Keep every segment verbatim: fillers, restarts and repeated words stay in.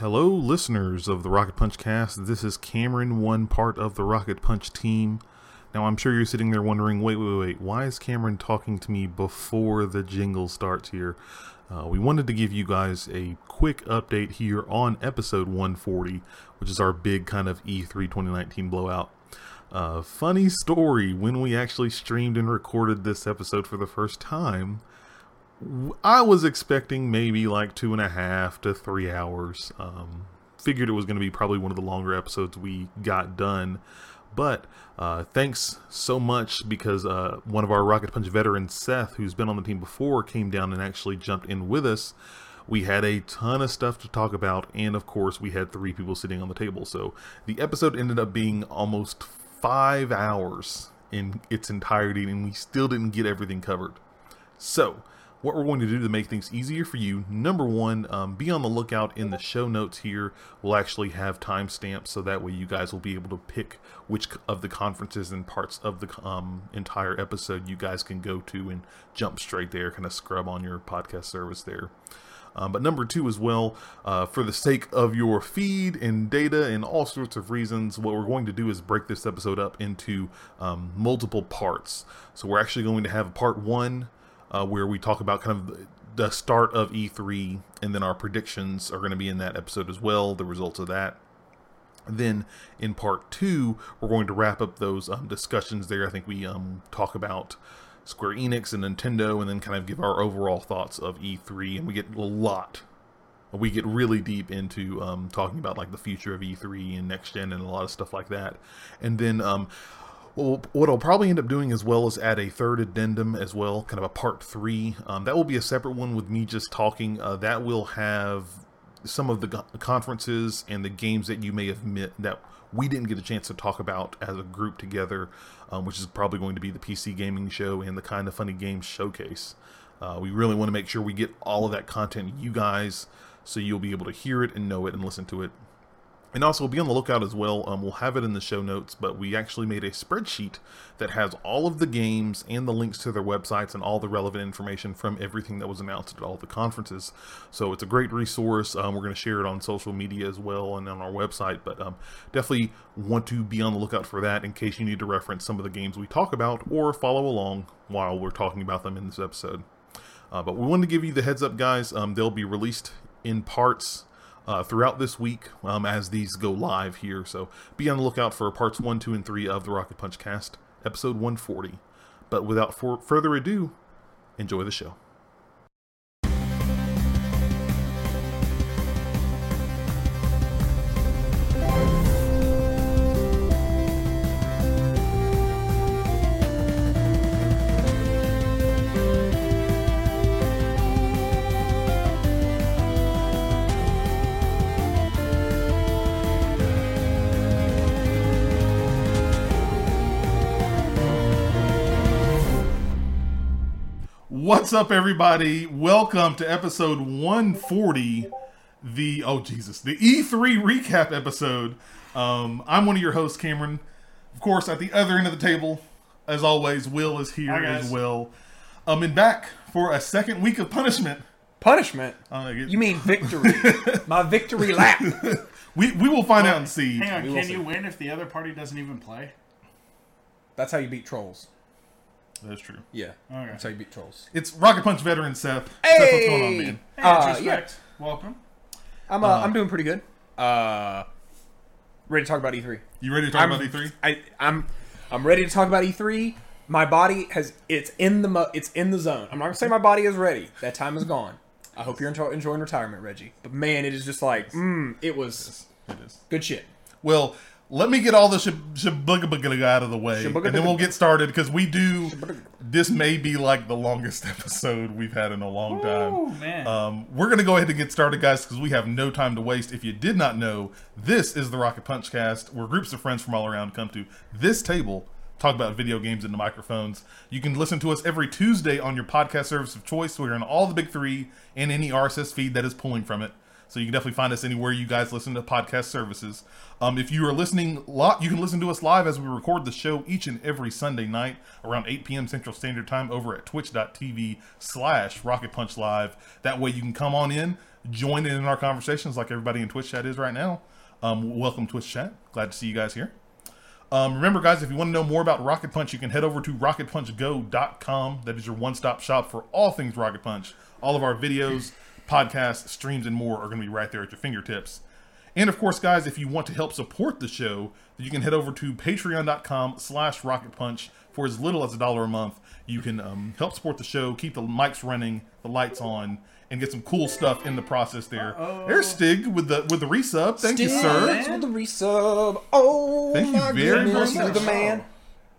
Hello, listeners of the Rocket Punch cast. This is Cameron, one part of the Rocket Punch team. Now, I'm sure you're sitting there wondering, wait, wait, wait, why is Cameron talking to me before the jingle starts here? Uh, we wanted to give you guys a quick update here on episode one forty, which is our big kind of E three twenty nineteen blowout. Uh, funny story, when we actually streamed and recorded this episode for the first time, I was expecting maybe like two and a half to three hours. Um, figured it was going to be probably one of the longer episodes we got done. But uh, thanks so much, because uh, one of our Rocket Punch veterans, Seth, who's been on the team before, came down and actually jumped in with us. We had a ton of stuff to talk about, and of course we had three people sitting on the table. So the episode ended up being almost five hours in its entirety, and we still didn't get everything covered. So what we're going to do to make things easier for you, number one, um, be on the lookout in the show notes here. We'll actually have timestamps, so that way you guys will be able to pick which of the conferences and parts of the um, entire episode you guys can go to and jump straight there, kind of scrub on your podcast service there. Um, but number two as well, uh, for the sake of your feed and data and all sorts of reasons, what we're going to do is break this episode up into um, multiple parts. So we're actually going to have part one, Uh, where we talk about kind of the start of E three, and then our predictions are going to be in that episode as well, the results of that. And then in part two, we're going to wrap up those um, discussions there. I think we um, talk about Square Enix and Nintendo, and then kind of give our overall thoughts of E three, and we get a lot. We get really deep into um, talking about like the future of E three and next gen and a lot of stuff like that. And then Um, Well, what I'll probably end up doing as well is add a third addendum as well, kind of a part three. Um, that will be a separate one with me just talking. Uh, that will have some of the conferences and the games that you may have missed that we didn't get a chance to talk about as a group together, um, which is probably going to be the P C Gaming Show and the Kind of Funny Games Showcase. Uh, we really want to make sure we get all of that content you guys, so you'll be able to hear it and know it and listen to it. And also be on the lookout as well. Um, we'll have it in the show notes, but we actually made a spreadsheet that has all of the games and the links to their websites and all the relevant information from everything that was announced at all the conferences. So it's a great resource. Um, we're going to share it on social media as well and on our website, but um, definitely want to be on the lookout for that in case you need to reference some of the games we talk about or follow along while we're talking about them in this episode. Uh, but we wanted to give you the heads up, guys. Um, they'll be released in parts Uh, throughout this week um, as these go live here. So be on the lookout for parts one, two, and three of the Rocket Punch cast, episode one forty. But without for- further ado, enjoy the show. What's up, everybody? Welcome to episode one forty, the, oh Jesus, the E three recap episode. Um, I'm one of your hosts, Cameron. Of course, at the other end of the table, as always, Will is here as well. Um, and back for a second week of punishment. Punishment? Uh, get... You mean victory. My victory lap. We we will find well, out and see. Hang on, we can you see. Win if the other party doesn't even play? That's how you beat trolls. That's true. Yeah. Right. That's how you beat trolls. It's Rocket Punch veteran Seth. Hey! Seth, what's going on, man? Hey, uh, yeah. Welcome. I'm uh, uh, I'm doing pretty good. Uh, ready to talk about E three. You ready to talk I'm, about E three? I, I'm I'm ready to talk about E three. My body has it's in the mo- it's in the zone. I'm not gonna say my body is ready. That time is gone. I hope you're enjoy- enjoying retirement, Reggie. But man, it is just like mm, it was. It is. It is good shit. Well, let me get all the shabugabuga out of the way, and then we'll get started, because we do, this may be like the longest episode we've had in a long time. Ooh, man. Um, we're going to go ahead and get started, guys, because we have no time to waste. If you did not know, this is the Rocket Punch cast, where groups of friends from all around come to this table, talk about video games into microphones. You can listen to us every Tuesday on your podcast service of choice. We're in all the big three and any R S S feed that is pulling from it. So you can definitely find us anywhere you guys listen to podcast services. Um, if you are listening, you can listen to us live as we record the show each and every Sunday night around eight p.m. Central Standard Time over at twitch dot t v slash Rocket Punch Live. That way you can come on in. join in our conversations like everybody in Twitch chat is right now. Um, welcome Twitch chat. Glad to see you guys here. Um, remember, guys, if you want to know more about Rocket Punch, you can head over to rocket punch go dot com. That is your one-stop shop for all things Rocket Punch. All of our videos, podcasts, streams, and more are going to be right there at your fingertips. And, of course, guys, if you want to help support the show, you can head over to patreon dot com slash rocket punch. For as little as a dollar a month, you can um, help support the show, keep the mics running, the lights on, and get some cool stuff in the process there. Uh-oh. There's Stig with the with the resub. Thank Stig, you, sir. Thanks for the resub. Oh, thank my you very much, the man.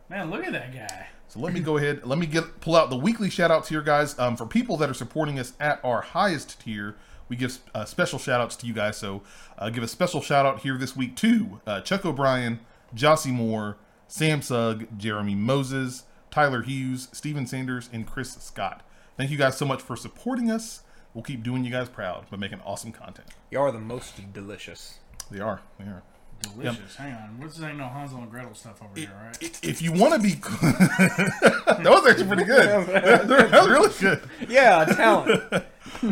Man, look at that guy. So let me go ahead. Let me get pull out the weekly shout outs here, guys. Um, for people that are supporting us at our highest tier, we give uh, special shout outs to you guys. So uh, give a special shout out here this week to uh, Chuck O'Brien, Jossie Moore, Sam Sugg, Jeremy Moses, Tyler Hughes, Steven Sanders, and Chris Scott. Thank you guys so much for supporting us. We'll keep doing you guys proud by making awesome content. You are the most delicious. They are. They are. Delicious. Yep. Hang on. What's ain't no Hansel and Gretel stuff over it, here, right? It, if you want to be... That was actually pretty good. That was really good. Yeah, talent. um,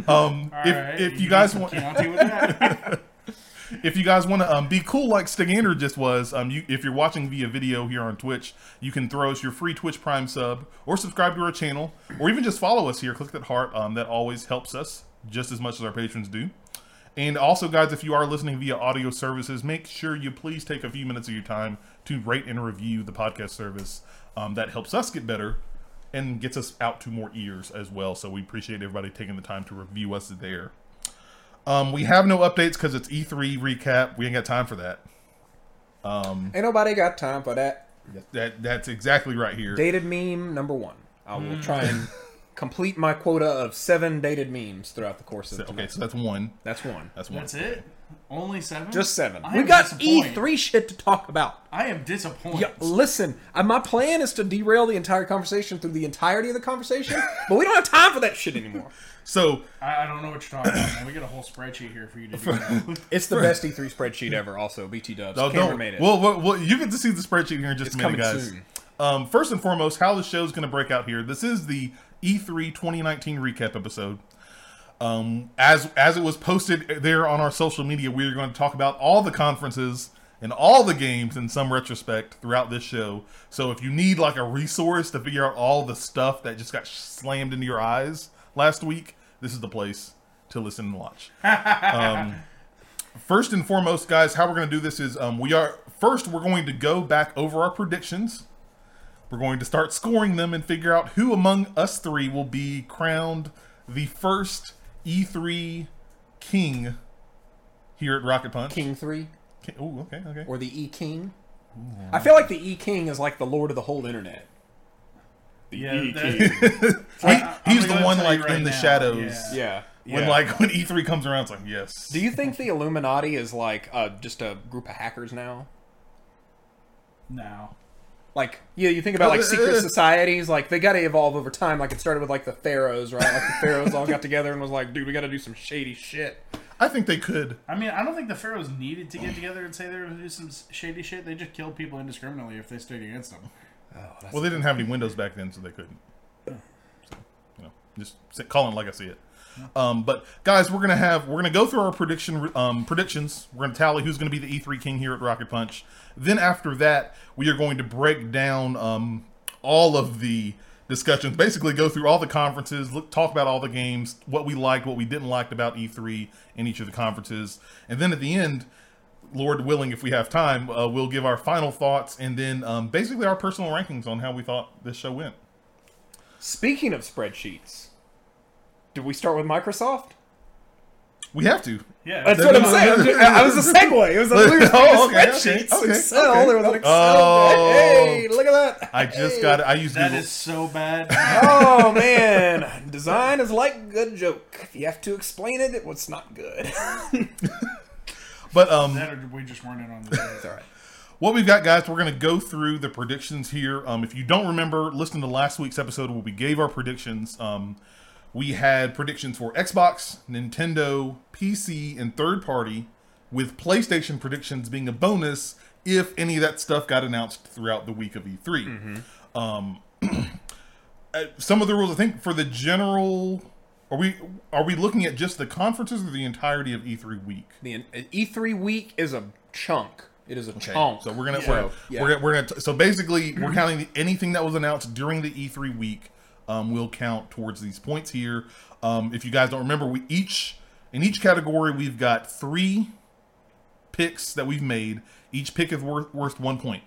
All if, right. If you, you guys want... County with that. If you guys want to um, be cool like Stigander just was, um, you, if you're watching via video here on Twitch, you can throw us your free Twitch Prime sub or subscribe to our channel or even just follow us here. Click that heart. Um, that always helps us just as much as our patrons do. And also, guys, if you are listening via audio services, make sure you please take a few minutes of your time to rate and review the podcast service. Um, that helps us get better and gets us out to more ears as well. So we appreciate everybody taking the time to review us there. Um, we have no updates because it's E three recap. We ain't got time for that. Um, ain't nobody got time for that. that. That That's exactly right here. Dated meme number one. I will mm. try and complete my quota of seven dated memes throughout the course of the Okay, so that's one. That's one. That's one. That's it? Only seven? Just seven. I we got E three shit to talk about. I am disappointed. Yeah, listen, my plan is to derail the entire conversation through the entirety of the conversation, but we don't have time for that shit anymore. So I, I don't know what you're talking about, man. We got a whole spreadsheet here for you to do. That. It's the best E three spreadsheet ever. Also, B T Dubs, no, Cameron made it. Well, well, well, you get to see the spreadsheet here in just it's a minute, guys. Soon. Um, first and foremost, how the show's going to break out here. This is the E three twenty nineteen recap episode. Um, as as it was posted there on our social media, we are going to talk about all the conferences and all the games in some retrospect throughout this show. So if you need like a resource to figure out all the stuff that just got slammed into your eyes last week, this is the place to listen and watch. um, first and foremost, guys, how we're going to do this is um, we are first we're going to go back over our predictions. We're going to start scoring them and figure out who among us three will be crowned the first E three King here at Rocket Punch. King three. King, ooh, okay, okay. Or the E King. Ooh. I feel like the E King is like the lord of the whole internet. The yeah, E King. I, he, he's the one like right in now. The shadows. Yeah. yeah. When yeah. like when E three comes around, it's like yes. Do you think the Illuminati is like uh, just a group of hackers now? No. Like, yeah, you think about, like, secret societies, like, they gotta evolve over time. Like, it started with, like, the pharaohs, right? Like, the pharaohs all got together and was like, dude, we gotta do some shady shit. I think they could. I mean, I don't think the pharaohs needed to get together and say they were gonna do some shady shit. They just killed people indiscriminately if they stood against them. Oh, that's well, they didn't have any windows back then, so they couldn't. So, you know, just calling it like I see it. Um, but, guys, we're going to have, we're going to go through our prediction um, predictions. We're going to tally who's going to be the E three King here at Rocket Punch. Then after that, we are going to break down um, all of the discussions. Basically, go through all the conferences, look, talk about all the games, what we liked, what we didn't like about E three in each of the conferences. And then at the end, Lord willing, if we have time, uh, we'll give our final thoughts and then um, basically our personal rankings on how we thought this show went. Speaking of spreadsheets... Did we start with Microsoft? We have to. Yeah, that's what I'm saying. I was a segue. It was a weird oh, okay, spreadsheet. Okay, okay, Excel. Okay. There was an Excel. Oh, hey, look at that. I just hey. got it. I use that Google. Is so bad. Oh man, design is like a good joke. If you have to explain it, it was not good. But um, that or we just weren't in on this. It's all right. What we've got, guys, we're going to go through the predictions here. Um, if you don't remember, listen to last week's episode where we gave our predictions. Um. We had predictions for Xbox, Nintendo, P C, and third party, with PlayStation predictions being a bonus if any of that stuff got announced throughout the week of E three. Mm-hmm. Um, some of the rules, I think, for the general Are we are we looking at just the conferences or the entirety of E three week? The E three week is a chunk. It is a okay. chunk. So we're gonna yeah. we're yeah. we're, we're gonna so basically we're counting the, anything that was announced during the E three week. Um, will count towards these points here. Um, if you guys don't remember, we each in each category we've got three picks that we've made. Each pick is worth worth one point.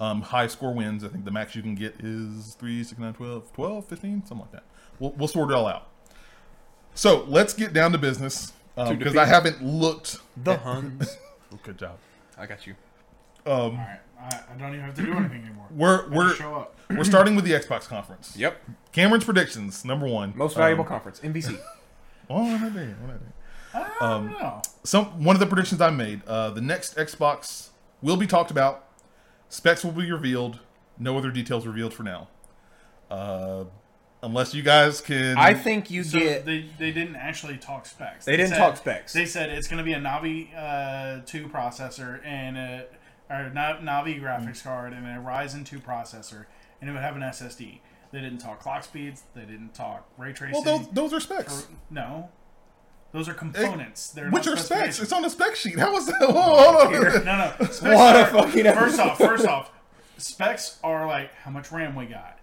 Um, high score wins. I think the max you can get is three, six, nine, twelve, twelve, fifteen, something like that. We'll, we'll sort it all out. So let's get down to business because um, I haven't looked. The at... Huns. Oh, good job. I got you. Um, all right. I don't even have to do anything anymore. We're we're show up. We're starting with the Xbox conference. Yep. Cameron's predictions. Number one, most valuable um, conference. M V C. Oh, I don't know. I don't know. Some one of the predictions I made. Uh, the next Xbox will be talked about. Specs will be revealed. No other details revealed for now. Uh, unless you guys can. I think you so get. They they didn't actually talk specs. They, they didn't said, talk specs. They said it's going to be a Navi uh, two processor and a. Or Navi graphics card and a Ryzen two processor, and it would have an S S D. They didn't talk clock speeds. They didn't talk ray tracing. Well, those, those are specs. For, no, those are components. They're which not are specs? It's on the spec sheet. How was that? Hold on. Hold on. No, no. Specs what are, a fucking first episode. off, first off, specs are like how much RAM we got.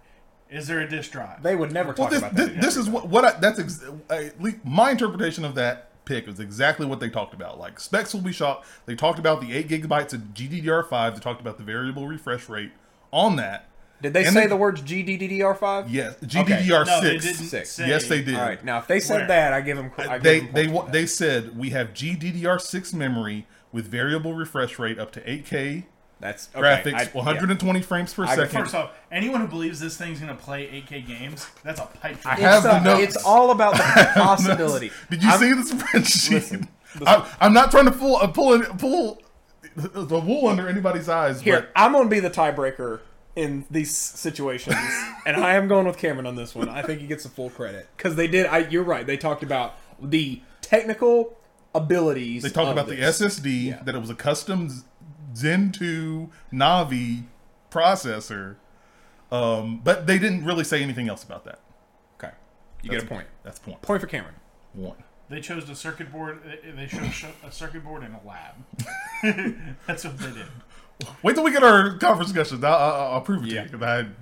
Is there a disk drive? They would never talk well, this, about that. This, this is what, what I, that's ex- I, my interpretation of that. Pick was exactly what they talked about. Like specs will be shot. They talked about the eight gigabytes of G D D R five. They talked about the variable refresh rate on that. Did they and say they, the words G D D R five? Yes, G D D R six. Okay. No, they didn't six. Say, yes, they did. All right, now if they said where? That, I give them. I give they them they they, they said we have G D D R six memory with variable refresh rate up to eight K. That's okay, graphics, I, one hundred twenty yeah. frames per I, second. First off, anyone who believes this thing's going to play eight K games, that's a pipe dream. I have the notes. It's all about the possibility. Did you I'm, see this spreadsheet? Listen, listen. I'm, I'm not trying to pull, uh, pull, pull the wool under anybody's eyes. Here, but. I'm going to be the tiebreaker in these situations, and I am going with Cameron on this one. I think he gets the full credit. Because they did, I, you're right, they talked about the technical abilities. They talked about this. The S S D, yeah. that it was a custom... Zen two Navi processor, um, but they didn't really say anything else about that. Okay, you that's get a point. point. That's a point. Point for Cameron. One. They chose a circuit board. They chose a circuit board in a lab. That's what they did. Wait till we get our conference discussions. I'll, I'll, I'll prove it yeah. to you because I had,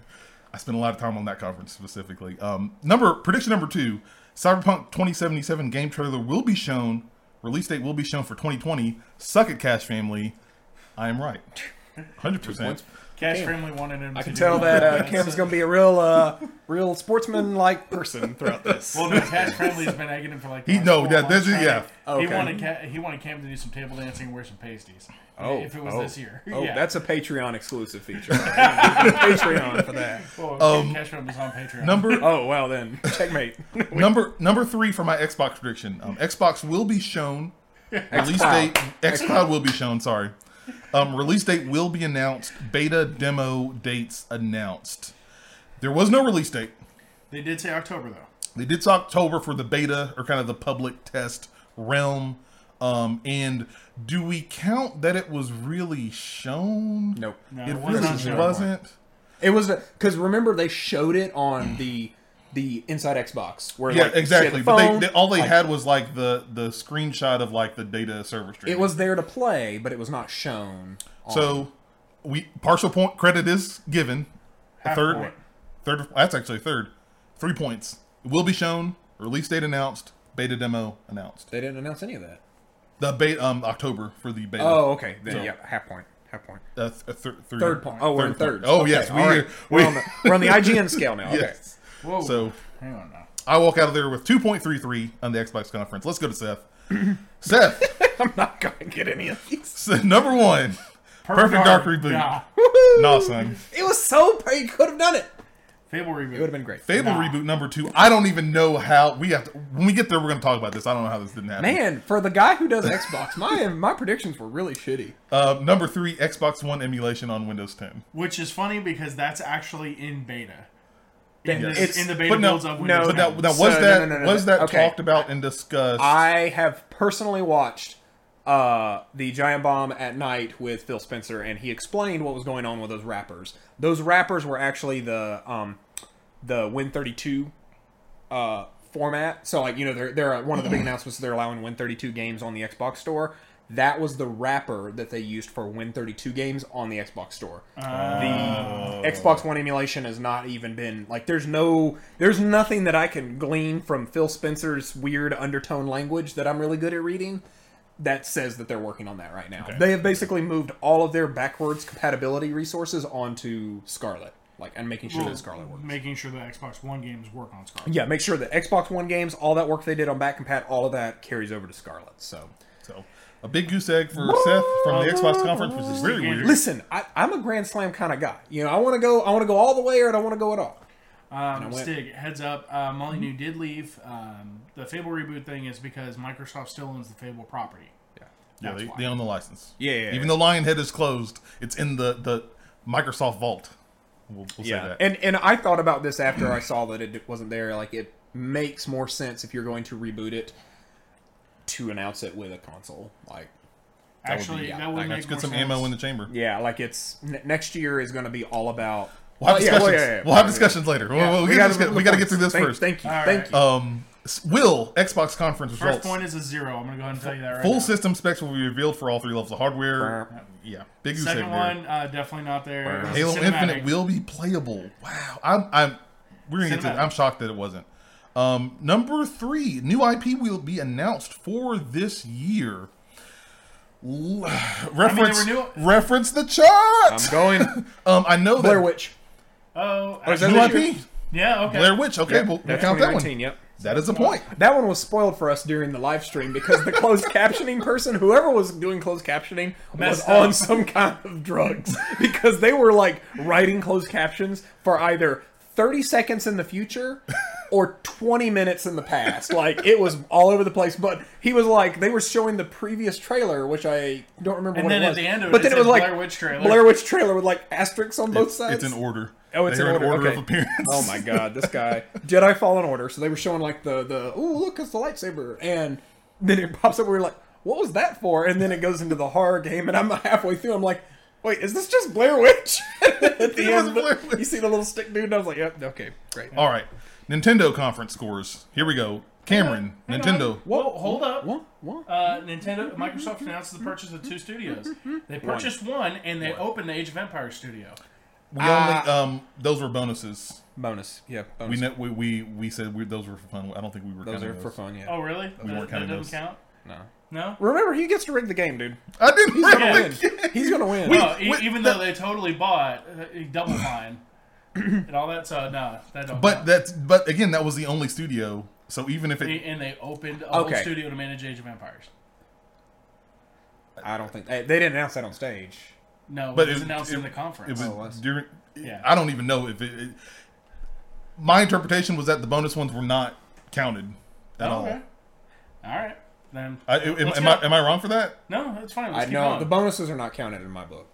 I spent a lot of time on that conference specifically. Um, number prediction number two: Cyberpunk twenty seventy-seven game trailer will be shown. Release date will be shown for twenty twenty. Suck it, Cash Family. I am right. one hundred percent. Cash Family wanted him I can to tell do that uh, Cam's going to be a real uh, real sportsman-like person throughout this. Well, no, Cash Family has been egging him for like the he, no, yeah, this is, yeah. Okay. He wanted he wanted Cam to do some table dancing and wear some pasties. Oh. If it was oh, this year. Oh, yeah. That's a Patreon exclusive feature. Patreon for that. Well, um, Cash Family's on Patreon. Number, oh, well then. Checkmate. number number three for my Xbox prediction. Um, Xbox will be shown. Release date. xCloud will be shown, sorry. Um, release date will be announced. Beta demo dates announced. There was no release date. They did say October, though. They did say October for the beta, or kind of the public test realm. Um, and do we count that it was really shown? Nope. No, it, it really wasn't. It was, because remember, they showed it on the... the Inside Xbox, where yeah, like, exactly. The phone, but they, they, all they like, had was like the, the screenshot of like the data server stream. It was there to play, but it was not shown. On. So, we partial point credit is given. Half a third, point. third. That's actually a third. Three points. It will be shown. Release date announced. Beta demo announced. They didn't announce any of that. The beta um October for the beta. Oh, okay. Then so, yeah, half point. Half point. Uh, th- th- three, third point. Oh, third we're in third. Oh okay, yes, we, right. we, we're on the we're on the I G N scale now. Okay. Yes. Whoa. So, hang on now. I walk out of there with two point three three on the Xbox conference. Let's go to Seth. Seth. I'm not going to get any of these. So, number one, Perfect, Perfect Dark Reboot. Nah. nah, son. It was so paid. You could have done it. Fable Reboot. It would have been great. Fable nah. Reboot number two. I don't even know how. We have to, when we get there, we're going to talk about this. I don't know how this didn't happen. Man, for the guy who does Xbox, my my predictions were really shitty. Uh, number three, Xbox One emulation on Windows ten. Which is funny because that's actually in beta. In, yes. this, in the beta no, builds of Windows. No, now, now was so, that no, no, no, was no. that okay. talked about and discussed? I have personally watched uh, the Giant Bomb at Night with Phil Spencer, and he explained what was going on with those wrappers. Those wrappers were actually the um, the Win thirty-two uh, format. So, like, you know, they're, they're one of the big announcements they're allowing Win thirty-two games on the Xbox Store. That was the wrapper that they used for Win thirty-two games on the Xbox Store. Oh. The Xbox One emulation has not even been... Like, there's no... There's nothing that I can glean from Phil Spencer's weird undertone language that I'm really good at reading that says that they're working on that right now. Okay. They have basically moved all of their backwards compatibility resources onto Scarlet. Like, and making sure well, that Scarlet works. Making sure that Xbox One games work on Scarlet. Yeah, make sure that Xbox One games, all that work they did on back compat, all of that carries over to Scarlet, so... So... A big goose egg for what? Seth from the Xbox conference, which is really weird. Listen, I, I'm a Grand Slam kind of guy. You know, I want to go. I want to go all the way, or I don't want to go at all. Um, Stig, heads up, uh, Molly New did leave. Um, the Fable reboot thing is because Microsoft still owns the Fable property. Yeah, yeah, they, they own the license. Yeah, yeah, even yeah. though Lionhead is closed, it's in the, the Microsoft vault. We'll, we'll yeah. say that. And and I thought about this after I saw that it wasn't there. Like, it makes more sense if you're going to reboot it to announce it with a console. Like, that actually, would be, yeah, that would like, make more get some sense. Ammo in the chamber. Yeah, like it's n- next year is going to be all about. We'll have discussions. Yeah, well, yeah, yeah, we'll have discussions yeah. later. Yeah. We'll, we, we got to get, get through this thank, first. Thank you. All thank right. you. Um, Will Xbox conference first results. First point is a zero. I'm going to go ahead and tell you that right Full now. System specs will be revealed for all three levels of hardware. Uh, yeah, big goose egg there. Second one, uh, definitely not there. Uh, Halo Infinite will be playable. Wow, I'm, I'm we're going to get to. I'm shocked that it wasn't. Um, number three, new I P will be announced for this year. L- reference, I mean, new- reference the chart. I'm going. um, I know Blair that. Blair Witch. Oh, oh is that new I P? Year? Yeah. Okay. Blair Witch. Okay, yeah, we'll, we'll count that one. Yep. That is a point. That one was spoiled for us during the live stream because the closed captioning person, whoever was doing closed captioning, was up. on some kind of drugs because they were like writing closed captions for either thirty seconds in the future or twenty minutes in the past. Like, it was all over the place. But he was like, they were showing the previous trailer, which I don't remember and what it was. And then at the end of it, but then it, it was like Blair Witch trailer. Blair Witch trailer with like asterisks on both it's, sides. It's in order. Oh, it's in order. in order okay. of appearance. Oh my god, this guy. Jedi Fallen Order. So they were showing like the, the ooh, look, it's the lightsaber. And then it pops up and we're like, what was that for? And then it goes into the horror game and I'm halfway through. I'm like, wait, is this just Blair Witch? At the end, Blair Witch. You see the little stick dude, and I was like, yep, okay, great. All right. Nintendo conference scores. Here we go. Cameron, hang on, hang Nintendo. On. Whoa, hold up. What? What? Uh, Nintendo, Microsoft announced the purchase of two studios. They purchased one, one and they one. opened the Age of Empires studio. We uh, only, um, those were bonuses. Bonus, yeah. Bonus. We, we, we, we said we, those were for fun. I don't think we were those counting those. Those are for fun, yeah. Oh, really? We that, weren't counting that doesn't those. count? No. No. Remember, he gets to rig the game, dude. I didn't. He's gonna win. win. He's gonna win. No, we, we, even that, though they totally bought uh, double fine and all that, so no, that don't. But count. that's but again, that was the only studio. So even if it they, and they opened a okay. whole studio to manage Age of Empires. I don't think they, they didn't announce that on stage. No, but it was it, announced it, in the conference. It was, oh, it was. During, yeah. I don't even know if it, it. My interpretation was that the bonus ones were not counted at oh, okay. all. All right. Then I, am, am, I, am I wrong for that? No, it's fine. Let's I keep know going. The bonuses are not counted in my book.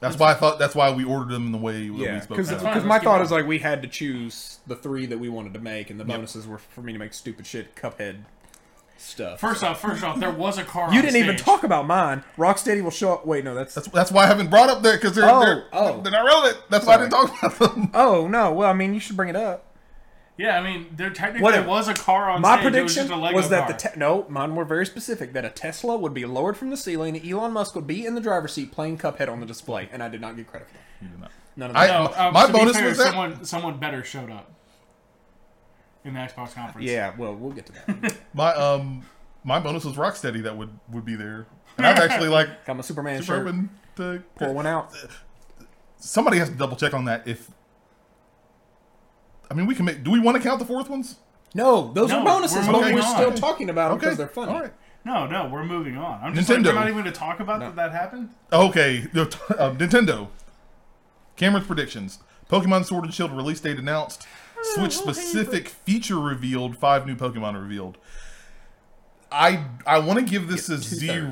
That's let's why I thought. That's why we ordered them in the way that yeah, we spoke. Because my thought going. is like we had to choose the three that we wanted to make, and the bonuses yep. were for me to make stupid shit, Cuphead stuff. First so. off, first off, there was a car. You didn't stage. even talk about mine. Rocksteady will show up. Wait, no, that's that's, that's why I haven't brought up there because they're oh, they're, oh. they're not relevant. That's Sorry. why I didn't talk about them. Oh no, well I mean you should bring it up. Yeah, I mean, there technically what if, was a car on my stage. My prediction it was, just a Lego was that car. the te- no, mine were very specific that a Tesla would be lowered from the ceiling, and Elon Musk would be in the driver's seat playing Cuphead on the display, and I did not get credit for that. You did not. None of that. I, no, um, my bonus fair, was that someone, someone better showed up in the Xbox conference. Yeah, well, we'll get to that. my um, my bonus was Rocksteady that would, would be there, and I've actually like got my Superman shirt. To, Pour one out. Somebody has to double check on that if. I mean, we can make... Do we want to count the fourth ones? No, those no, are bonuses, we're but we're on. still talking about them okay. because they're funny. All right. No, no, we're moving on. I'm just Nintendo. Like, we're not even going to talk about no. that that happened? Okay, uh, Nintendo. Cameron's predictions. Pokemon Sword and Shield release date announced. Switch-specific feature revealed. Five new Pokemon revealed. I I want to give this a zero,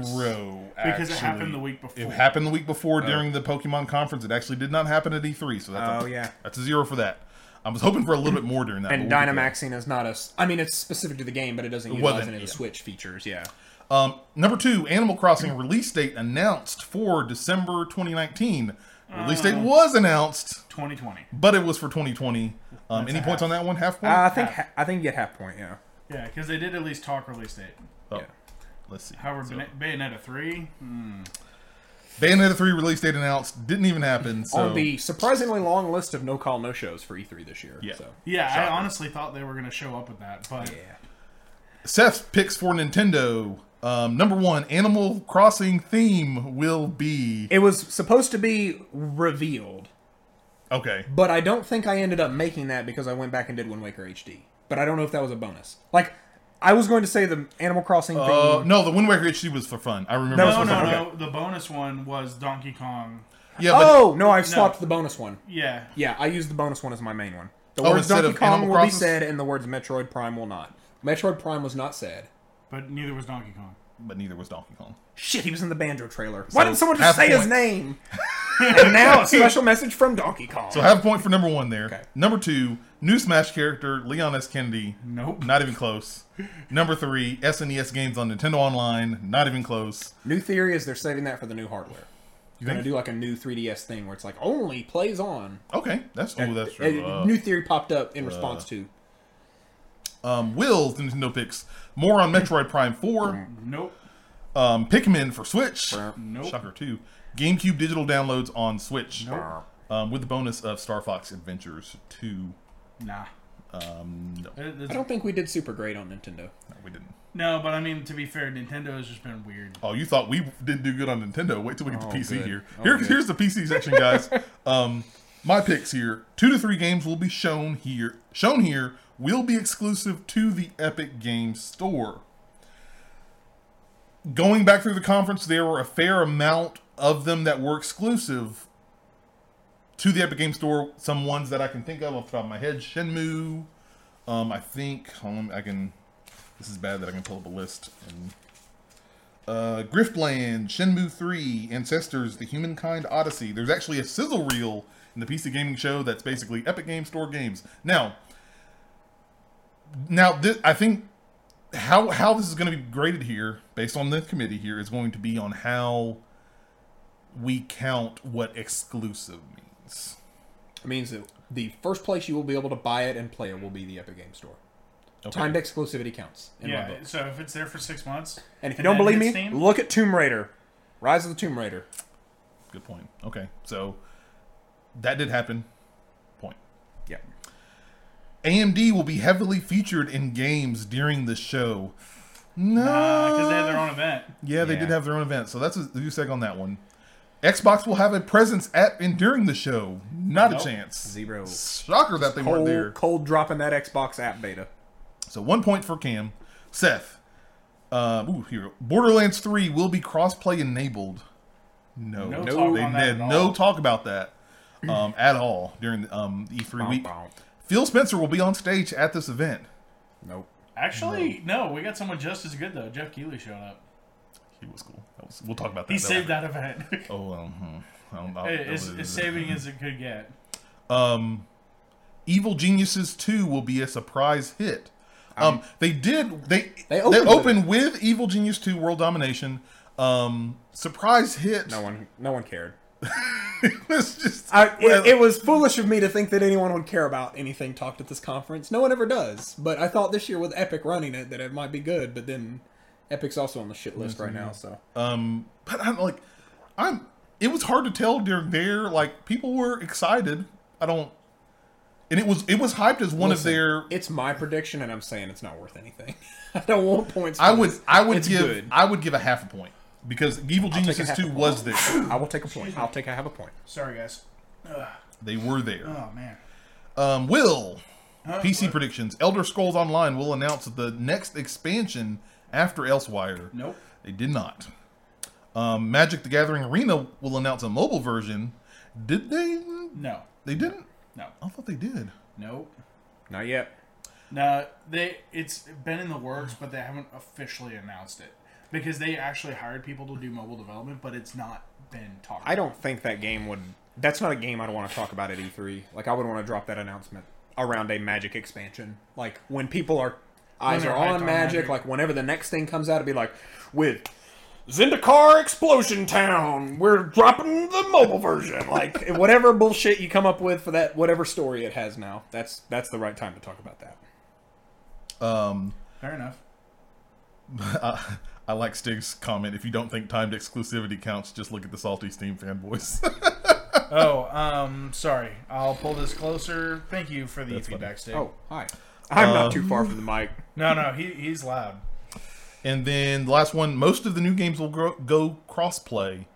actually. Because it happened the week before. It happened the week before oh. during the Pokemon conference. It actually did not happen at E three, so that's, oh, a, yeah. that's a zero for that. I was hoping for a little bit more during that. And Dynamaxing is not a... I mean, it's specific to the game, but it doesn't utilize any of the Switch features, yeah. Um, number two, Animal Crossing release date announced for December twenty nineteen. Release date was announced. twenty twenty. But it was for twenty twenty. Um, any points on that one? Half point? Uh, I think ha- I think you get half point, yeah. Yeah, because they did at least talk release date. Oh, yeah. Let's see. However, so. Bayonetta three. Hmm. Bayonetta three release date announced. Didn't even happen. So. On the surprisingly long list of no-call, no-shows for E three this year. Yeah, so. yeah I honestly thought they were going to show up with that. But yeah. Seth picks for Nintendo. Um, number one, Animal Crossing theme will be... It was supposed to be revealed. Okay. But I don't think I ended up making that because I went back and did Wind Waker H D. But I don't know if that was a bonus. Like... I was going to say the Animal Crossing thing. Uh, no, the Wind Waker H D was for fun. I remember. No, no, no. Okay. The bonus one was Donkey Kong. Yeah. But oh no, I swapped no. the bonus one. Yeah. Yeah, I used the bonus one as my main one. The oh, words Donkey Kong Animal will Crosses? Be said, and the words Metroid Prime will not. Metroid Prime was not said. But neither was Donkey Kong. But neither was Donkey Kong. Shit, he was in the Banjo trailer. So why didn't someone just say his name? And now a special message from Donkey Kong. So have a point for number one there. Okay. Number two, new Smash character, Leon S. Kennedy. Nope. Not even close. Number three, S N E S games on Nintendo Online. Not even close. New theory is they're saving that for the new hardware. You're going to do like a new three D S thing where it's like only plays on. Okay. That's oh, that's true. Uh, new theory popped up in uh, response to. Um, Will's Nintendo picks. More on Metroid Prime four. Nope. Um, Pikmin for Switch. Nope. Shocker two. GameCube digital downloads on Switch. Nope. Um, with the bonus of Star Fox Adventures two. Nah. Um, no. I don't think we did super great on Nintendo. No, we didn't. No, but I mean, to be fair, Nintendo has just been weird. Oh, you thought we didn't do good on Nintendo. Wait till we get oh, to P C good. here. Oh, here here's the P C section, guys. um, my picks here. Two to three games will be shown here. Shown here. Will be exclusive to the Epic Games Store. Going back through the conference, there were a fair amount of them that were exclusive to the Epic Games Store. Some ones that I can think of off the top of my head. Shenmue. Um, I think... Hold on, I can... This is bad that I can pull up a list. And, uh, Griftland, Shenmue three, Ancestors, The Humankind Odyssey. There's actually a sizzle reel in the P C Gaming Show that's basically Epic Games Store games. Now... Now, this, I think how how this is going to be graded here, based on the committee here, is going to be on how we count what exclusive means. It means that the first place you will be able to buy it and play it will be the Epic Games Store. Okay. Timed exclusivity counts. In yeah, my book. So if it's there for six months... And if you don't believe me, Steam? Look at Tomb Raider. Rise of the Tomb Raider. Good point. Okay, so that did happen. Point. Yeah. A M D will be heavily featured in games during the show. No. Nah, because they have their own event. Yeah, they yeah. did have their own event. So that's a new seg on that one. Xbox will have a presence at and during the show. Not nope. a chance. Zero. Shocker that they cold, weren't there. Cold dropping that Xbox app beta. So one point for Cam. Seth. Uh, ooh, here. Borderlands three will be cross-play enabled. No. No, no talk they, on that they had no talk about that um, at all during the um, E three bow, week. Bow. Phil Spencer will be on stage at this event. Nope. Actually, no. no we got someone just as good, though. Jeff Keighley showed up. He was cool. That was, we'll talk about that. He that saved later. that event. oh, um, I don't know. It's, it's saving as it could get. Um, Evil Geniuses two will be a surprise hit. Um, they did. They they opened, they opened with Evil Genius two World Domination. Um, surprise hit. No one. No one cared. it, was just, I, it, it was foolish of me to think that anyone would care about anything talked at this conference. No one ever does. But I thought this year with Epic running it that it might be good. But then Epic's also on the shit list right now. So, um, but I'm like, I'm. It was hard to tell during there. Like people were excited. I don't. And it was it was hyped as one Listen, of their. It's my prediction, and I'm saying it's not worth anything. I don't want points. I would this. I would it's give good. I would give a half a point. Because Evil Geniuses two was there. I will take a point. I'll take I have a point. Sorry, guys. Ugh. They were there. Oh, man. Um, Will, huh? P C what? predictions. Elder Scrolls Online will announce the next expansion after Elsewire. Nope. They did not. Um, Magic the Gathering Arena will announce a mobile version. Did they? No. They didn't? No. I thought they did. Nope. Not yet. No, they. It's been in the works, but they haven't officially announced it. Because they actually hired people to do mobile development, but it's not been talked about. I don't think that game would... That's not a game I'd want to talk about at E three. Like, I would want to drop that announcement around a Magic expansion. Like, when people are... Eyes are on Magic, like, whenever the next thing comes out, it'd be like, with Zendikar Explosion Town, we're dropping the mobile version. Like, whatever bullshit you come up with for that, whatever story it has now, that's that's the right time to talk about that. Um... Fair enough. I, I like Stig's comment. If you don't think timed exclusivity counts, just look at the salty Steam fanboys. oh, um, sorry. I'll pull this closer. Thank you for the That's feedback, funny. Stig. Oh, hi. I'm um, not too far from the mic. No, no, he he's loud. And then the last one, most of the new games will grow, go cross-play.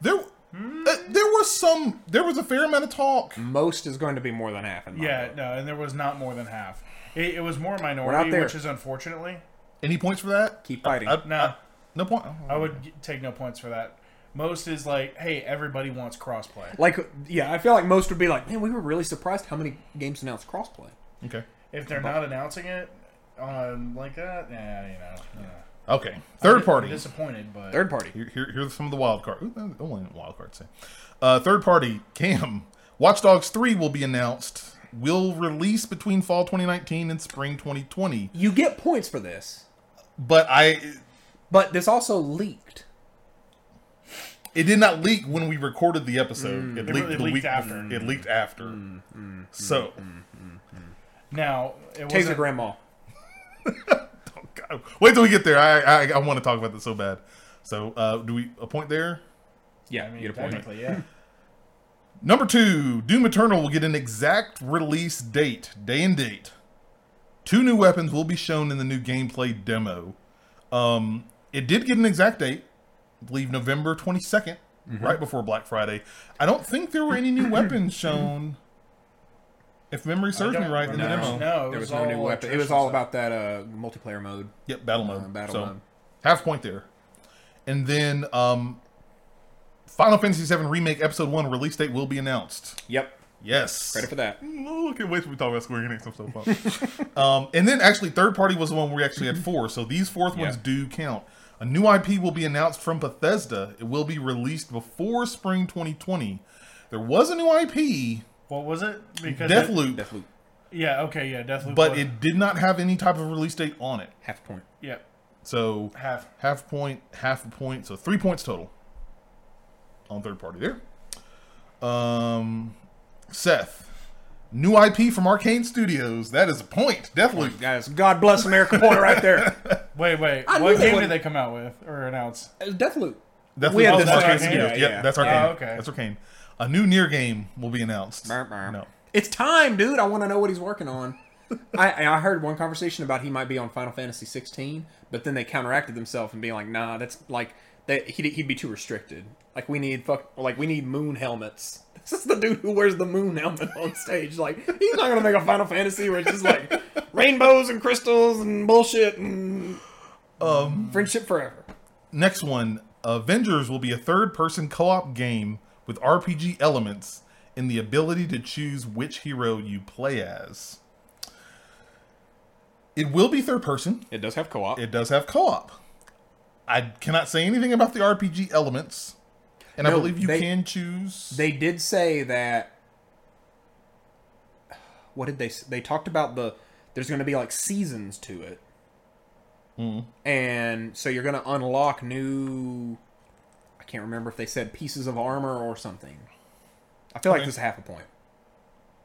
There, mm. uh, there was some, there was a fair amount of talk. Most is going to be more than half. In my yeah, book. no, and there was not more than half. It, it was more minority, which is unfortunately. Any points for that? Keep fighting. I, I, no, I, no point. Oh, I would okay. take no points for that. Most is like, hey, everybody wants cross-play. Like, yeah, I feel like most would be like, man, we were really surprised how many games announced cross-play. Okay. If they're but, not announcing it. Um, like that, yeah, you know. Yeah. Okay, third party. I'm disappointed, but third party. Here, here, here's some of the wild card. Ooh, only wild cards. Uh, third party. Cam. Watch Dogs three will be announced. Will release between fall twenty nineteen and spring twenty twenty. You get points for this, but I. But this also leaked. It did not leak when we recorded the episode. Mm, it, it leaked, it the leaked week after. Mm, it leaked after. Mm, mm, so mm, mm, mm. now it takes a grandma. Oh, wait till we get there. I, I I want to talk about this so bad. So uh, do we a point there? Yeah, I mean, get a point. Technically, yeah. Number two, Doom Eternal will get an exact release date, day and date. Two new weapons will be shown in the new gameplay demo. Um, it did get an exact date, I believe November twenty second, mm-hmm. right before Black Friday. I don't think there were any new weapons shown. If memory serves me right, in the demo, no, there was no new weapon. It was all about that uh, multiplayer mode. Yep, battle mode. Uh, battle so, mode. Half point there. And then um, Final Fantasy seven Remake Episode one release date will be announced. Yep. Yes. Credit for that. Oh, I can't wait till we talk about Square Enix. I'm so pumped. um, and then actually, third party was the one where we actually had four. So these fourth yeah. ones do count. A new I P will be announced from Bethesda. It will be released before spring twenty twenty. There was a new I P. What was it? Because Deathloop. Deathloop. Yeah, okay, yeah, Deathloop. But was. It did not have any type of release date on it. Half point. Yeah. So, half half point, half a point. So, three points total on third party there. Um, Seth. New I P from Arcane Studios. That is a point. Deathloop. Guys, God bless America point right there. Wait, wait. I what game did they come out with or announce? Deathloop. Deathloop. We had oh, this Arcane, Arcane Studios. Yeah, yeah. Yep, that's Arcane. Oh, okay. That's Arcane. A new Nier game will be announced. Burp, burp. No, it's time, dude. I want to know what he's working on. I, I heard one conversation about he might be on Final Fantasy sixteen, but then they counteracted themselves and being like, "Nah, that's like that. He'd, he'd be too restricted. Like we need fuck. Like we need moon helmets. This is the dude who wears the moon helmet on stage. Like he's not gonna make a Final Fantasy where it's just like rainbows and crystals and bullshit and um, friendship forever." Next one, Avengers will be a third-person co-op game with R P G elements and the ability to choose which hero you play as. It will be third person. It does have co-op. It does have co-op. I cannot say anything about the R P G elements. And no, I believe you they, can choose. They did say that. What did they say? They talked about the, there's going to be like seasons to it. Mm. And so you're going to unlock new, can't remember if they said pieces of armor or something. I feel okay. like this is half a point.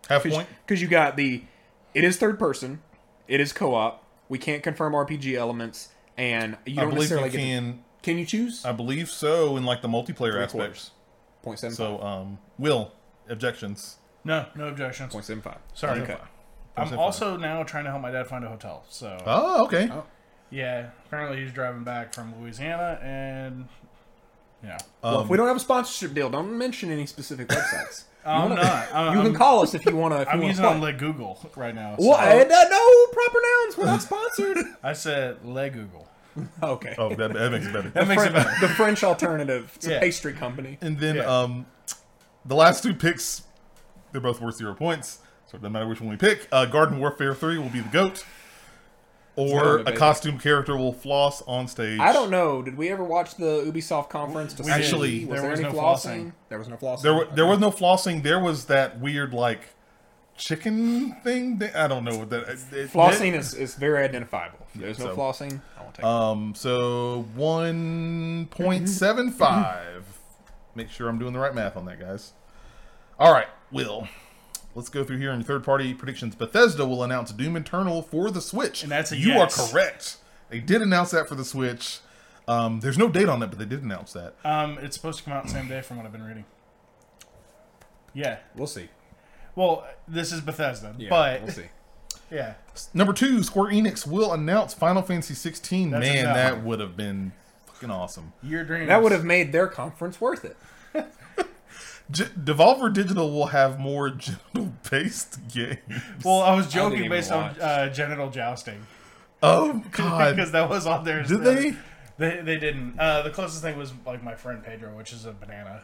Half a point? Because you got the... It is third person. It is co-op. We can't confirm R P G elements. And you don't necessarily you can, get... The, can you choose? I believe so in like the multiplayer aspects. point seven five. So, um, Will, objections? No, no objections. point seven five. Sorry. Okay. I'm also now trying to help my dad find a hotel. So. Oh, okay. Oh. Yeah. Apparently he's driving back from Louisiana and... Yeah. Well, um, if we don't have a sponsorship deal, don't mention any specific websites. I'm wanna, not. I'm, you can I'm, call us if you want to. I'm using on Le Google right now. So. Well, I, no proper nouns. We're not sponsored. I said Le Google. Okay. Oh, that, that makes it better. That the makes French, it better. The French alternative. It's yeah. a pastry company. And then yeah. um, the last two picks, they're both worth zero points. So it doesn't matter which one we pick. Uh, Garden Warfare three will be the GOAT. Or a costume character will floss on stage. I don't know. Did we ever watch the Ubisoft conference to see? Actually, was there, there was any no flossing? flossing? There was no flossing. There, were, there okay. was no flossing. There was that weird, like, chicken thing. That, I don't know what that is. Flossing it, is, is very identifiable. If there's yeah, no so, flossing, I won't take um, it. So, one point seven five. Make sure I'm doing the right math on that, guys. All right, Will. Let's go through here in third-party predictions. Bethesda will announce Doom Eternal for the Switch. And that's a You yes. are correct. They did announce that for the Switch. Um, there's no date on that, but they did announce that. Um, it's supposed to come out the same day from what I've been reading. Yeah. We'll see. Well, this is Bethesda, yeah, but... we'll see. Yeah. Number two, Square Enix will announce Final Fantasy sixteen. That's Man, enough. that would have been fucking awesome. Your dreams. That would have made their conference worth it. G- Devolver Digital will have more genital-based games. Well, I was joking I based watch. on uh, genital jousting. Oh, God. Because that was on there. Did they? they? They didn't. Uh, the closest thing was like my friend Pedro, which is a banana.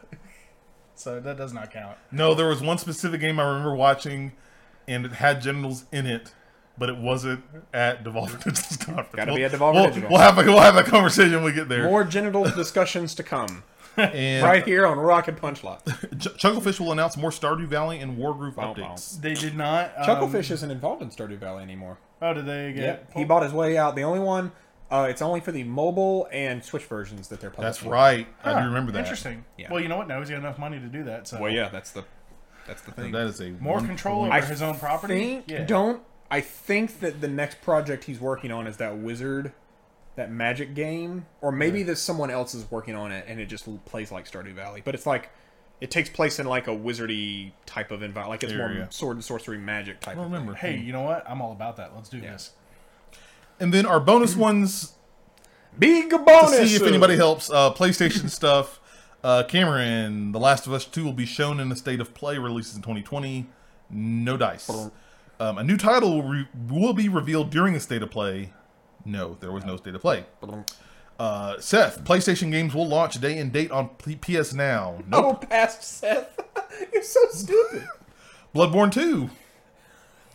So that does not count. No, there was one specific game I remember watching, and it had genitals in it, but it wasn't at Devolver Digital's conference. Gotta we'll, be at Devolver we'll, Digital. We'll have, a, we'll have a conversation when we get there. More genital discussions to come. And right here on Rocket Punch Lot. Ch- Chucklefish will announce more Stardew Valley and Wargroove oh, updates. Oh. They did not. Um... Chucklefish isn't involved in Stardew Valley anymore. Oh, did they get? Yep. He bought his way out. The only one, uh, it's only for the mobile and Switch versions that they're publishing. That's right. Huh. I do remember that. Interesting. Yeah. Well, you know what? Now he's got enough money to do that. So. Well, yeah, that's the that's the thing. That is a more control over I his own property. Think, yeah. Don't I think that the next project he's working on is that Wizard. That magic game, or maybe that someone else is working on it, and it just plays like Stardew Valley. But it's like it takes place in like a wizardy type of environment, like it's there more sword and sorcery magic type. Well, of remember, thing. Hey, you know what? I'm all about that. Let's do yeah. this. And then our bonus ones, big bonus. To see if anybody helps. Uh, PlayStation stuff. Uh, Cameron, The Last of Us two will be shown in the State of Play releases in twenty twenty. No dice. Um, a new title will, re- will be revealed during the State of Play. No, there was no State of Play. Uh, Seth, PlayStation games will launch day and date on P S Now. No nope. oh, past Seth. You're so stupid. Bloodborne two.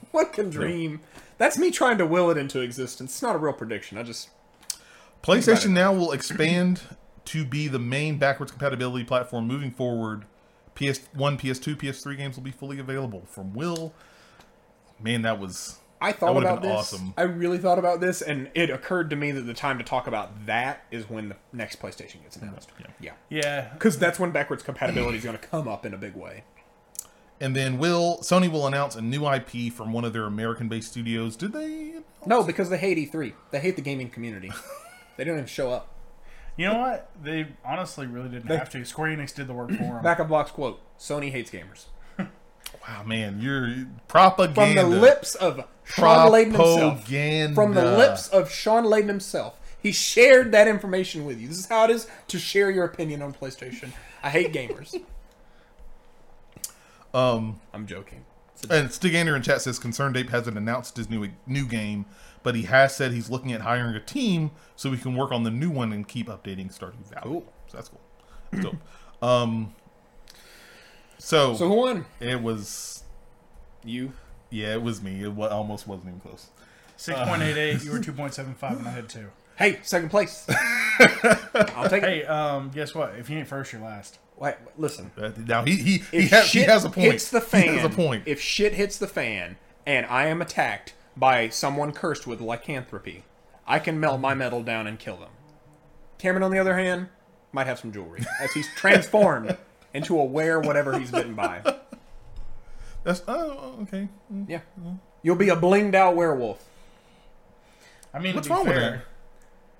What can dream? That's me trying to will it into existence. It's not a real prediction. I just... PlayStation Now will expand to be the main backwards compatibility platform moving forward. P S one, P S two, P S three games will be fully available. From Will. Man, that was... I thought about this. Awesome. I really thought about this, and it occurred to me that the time to talk about that is when the next PlayStation gets announced. Yeah. Yeah. Because yeah. that's when backwards compatibility is going to come up in a big way. And then will Sony will announce a new I P from one of their American-based studios. Did they? No, because they hate E three. They hate the gaming community. They don't even show up. You know what? They honestly really didn't they, have to. Square Enix did the work for them. Back of Block's quote, Sony hates gamers. Wow, man, you're propaganda. From the lips of Sean Layden himself. From the lips of Sean Layden himself. He shared that information with you. This is how it is to share your opinion on PlayStation. I hate gamers. Um, I'm joking. And Stigander in chat says Concerned Ape hasn't announced his new new game, but he has said he's looking at hiring a team so we can work on the new one and keep updating Stardew Valley. Cool. So that's cool. That's dope. Um... So, so who won? It was you. Yeah, it was me. It w- almost wasn't even close. six point eight eight, uh, you were two point seven five, and I had two. Hey, second place. I'll take hey, it. Hey, um, guess what? If you ain't first, you're last. Wait, listen. Uh, now, he he, he, has, he has a point. If shit hits the fan, he has a point. If shit hits the fan, and I am attacked by someone cursed with lycanthropy, I can melt my metal down and kill them. Cameron, on the other hand, might have some jewelry, as he's transformed into a were whatever he's bitten by. That's oh okay. Yeah, you'll be a blinged out werewolf. I mean, what's wrong fair, with that?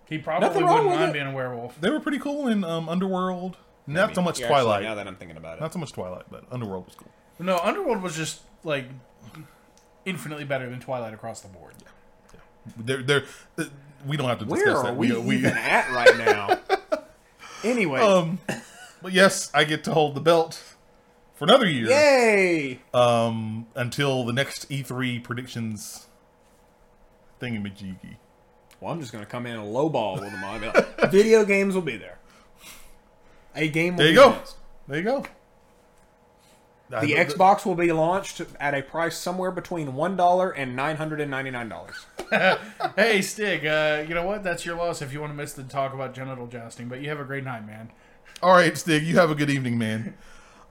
He probably Nothing wouldn't mind it. being a werewolf. They were pretty cool in um, Underworld. Maybe. Not so much yeah, Twilight. Actually, now that I'm thinking about it, not so much Twilight, but Underworld was cool. No, Underworld was just like infinitely better than Twilight across the board. Yeah, yeah. They're, they're, uh, we don't have to discuss Where that. Are we, we, we even at right now? Anyway. Um, But yes, I get to hold the belt for another year. Yay! Um, until the next E three predictions thingamajiggy. Well, I'm just going to come in and lowball with them all. Like, video games will be there. A game will there be there. There you go. There you go. The Xbox that. will be launched at a price somewhere between one dollar and nine hundred ninety-nine dollars. Hey, Stig, uh, you know what? That's your loss if you want to miss the talk about genital jousting. But you have a great night, man. All right, Stig, you have a good evening, man.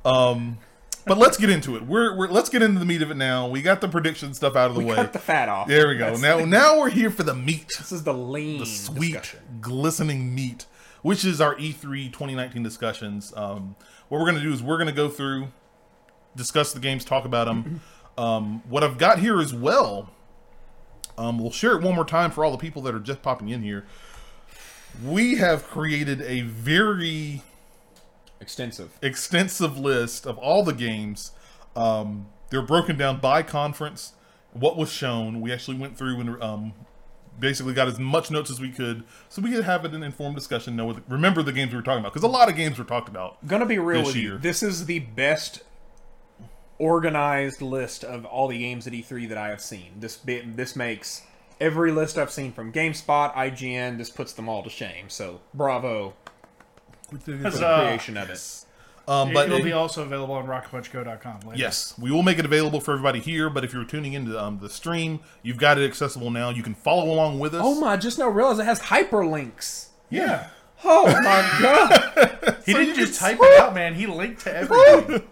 Um, but let's get into it. We're, we're let's get into the meat of it now. We got the prediction stuff out of the we way. We cut the fat off. There we go. That's now the... now we're here for the meat. This is the lean The sweet, discussion. glistening meat, which is our E three twenty nineteen discussions. Um, what we're going to do is we're going to go through discuss the games, talk about them. Um, what I've got here as well, um, we'll share it one more time for all the people that are just popping in here. We have created a very extensive extensive list of all the games. Um, they're broken down by conference, what was shown. We actually went through and um, basically got as much notes as we could so we could have an informed discussion. Know, remember the games we were talking about, because a lot of games were talked about. Gonna be real with you, this is the best organized list of all the games at E three that I have seen. This this makes every list I've seen from GameSpot, I G N, this puts them all to shame. So, bravo for the uh, creation of it. Um, it but will be also available on rocket punch go dot com later. Yes, we will make it available for everybody here, but if you're tuning into um, the stream, you've got it accessible now. You can follow along with us. Oh my, I just now realized it has hyperlinks. Yeah. yeah. Oh my god. He so didn't just type it out, man. He linked to everything.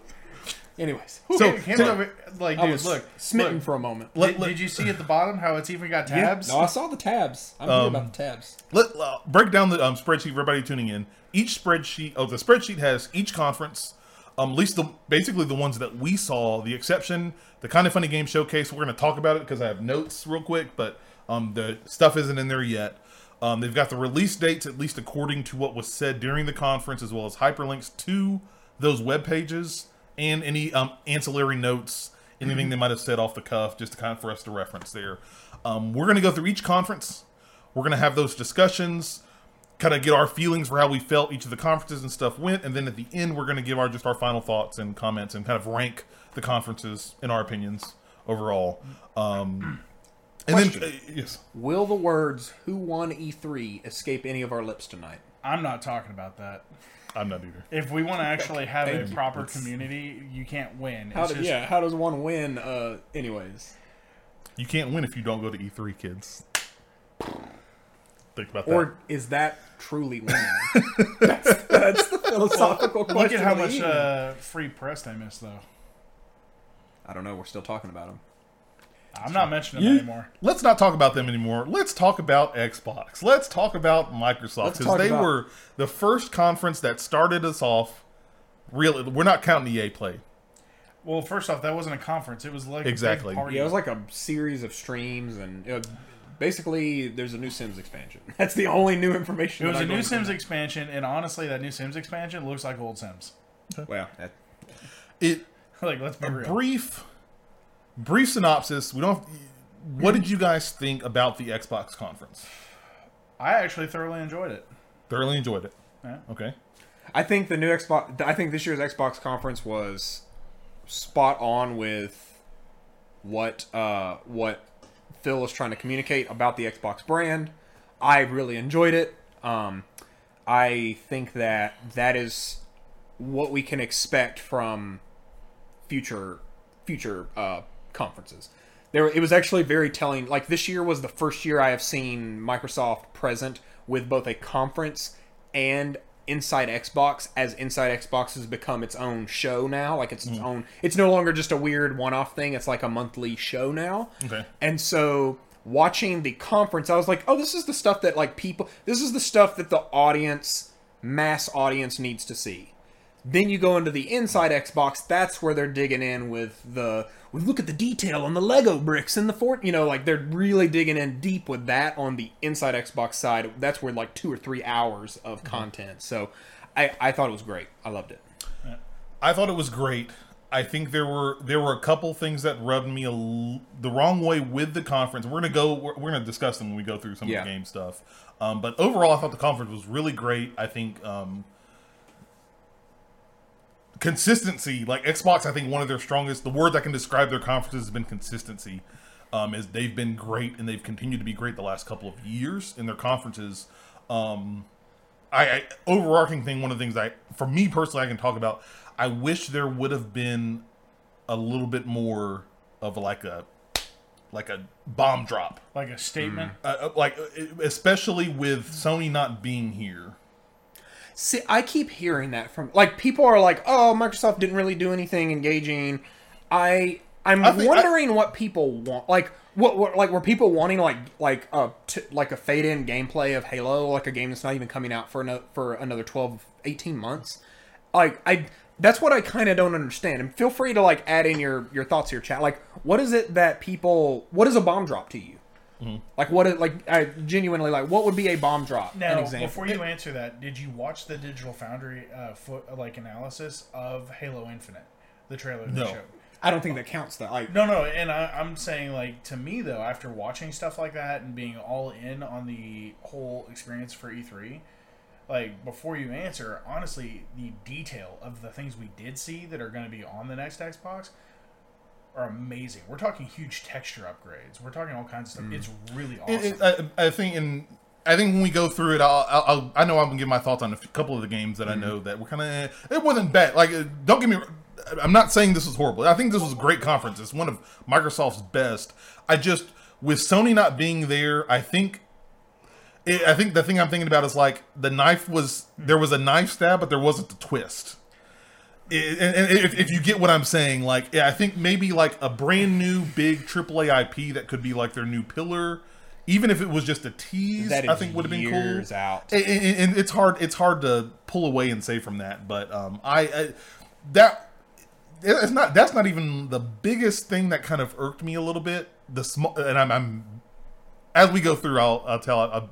Anyways, so, okay, so over, like, dude, I was look, smitten look, for a moment. Let, did, let, did you see at the bottom how it's even got tabs? Yeah. No, I saw the tabs. I'm um, about the tabs. Let, uh, break down the um, spreadsheet for everybody tuning in. Each spreadsheet, oh, the spreadsheet has each conference, um, at least the basically the ones that we saw. The exception, the Kind of Funny Game Showcase. We're going to talk about it because I have notes real quick, but um, the stuff isn't in there yet. Um, they've got the release dates, at least according to what was said during the conference, as well as hyperlinks to those web pages. And any um, ancillary notes, anything mm-hmm. they might have said off the cuff, just to kind of for us to reference there. Um, we're going to go through each conference. We're going to have those discussions, kind of get our feelings for how we felt each of the conferences and stuff went, and then at the end we're going to give our just our final thoughts and comments and kind of rank the conferences in our opinions overall. Um, and Question. then, uh, yes, will the words "Who won E three" escape any of our lips tonight? I'm not talking about that. I'm not either. If we want to actually have Thank a you. proper it's... community, you can't win. It's how do, just... Yeah, how does one win? Uh, anyways, you can't win if you don't go to E three, kids. Think about that. Or is that truly winning? that's, that's the philosophical well, question. Look at how much uh, free press they missed, though. I don't know. We're still talking about them. I'm not mentioning them anymore. Let's not talk about them anymore. Let's talk about Xbox. Let's talk about Microsoft, because they were the first conference that started us off. Really, we're not counting E A Play. Well, first off, that wasn't a conference. It was like exactly. a party. Yeah, it was like a series of streams, and you know, basically, there's a new Sims expansion. That's the only new information. It was a new Sims expansion, and honestly, that new Sims expansion looks like old Sims. Well, that... it like let's be real. Brief. Brief synopsis. We don't. Have, what did you guys think about the Xbox conference? I actually thoroughly enjoyed it. Thoroughly enjoyed it. Yeah. Okay. I think the new Xbox. I think this year's Xbox conference was spot on with what uh, what Phil was trying to communicate about the Xbox brand. I really enjoyed it. Um, I think that that is what we can expect from future future. Uh, conferences. There, it was actually very telling. Like, this year was the first year I have seen Microsoft present with both a conference and Inside Xbox, as Inside Xbox has become its own show now. Like, it's mm. its own, it's no longer just a weird one-off thing. It's like a monthly show now. Okay. And so watching the conference, I was like, oh, this is the stuff that like people, this is the stuff that the audience, mass audience needs to see. Then you go into the Inside Xbox. That's where they're digging in with the we look at the detail on the Lego bricks and the fort. You know, like they're really digging in deep with that on the Inside Xbox side. That's where like two or three hours of content. So, I, I thought it was great. I loved it. I thought it was great. I think there were there were a couple things that rubbed me a l- the wrong way with the conference. We're gonna go. We're, we're gonna discuss them when we go through some yeah. of the game stuff. Um, but overall, I thought the conference was really great. I think. Um, Consistency, like Xbox, I think one of their strongest, the word that can describe their conferences has been consistency. Um, is they've been great and they've continued to be great the last couple of years in their conferences. Um, I, I overarching thing, one of the things I, for me personally, I can talk about. I wish there would have been a little bit more of like a like a bomb drop, like a statement, mm. uh, like especially with Sony not being here. See, I keep hearing that from like people are like, "Oh, Microsoft didn't really do anything engaging." I I'm I wondering I, what people want, like what, what like were people wanting like like a t- like a fade in gameplay of Halo, like a game that's not even coming out for another, for another twelve, eighteen months. Like I that's what I kind of don't understand. And feel free to like add in your your thoughts here, chat. Like, what is it that people? What is a bomb drop to you? Mm-hmm. Like what? Is, like I genuinely like what would be a bomb drop? Now, an example. Before you answer that, did you watch the Digital Foundry uh, foot, like analysis of Halo Infinite, the trailer they no. showed? I don't think that counts. That like no, no, and I, I'm saying like to me though, after watching stuff like that and being all in on the whole experience for E three, like before you answer, honestly, the detail of the things we did see that are going to be on the next Xbox are amazing. We're talking huge texture upgrades. We're talking all kinds of stuff. Mm. It's really awesome. It, it, I, I think in. I think when we go through it, I'll, I'll, I know I'm going to give my thoughts on a couple of the games that mm-hmm. I know that were kind of... It wasn't bad. Like, don't get me... I'm not saying this was horrible. I think this was a great conference. It's one of Microsoft's best. I just... With Sony not being there, I think... It, I think the thing I'm thinking about is, like, the knife was... There was a knife stab, but there wasn't the twist. It, and and if, if you get what I'm saying, like, yeah, I think maybe, like, a brand new big triple A I P that could be, like, their new pillar... Even if it was just a tease, I think would have been cool. Years out, and, and, and it's hard. It's hard to pull away and say from that. But um, I, I that it's not. That's not even the biggest thing that kind of irked me a little bit. The small, and I'm, I'm as we go through, I'll, I'll tell. I'm,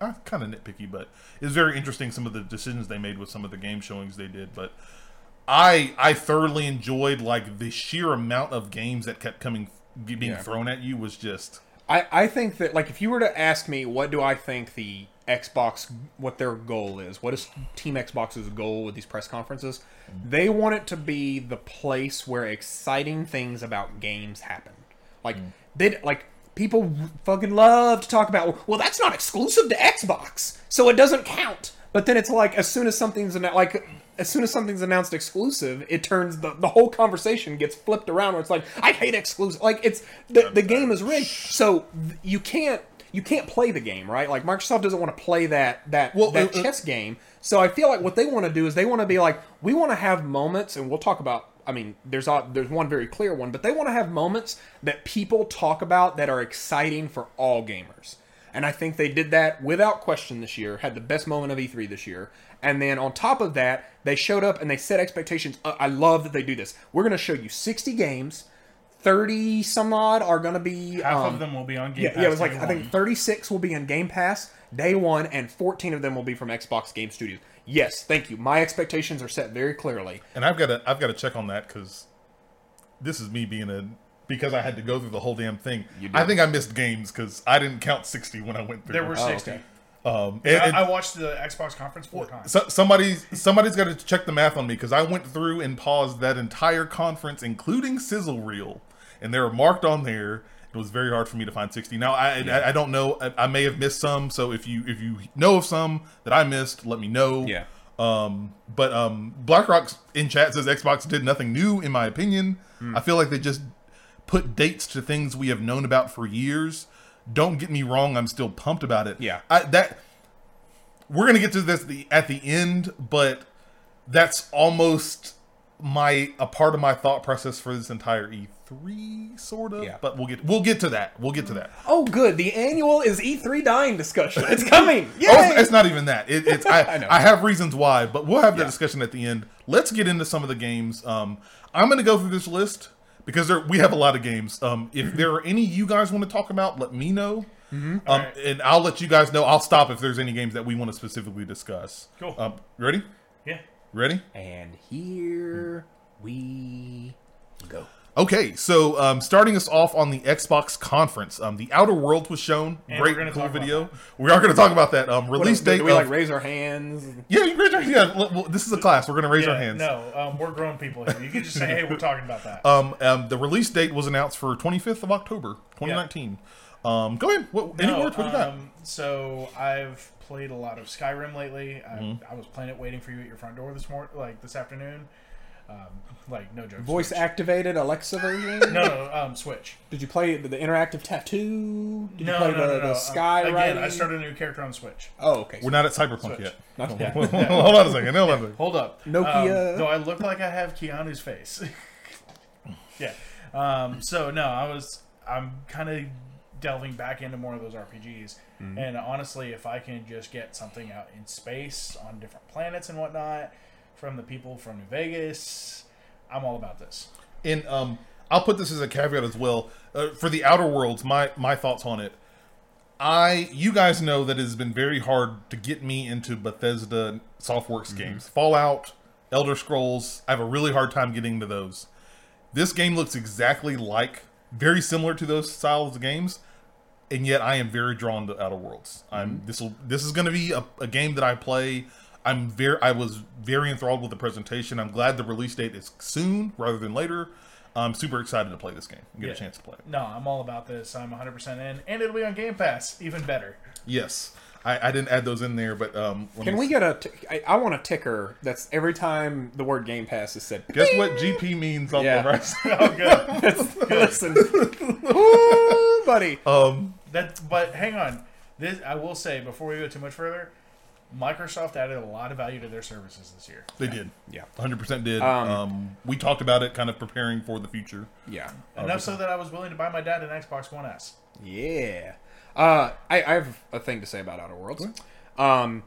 I'm kind of nitpicky, but it's very interesting some of the decisions they made with some of the game showings they did. But I, I thoroughly enjoyed like the sheer amount of games that kept coming being yeah. thrown at you was just. I, I think that, like, if you were to ask me what do I think the Xbox, what their goal is, what is Team Xbox's goal with these press conferences, they want it to be the place where exciting things about games happen. Like, mm. they, like people fucking love to talk about, well, that's not exclusive to Xbox, so it doesn't count. But then it's like, as soon as something's, like, as soon as something's announced exclusive, it turns the, the whole conversation gets flipped around where it's like, I hate exclusive. Like it's the the game is rigged, so you can't you can't play the game, right? Like Microsoft doesn't want to play that that well, that it, chess it, game. So I feel like what they want to do is they want to be like, we want to have moments, and we'll talk about. I mean, there's a, there's one very clear one, but they want to have moments that people talk about that are exciting for all gamers. And I think they did that without question this year, had the best moment of E three this year. And then on top of that, they showed up and they set expectations. Uh, I love that they do this. We're going to show you sixty games. thirty some odd are going to be... Half um, of them will be on Game yeah, Pass. Yeah, it was like, one. I think thirty-six will be on Game Pass day one, and fourteen of them will be from Xbox Game Studios. Yes, thank you. My expectations are set very clearly. And I've got to I've got to check on that because this is me being a... Because I had to go through the whole damn thing. I think I missed games because I didn't count sixty when I went through. There were sixty. Oh, okay. um, and, and I watched the Xbox conference four times. So, somebody's somebody's got to check the math on me because I went through and paused that entire conference, including sizzle reel, and they were marked on there. It was very hard for me to find sixty. Now I yeah. I, I don't know. I, I may have missed some. So if you if you know of some that I missed, let me know. Yeah. Um, but um, BlackRock in chat says Xbox did nothing new in my opinion. Mm. I feel like they just. Put dates to things we have known about for years. Don't get me wrong, I'm still pumped about it. Yeah, I, that we're gonna get to this the, at the end, but that's almost my a part of my thought process for this entire E three sort of. Yeah. But we'll get we'll get to that. We'll get to that. Oh, good. The annual is E three dying discussion. It's coming. Yay! Oh, it's, it's not even that. It, it's I, I, know. I have reasons why, but we'll have that yeah. discussion at the end. Let's get into some of the games. Um, I'm gonna go through this list. Because there, we have a lot of games. Um, if there are any you guys want to talk about, let me know. Mm-hmm. Um, right. And I'll let you guys know. I'll stop if there's any games that we want to specifically discuss. Cool. Um, ready? Yeah. Ready? And here we go. Okay, so um, starting us off on the Xbox conference, um, The Outer Worlds was shown. And great, cool video. We are going to talk about that. Um, release what, date. Do we, of, like, raise our hands? Yeah, you raise your hands. Yeah, well, this is a class. We're going to raise yeah, our hands. No, um, we're grown people here. You can just say, hey, we're talking about that. Um, um, the release date was announced for twenty-fifth of October, twenty nineteen. Yeah. Um, go ahead. What, any no, words? What do you got? Um, so I've played a lot of Skyrim lately. I, mm-hmm. I was playing it waiting for you at your front door this mor- like this afternoon. Um, like no joke. Voice Switch. Activated Alexa version? no, no, um, Switch. Did you play the, the interactive tattoo? Did no, you play no, the, no, no. the sky? Um, again, I started a new character on Switch. Oh, okay. We're not at Cyberpunk Switch. Yet. Not hold, yet. On. hold on a second. No, yeah. Hold up. Nokia. Um, though I look like I have Keanu's face. yeah. Um, so no, I was. I'm kind of delving back into more of those R P Gs, mm-hmm. and honestly, if I can just get something out in space on different planets and whatnot. from the people from New Vegas. I'm all about this. And um, I'll put this as a caveat as well. Uh, for The Outer Worlds, my, my thoughts on it. I, you guys know that it has been very hard to get me into Bethesda Softworks mm-hmm. games. Fallout, Elder Scrolls, I have a really hard time getting into those. This game looks exactly like, very similar to those styles of games, and yet I am very drawn to Outer Worlds. I'm mm-hmm. this will this is going to be a, a game that I play. I'm very I was very enthralled with the presentation. I'm glad the release date is soon rather than later. I'm super excited to play this game and get yeah. a chance to play it. No, I'm all about this. I'm one hundred percent in, and it'll be on Game Pass. Even better. Yes. I, I didn't add those in there, but... Um, Can we get a... T- I, I want a ticker that's every time the word Game Pass is said. Guess what G P means on yeah. the rest? Oh, good. That's, good. Listen. Ooh, buddy. Um, that, but hang on. This I will say, before we go too much further, Microsoft added a lot of value to their services this year. They yeah. did. Yeah. one hundred percent did. Um, um, we talked about it, kind of preparing for the future. Yeah. one hundred percent. Enough so that I was willing to buy my dad an Xbox One S. Yeah. Uh, I, I have a thing to say about Outer Worlds. Um,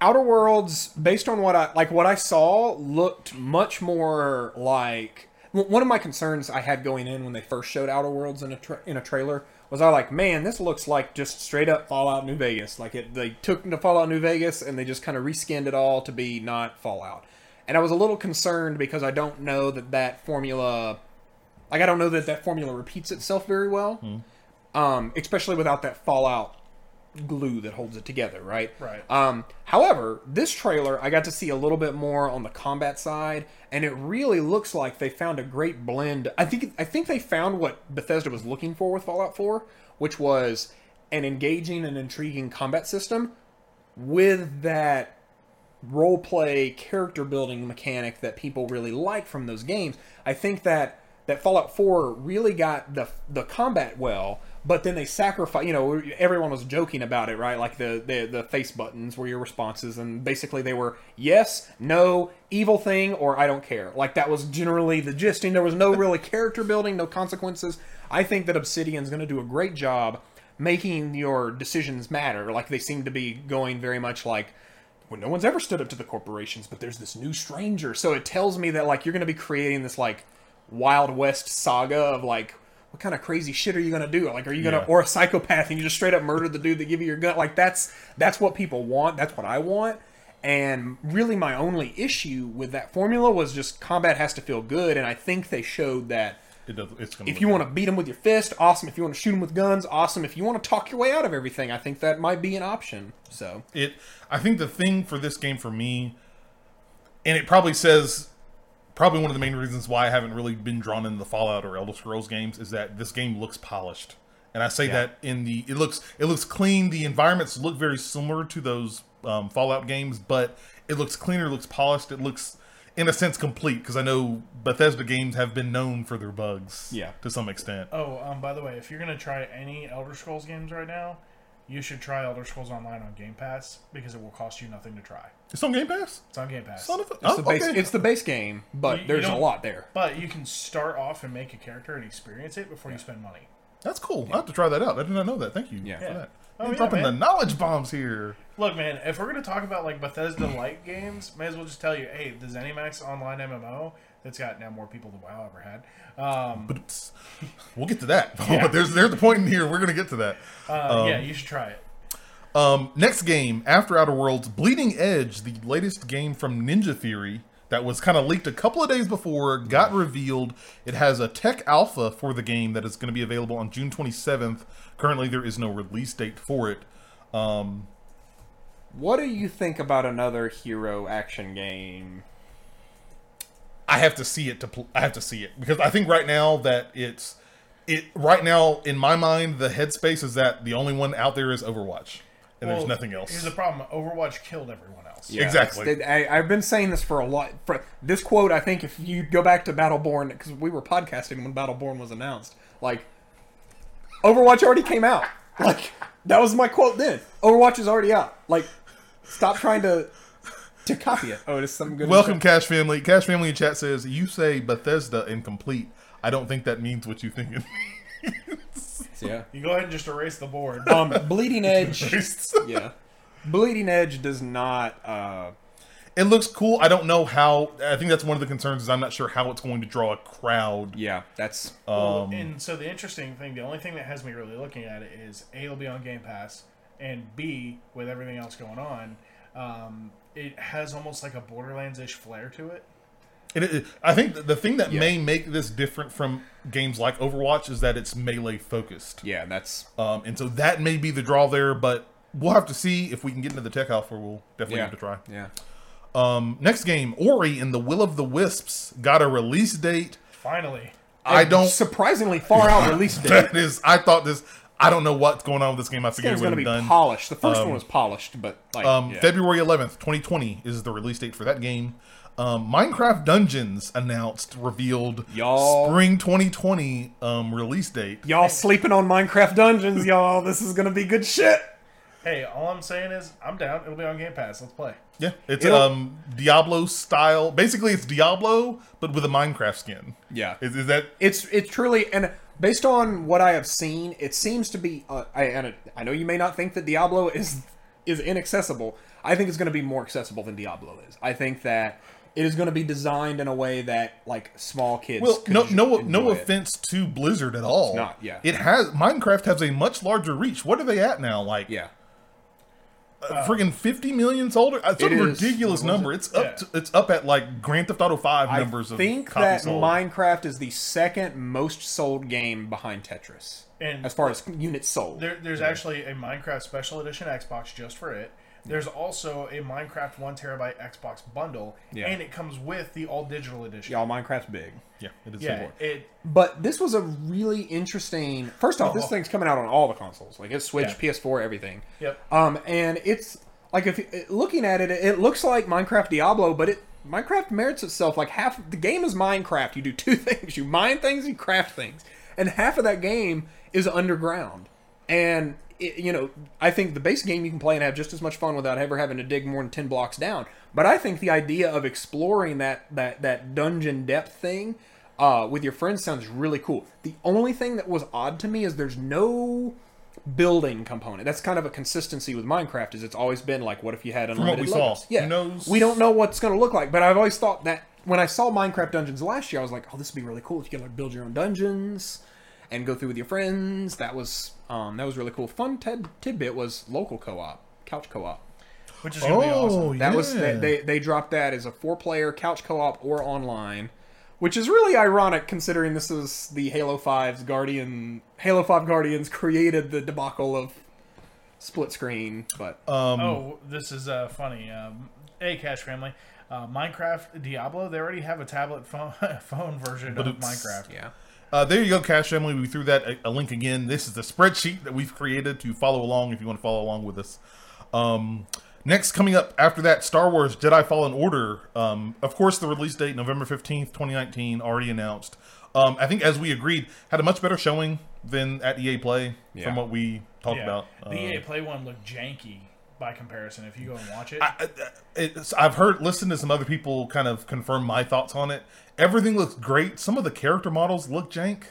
Outer Worlds, based on what I like, what I saw looked much more like one of my concerns I had going in when they first showed Outer Worlds in a tra- in a trailer was I like, man, this looks like just straight up Fallout New Vegas. Like it, they took into Fallout New Vegas and they just kind of reskinned it all to be not Fallout. And I was a little concerned because I don't know that that formula, like I don't know that that formula repeats itself very well. Hmm. Um, especially without that Fallout glue that holds it together, right? Right. Um, however, this trailer, I got to see a little bit more on the combat side, and it really looks like they found a great blend. I think I think they found what Bethesda was looking for with Fallout four, which was an engaging and intriguing combat system with that role-play, character-building mechanic that people really like from those games. I think that, that Fallout four really got the the combat well, but then they sacrificed, you know, everyone was joking about it, right? Like the, the, the face buttons were your responses, and basically they were yes, no, evil thing, or I don't care. Like that was generally the gisting. There was no really character building, no consequences. I think that Obsidian's going to do a great job making your decisions matter. Like they seem to be going very much like, well, no one's ever stood up to the corporations, but there's this new stranger. So it tells me that like you're going to be creating this like Wild West saga of like, what kind of crazy shit are you gonna do? Like, are you gonna yeah. or a psychopath and you just straight up murder the dude that give you your gun? Like, that's that's what people want. That's what I want. And really, my only issue with that formula was just combat has to feel good. And I think they showed that it does, it's gonna if you want to beat them with your fist, awesome. If you want to shoot them with guns, awesome. If you want to talk your way out of everything, I think that might be an option. So it, I think the thing for this game for me, and it probably says. Probably one of the main reasons why I haven't really been drawn into the Fallout or Elder Scrolls games is that this game looks polished, and I say yeah. that in the it looks it looks clean. The environments look very similar to those um, Fallout games, but it looks cleaner, looks polished, it looks in a sense complete. Because I know Bethesda games have been known for their bugs, yeah. to some extent. Oh, um, by the way, if you're gonna try any Elder Scrolls games right now, you should try Elder Scrolls Online on Game Pass because it will cost you nothing to try. It's on Game Pass? It's on Game Pass. Son of a, it's, oh, the base, okay. it's the base game, but you, there's you a lot there. But you can start off and make a character and experience it before yeah. you spend money. That's cool. Yeah. I'll have to try that out. I did not know that. Thank you yeah. for yeah. that. Oh, I'm yeah, dropping man. the knowledge bombs here. Look, man, if we're going to talk about like Bethesda-like games, may as well just tell you, hey, the ZeniMax Online M M O... that's got now more people than WoW ever had. Um, but it's, we'll get to that. Yeah. there's there's the point in here. We're going to get to that. Uh, um, yeah, you should try it. Um, next game, after Outer Worlds, Bleeding Edge, the latest game from Ninja Theory that was kind of leaked a couple of days before, got revealed. It has a tech alpha for the game that is going to be available on June twenty-seventh. Currently, there is no release date for it. Um, what do you think about another hero action game? I have to see it to pl- I have to see it because I think right now that it's it right now in my mind the headspace is that the only one out there is Overwatch and well, there's nothing else. Here's the problem: Overwatch killed everyone else. Yeah, exactly. They, I, I've been saying this for a lot. For this quote, I think if you go back to Battleborn, because we were podcasting when Battleborn was announced, like Overwatch already came out. Like that was my quote then. Overwatch is already out. Like stop trying to. To copy it. Oh, it is some good. Welcome, Cash Family. Cash Family in chat says, you say Bethesda incomplete. I don't think that means what you think it means. Yeah. You go ahead and just erase the board. Um, Bleeding Edge. yeah. Bleeding Edge does not... Uh, It looks cool. I don't know how. I think that's one of the concerns is I'm not sure how it's going to draw a crowd. Yeah, that's... Um, well, and so the interesting thing, the only thing that has me really looking at it is A, it'll be on Game Pass, and B, with everything else going on, um, it has almost like a Borderlands-ish flair to it. It, it, I think the thing that yeah. may make this different from games like Overwatch is that it's melee focused. Yeah, that's... Um, and so that may be the draw there, but we'll have to see if we can get into the tech alpha. We'll definitely yeah. have to try. Yeah. Um, next game, Ori and the Will of the Wisps got a release date. Finally. I and don't... Surprisingly far out release date. That is... I thought this... I don't know what's going on with this game. I figured it would have been done. Polished. The first um, one was polished, but... like um, yeah. February eleventh, twenty twenty is the release date for that game. Um, Minecraft Dungeons announced, revealed y'all. spring twenty twenty um, release date. Y'all sleeping on Minecraft Dungeons, y'all. This is going to be good shit. Hey, all I'm saying is I'm down. It'll be on Game Pass. Let's play. Yeah, it's It'll... um Diablo style. Basically, it's Diablo, but with a Minecraft skin. Yeah. Is, is that... It's, it's truly... and based on what I have seen, it seems to be... Uh, I, and I know you may not think that Diablo is is inaccessible. I think it's going to be more accessible than Diablo is. I think that... it is going to be designed in a way that, like, small kids well, could no, no, no offense it. to Blizzard at all. It's not, yeah. It has... Minecraft has a much larger reach. What are they at now? Like, yeah. Uh, uh, friggin' fifty million sold? It's it a ridiculous is, number. It? It's up yeah. to, It's up at, like, Grand Theft Auto five numbers of copies sold. I think that Minecraft is the second most sold game behind Tetris. And as far as units sold. There, there's yeah. actually a Minecraft Special Edition Xbox just for it. There's also a Minecraft one terabyte Xbox bundle, yeah. and it comes with the all digital edition. Yeah, all Minecraft's big. Yeah, it is. Yeah, it, but this was a really interesting. First off, oh, this oh. thing's coming out on all the consoles, like it's Switch, yeah. P S four, everything. Yep. Um, and it's like if you, looking at it, it looks like Minecraft Diablo, but it Minecraft merits itself. Like half the game is Minecraft. You do two things: you mine things, you craft things, and half of that game is underground. And it, you know, I think the base game you can play and have just as much fun without ever having to dig more than ten blocks down. But I think the idea of exploring that that that dungeon depth thing uh, with your friends sounds really cool. The only thing that was odd to me is there's no building component. That's kind of a consistency with Minecraft. Is it's always been like, what if you had unlimited From what we levels? Saw. Yeah, Who knows? We don't know what's going to look like. But I've always thought that when I saw Minecraft Dungeons last year, I was like, oh, this would be really cool if you could like build your own dungeons and go through with your friends. That was um, that was really cool. Fun t- tidbit was local co-op, couch co-op, which is gonna oh, be awesome. That yeah. was they, they they dropped that as a four-player couch co-op or online, which is really ironic considering this is the Halo five's Guardian. Halo five Guardians created the debacle of split screen, but um, oh, this is uh, funny. Um, hey, Cash Family. Uh, Minecraft Diablo. They already have a tablet phone phone version but of Minecraft. Yeah. Uh, there you go, Cash Family. We threw that a, a link again. This is the spreadsheet that we've created to follow along if you want to follow along with us. Um, next, coming up after that, Star Wars Jedi Fallen Order. Um, of course, the release date, November fifteenth, twenty nineteen, already announced. Um, I think, as we agreed, had a much better showing than at E A Play yeah. from what we talked yeah. about. The uh, E A Play one looked janky by comparison if you go and watch it. I, it's, I've heard, listened to some other people kind of confirm my thoughts on it. Everything looks great. Some of the character models look jank.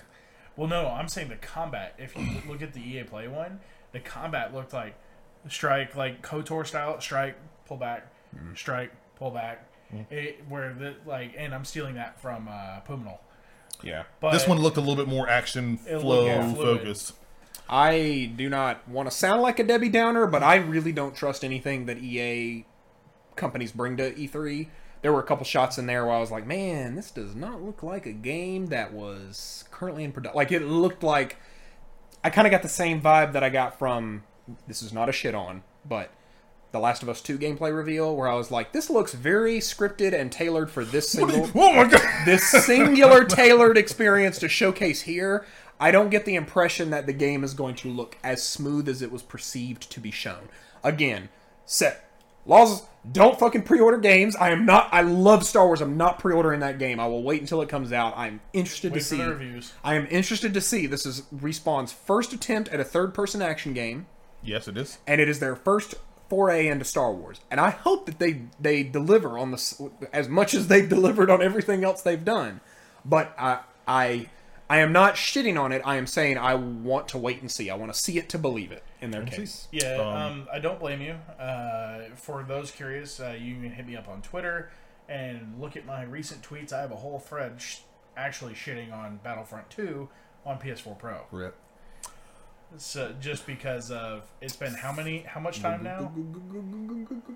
Well, no, I'm saying the combat. If you look at the E A Play one, the combat looked like strike, like KOTOR style, strike, pull back, mm-hmm. strike, pull back. Mm-hmm. It, where the like, and I'm stealing that from uh, Puminal. Yeah, but this one looked a little bit more action flow focused. I do not want to sound like a Debbie Downer, but I really don't trust anything that E A companies bring to E three. There were a couple shots in there where I was like, man, this does not look like a game that was currently in production. Like, it looked like... I kind of got the same vibe that I got from... This is not a shit on, but... The Last of Us two gameplay reveal, where I was like, this looks very scripted and tailored for this single... Oh my God! This singular tailored experience to showcase here. I don't get the impression that the game is going to look as smooth as it was perceived to be shown. Again, Seth, laws... Don't fucking pre-order games. I am not... I love Star Wars. I'm not pre-ordering that game. I will wait until it comes out. I'm interested wait to see... Wait for the reviews. I am interested to see. This is Respawn's first attempt at a third-person action game. Yes, it is. And it is their first foray into Star Wars. And I hope that they, they deliver on this... As much as they've delivered on everything else they've done. But I... I I am not shitting on it. I am saying I want to wait and see. I want to see it to believe it. in their case. Yeah, um, um, I don't blame you. Uh, for those curious, uh, you can hit me up on Twitter and look at my recent tweets. I have a whole thread sh- actually shitting on Battlefront two on P S four Pro. Rip. So just because of it's been how many how much time now?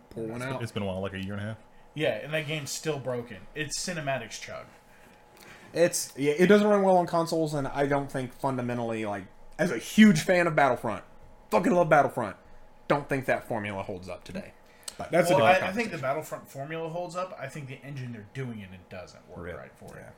Pour one out. It's been a while, like a year and a half. Yeah, and that game's still broken. It's cinematics chug. It's yeah, it doesn't run well on consoles, and I don't think fundamentally, like, as a huge fan of Battlefront, fucking love Battlefront, don't think that formula holds up today. But that's well, a I, I think the Battlefront formula holds up. I think the engine they're doing it it doesn't work right, right for yeah. it.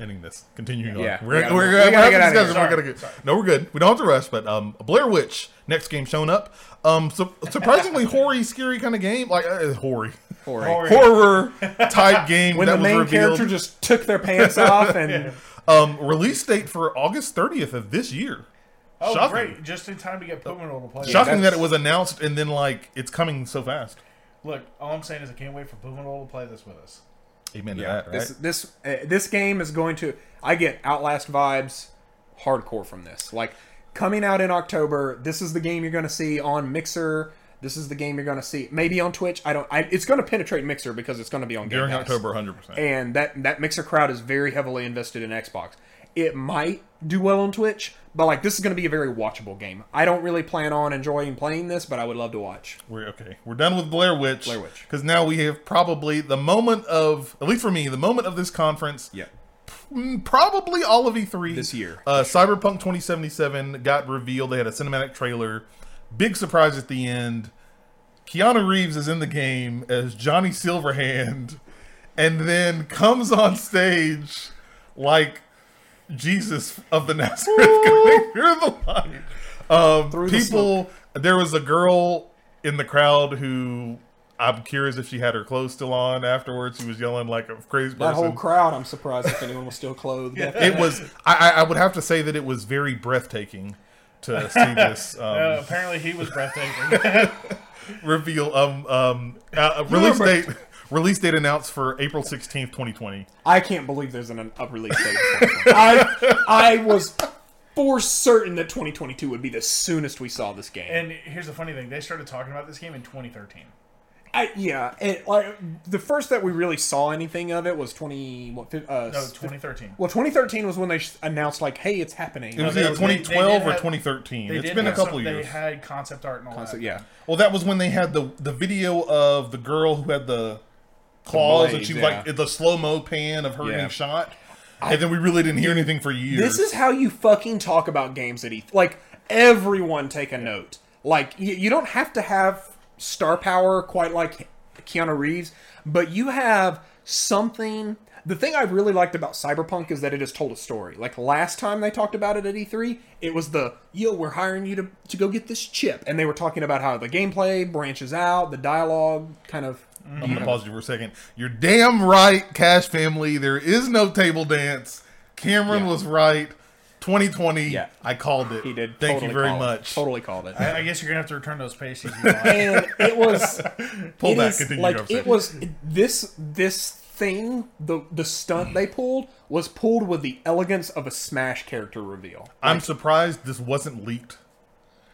Ending this, continuing yeah, on. We're, we're, we're, we we're having discussions. We're gonna get, no, we're good. We don't have to rush, but um, Blair Witch, next game shown up. Um, su- surprisingly hoary, scary kind of game, like uh, hoary, hoary. horror type game. When that the was main revealed. Character just took their pants off, and yeah. um, release date for August thirtieth of this year. Oh, shocking. Great! Just in time to get Pokemon to play. Shocking yeah, that it was announced and then like it's coming so fast. Look, all I'm saying is I can't wait for Pokemon to play this with us. Amen yeah, to that, right? This this, uh, this game is going to... I get Outlast vibes hardcore from this. Like, coming out in October, this is the game you're going to see on Mixer. This is the game you're going to see maybe on Twitch. I don't... I, it's going to penetrate Mixer because it's going to be on Game Pass. During October, one hundred percent. And that, that Mixer crowd is very heavily invested in Xbox. It might do well on Twitch, but, like, this is going to be a very watchable game. I don't really plan on enjoying playing this, but I would love to watch. We're okay. We're done with Blair Witch. Blair Witch. Because now we have probably the moment of, at least for me, the moment of this conference. Yeah. P- probably all of E three. This year. Uh, Cyberpunk twenty seventy-seven got revealed. They had a cinematic trailer. Big surprise at the end. Keanu Reeves is in the game as Johnny Silverhand and then comes on stage like... Jesus of the Nazareth coming through the line. Um, through people, the there was a girl in the crowd who I'm curious if she had her clothes still on afterwards. She was yelling like a crazy person. That whole crowd, I'm surprised if anyone was still clothed. Yeah. It was, I, I would have to say that it was very breathtaking to see this. Um, no, apparently he was breathtaking. reveal, um, um, uh, release date. Release date announced for April sixteenth, twenty twenty. I can't believe there's an up release date. I I was for certain that twenty twenty-two would be the soonest we saw this game. And here's the funny thing. They started talking about this game in twenty thirteen. I, yeah. It, like, the first that we really saw anything of it was twenty... What, uh, no, twenty thirteen. Well, twenty thirteen was when they announced, like, hey, it's happening. It was either twenty twelve or twenty thirteen. It's been a couple of years. They had concept art and all concept, that. Yeah. Well, that was when they had the, the video of the girl who had the... claws blades, and she yeah. like the slow mo pan of her yeah. being shot, and I, then we really didn't hear anything for years. This is how you fucking talk about games at E three. Like everyone, take a note. Like you, you don't have to have star power quite like Keanu Reeves, but you have something. The thing I really liked about Cyberpunk is that it has told a story. Like last time they talked about it at E three, it was the, yo, we're hiring you to, to go get this chip. And they were talking about how the gameplay branches out, the dialogue kind of... Mm-hmm. I'm going to pause you for a second. You're damn right, Cash Family. There is no table dance. Cameron yeah. was right. twenty twenty, yeah. I called it. He did. Thank totally you very much. It. Totally called it. I, I guess you're going to have to return those pasties. And it was... Pull it back. Is, continue like, it was... This... this thing, the the stunt they pulled was pulled with the elegance of a Smash character reveal. Like, I'm surprised this wasn't leaked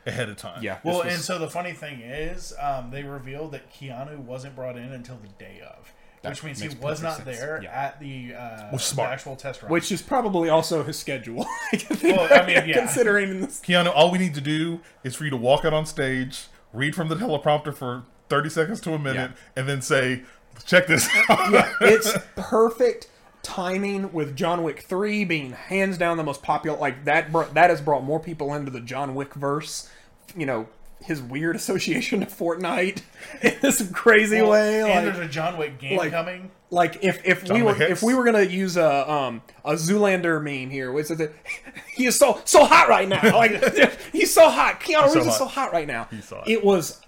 ahead of time. Yeah. Well, was... and so the funny thing is, um, they revealed that Keanu wasn't brought in until the day of, that which means he was not sense. there yeah. at the, uh, the actual test run, which is probably also his schedule. I well, I mean, yeah. Considering this... Keanu, all we need to do is for you to walk out on stage, read from the teleprompter for thirty seconds to a minute, yeah. and then say. Check this out. Yeah, it's perfect timing with John Wick three being hands down the most popular. Like that br- that has brought more people into the John Wick verse. You know, his weird association to Fortnite in this crazy well, way. And like, there's a John Wick game like, coming. Like if, if John we Wick were hits. if we were gonna use a um a Zoolander meme here, which is that he is so so hot right now. Like he's so hot. Keanu Reeves so is so hot right now. He's so hot. It was.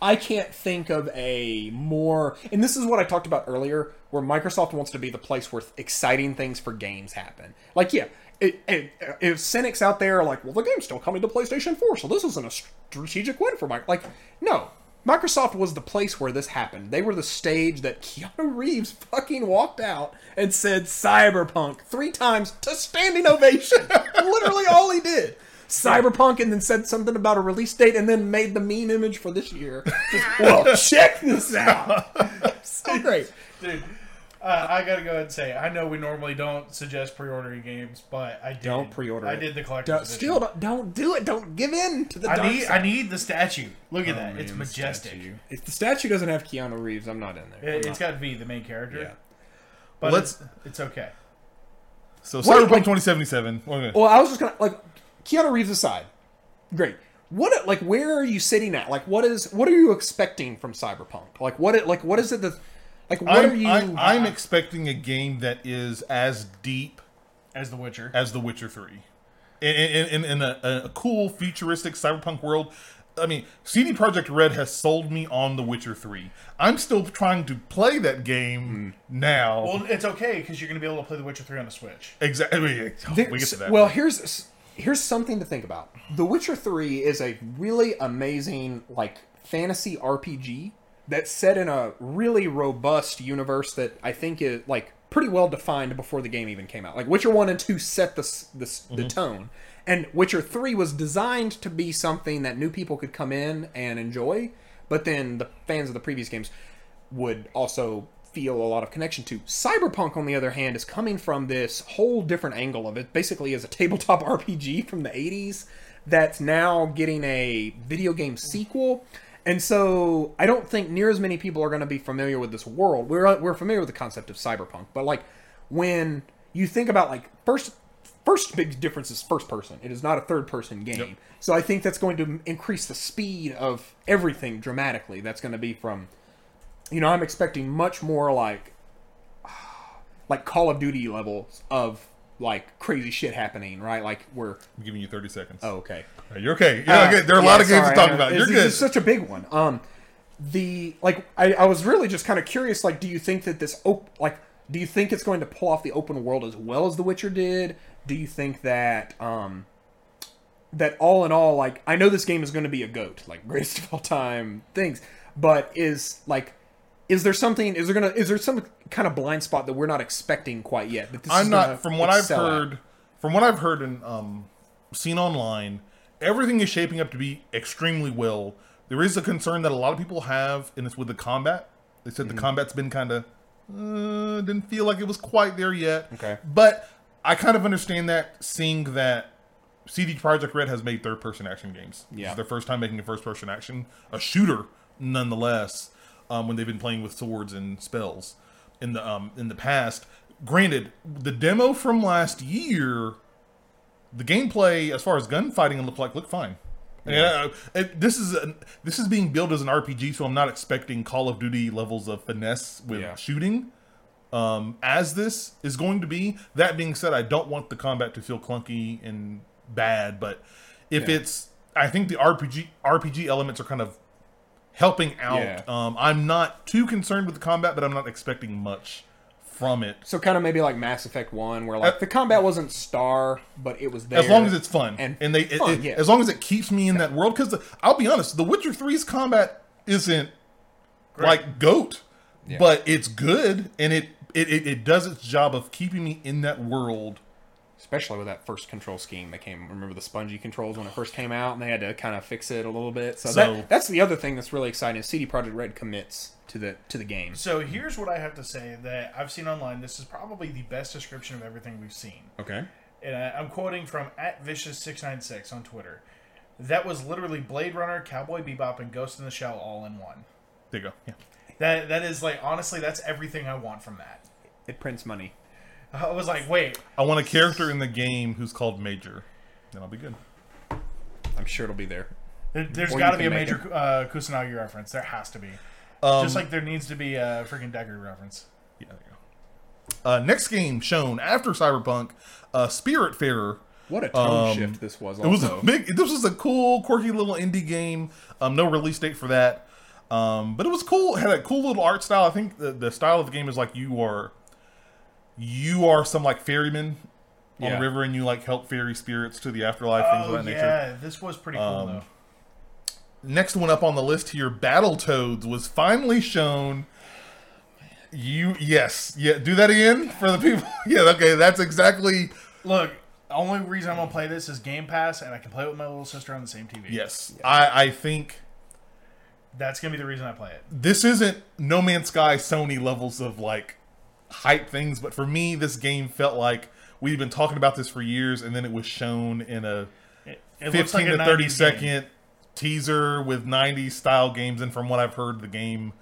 I can't think of a more... And this is what I talked about earlier, where Microsoft wants to be the place where exciting things for games happen. Like, yeah, it, it, if cynics out there are like, well, the game's still coming to PlayStation four, so this isn't a strategic win for Microsoft. Like, no. Microsoft was the place where this happened. They were the stage that Keanu Reeves fucking walked out and said Cyberpunk three times to standing ovation. Literally all he did. Cyberpunk, and then said something about a release date, and then made the meme image for this year. Just, well, check this out. So great. Dude, uh, I got to go ahead and say, I know we normally don't suggest pre-ordering games, but I did. Don't pre-order I it. did the collector's edition. Still, don't, don't do it. Don't give in to the I dark need, side. I need the statue. Look at oh, that. Man, it's majestic. Statue. If the statue doesn't have Keanu Reeves, I'm not in there. It, it's got to be the main character. Yeah. But Let's, it's, it's okay. So, what, Cyberpunk like, twenty seventy-seven. Well, I was just going to, like, Keanu Reeves aside, great. What, like, where are you sitting at? Like, what is, what are you expecting from Cyberpunk? Like, what, it, like, what is it that, like, what I'm, are you... I'm, I'm expecting a game that is as deep... As The Witcher. As The Witcher three. In, in, in, in a, a cool, futuristic cyberpunk world. I mean, C D Projekt Red has sold me on The Witcher three. I'm still trying to play that game mm. now. Well, it's okay, because you're going to be able to play The Witcher three on the Switch. Exactly. Oh, there, we get to that. Well, here's... Here's something to think about. The Witcher three is a really amazing, like, fantasy R P G that's set in a really robust universe that I think is, like, pretty well defined before the game even came out. Like, Witcher one and two set the, the, mm-hmm. the tone. And Witcher three was designed to be something that new people could come in and enjoy, but then the fans of the previous games would also feel a lot of connection to. Cyberpunk, on the other hand, is coming from this whole different angle of it. Basically, is a tabletop R P G from the eighties that's now getting a video game sequel. And so I don't think near as many people are going to be familiar with this world. We're we're familiar with the concept of cyberpunk, but like when you think about like first first big difference is first person. It is not a third person game. Yep. So I think that's going to increase the speed of everything dramatically. That's going to be from You know, I'm expecting much more like, like Call of Duty levels of like crazy shit happening, right? Like we're I'm giving you thirty seconds. Oh, okay. You're okay. You're uh, okay. There are a yeah, lot of sorry, games to talk about. You're good. This is such a big one. Um, the like, I, I was really just kind of curious. Like, do you think that this op- like, do you think it's going to pull off the open world as well as The Witcher did? Do you think that um, that all in all, like, I know this game is going to be a GOAT, like greatest of all time things, but is like. Is there something? Is there gonna? Is there some kind of blind spot that we're not expecting quite yet? That this I'm is not. From what I've heard, at. from what I've heard and um, seen online, everything is shaping up to be extremely well. There is a concern that a lot of people have, and it's with the combat. They said mm-hmm. the combat's been kind of uh, didn't feel like it was quite there yet. Okay, but I kind of understand that, seeing that C D Projekt Red has made third-person action games. Yeah, this is their first time making a first-person action, a shooter, nonetheless. Um, when they've been playing with swords and spells in the um, in the past. Granted, the demo from last year, the gameplay as far as gunfighting and look like looked fine. Yeah. And, uh, this is a, this is being billed as an R P G, so I'm not expecting Call of Duty levels of finesse with yeah. shooting. Um, as this is going to be. That being said, I don't want the combat to feel clunky and bad, but if yeah. it's, I think the R P G R P G elements are kind of helping out. Yeah. Um, I'm not too concerned with the combat, but I'm not expecting much from it. So kind of maybe like Mass Effect one, where like uh, the combat wasn't star, but it was there. As long as it's fun. And, and they it, fun, it, yeah. as long as it keeps me in yeah. that world. Because I'll be honest, The Witcher three's combat isn't Great. like GOAT, yeah. but it's good. And it, it, it, it does its job of keeping me in that world. Especially with that first control scheme that came. Remember the spongy controls when it first came out, and they had to kind of fix it a little bit. So, so that, that's the other thing that's really exciting. Is C D Projekt Red commits to the to the game. So here's what I have to say that I've seen online. This is probably the best description of everything we've seen. Okay. And I, I'm quoting from at Vicious six nine six on Twitter. That was literally Blade Runner, Cowboy Bebop, and Ghost in the Shell all in one. There you go. Yeah. That that is like honestly, that's everything I want from that. It prints money. I was like, wait. I want a character in the game who's called Major. Then I'll be good. I'm sure it'll be there. there there's got to be a Major uh, Kusanagi reference. There has to be. Um, Just like there needs to be a freaking Dagger reference. Yeah, there you go. Uh, next game shown after Cyberpunk, uh, Spiritfarer. What a tone um, shift this was. Also. It was a big. This was a cool, quirky little indie game. Um, no release date for that. Um, but it was cool. It had a cool little art style. I think the, the style of the game is like you are... You are some, like, ferryman on yeah. the river, and you, like, help ferry spirits to the afterlife, oh, things of that yeah. nature. yeah, this was pretty cool, um, though. Next one up on the list here, Battletoads, was finally shown. You, yes. yeah. Do that again for the people. Yeah, okay, that's exactly... Look, The only reason I'm going to play this is Game Pass, and I can play it with my little sister on the same T V. Yes. Yeah. I, I think... That's going to be the reason I play it. This isn't No Man's Sky Sony levels of, like, hype things, but for me, this game felt like we've been talking about this for years, and then it was shown in a it, it fifteen like to thirty-second game. Teaser with nineties-style games, and from what I've heard, the game...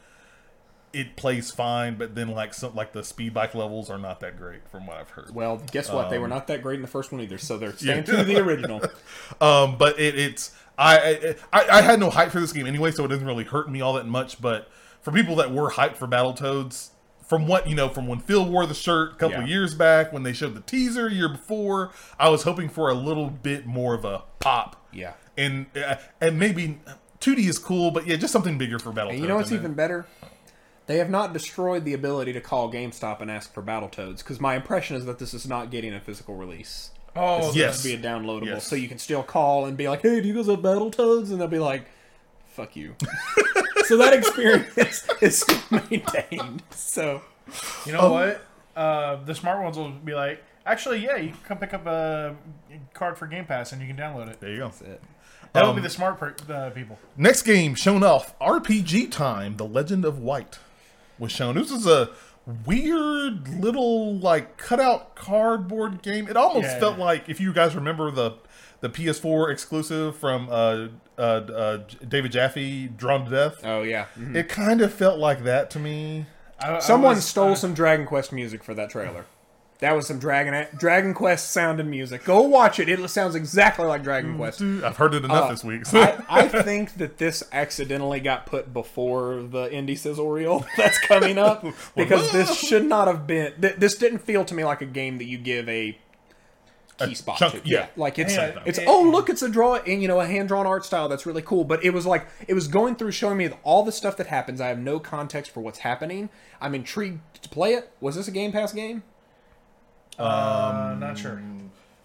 It plays fine, but then like some, like the speed bike levels are not that great from what I've heard. Well, guess what? Um, they were not that great in the first one either, so they're staying true to the original. Um, but it, it's I, I I had no hype for this game anyway, so it doesn't really hurt me all that much. But for people that were hyped for Battletoads, from what you know, from when Phil wore the shirt a couple yeah. of years back, when they showed the teaser a year before, I was hoping for a little bit more of a pop. Yeah, and and maybe two D is cool, but yeah, just something bigger for Battletoads. And you know what's even better? They have not destroyed the ability to call GameStop and ask for Battletoads, because my impression is that this is not getting a physical release. Oh, this is yes. going to be a downloadable, yes. so you can still call and be like, "Hey, do you guys have Battletoads?" And they'll be like, "Fuck you." So that experience is maintained. So, you know um, what? Uh, the smart ones will be like, "Actually, yeah, you can come pick up a card for Game Pass and you can download it." There you go. That's it. That would um, be the smart per- uh, people. Next game shown off: R P G Time: The Legend of White. Was shown. This was a weird little like cutout cardboard game. It almost yeah. felt like, if you guys remember the the P S four exclusive from uh, uh, uh, David Jaffe, Drawn to Death. Oh yeah, mm-hmm. It kind of felt like that to me. I, Someone I was, stole uh, some Dragon Quest music for that trailer. That was some Dragon Dragon Quest sound and music. Go watch it. It sounds exactly like Dragon Quest. I've heard it enough uh, this week. So. I, I think that this accidentally got put before the indie sizzle reel that's coming up. Because this should not have been... Th- this didn't feel to me like a game that you give a key a spot chunk, to. Yeah. yeah. Like, it's, yeah, it's yeah. oh, look, it's a draw, and you know, a hand-drawn art style that's really cool. But it was like, it was going through showing me all the stuff that happens. I have no context for what's happening. I'm intrigued to play it. Was this a Game Pass game? Um, uh, not sure.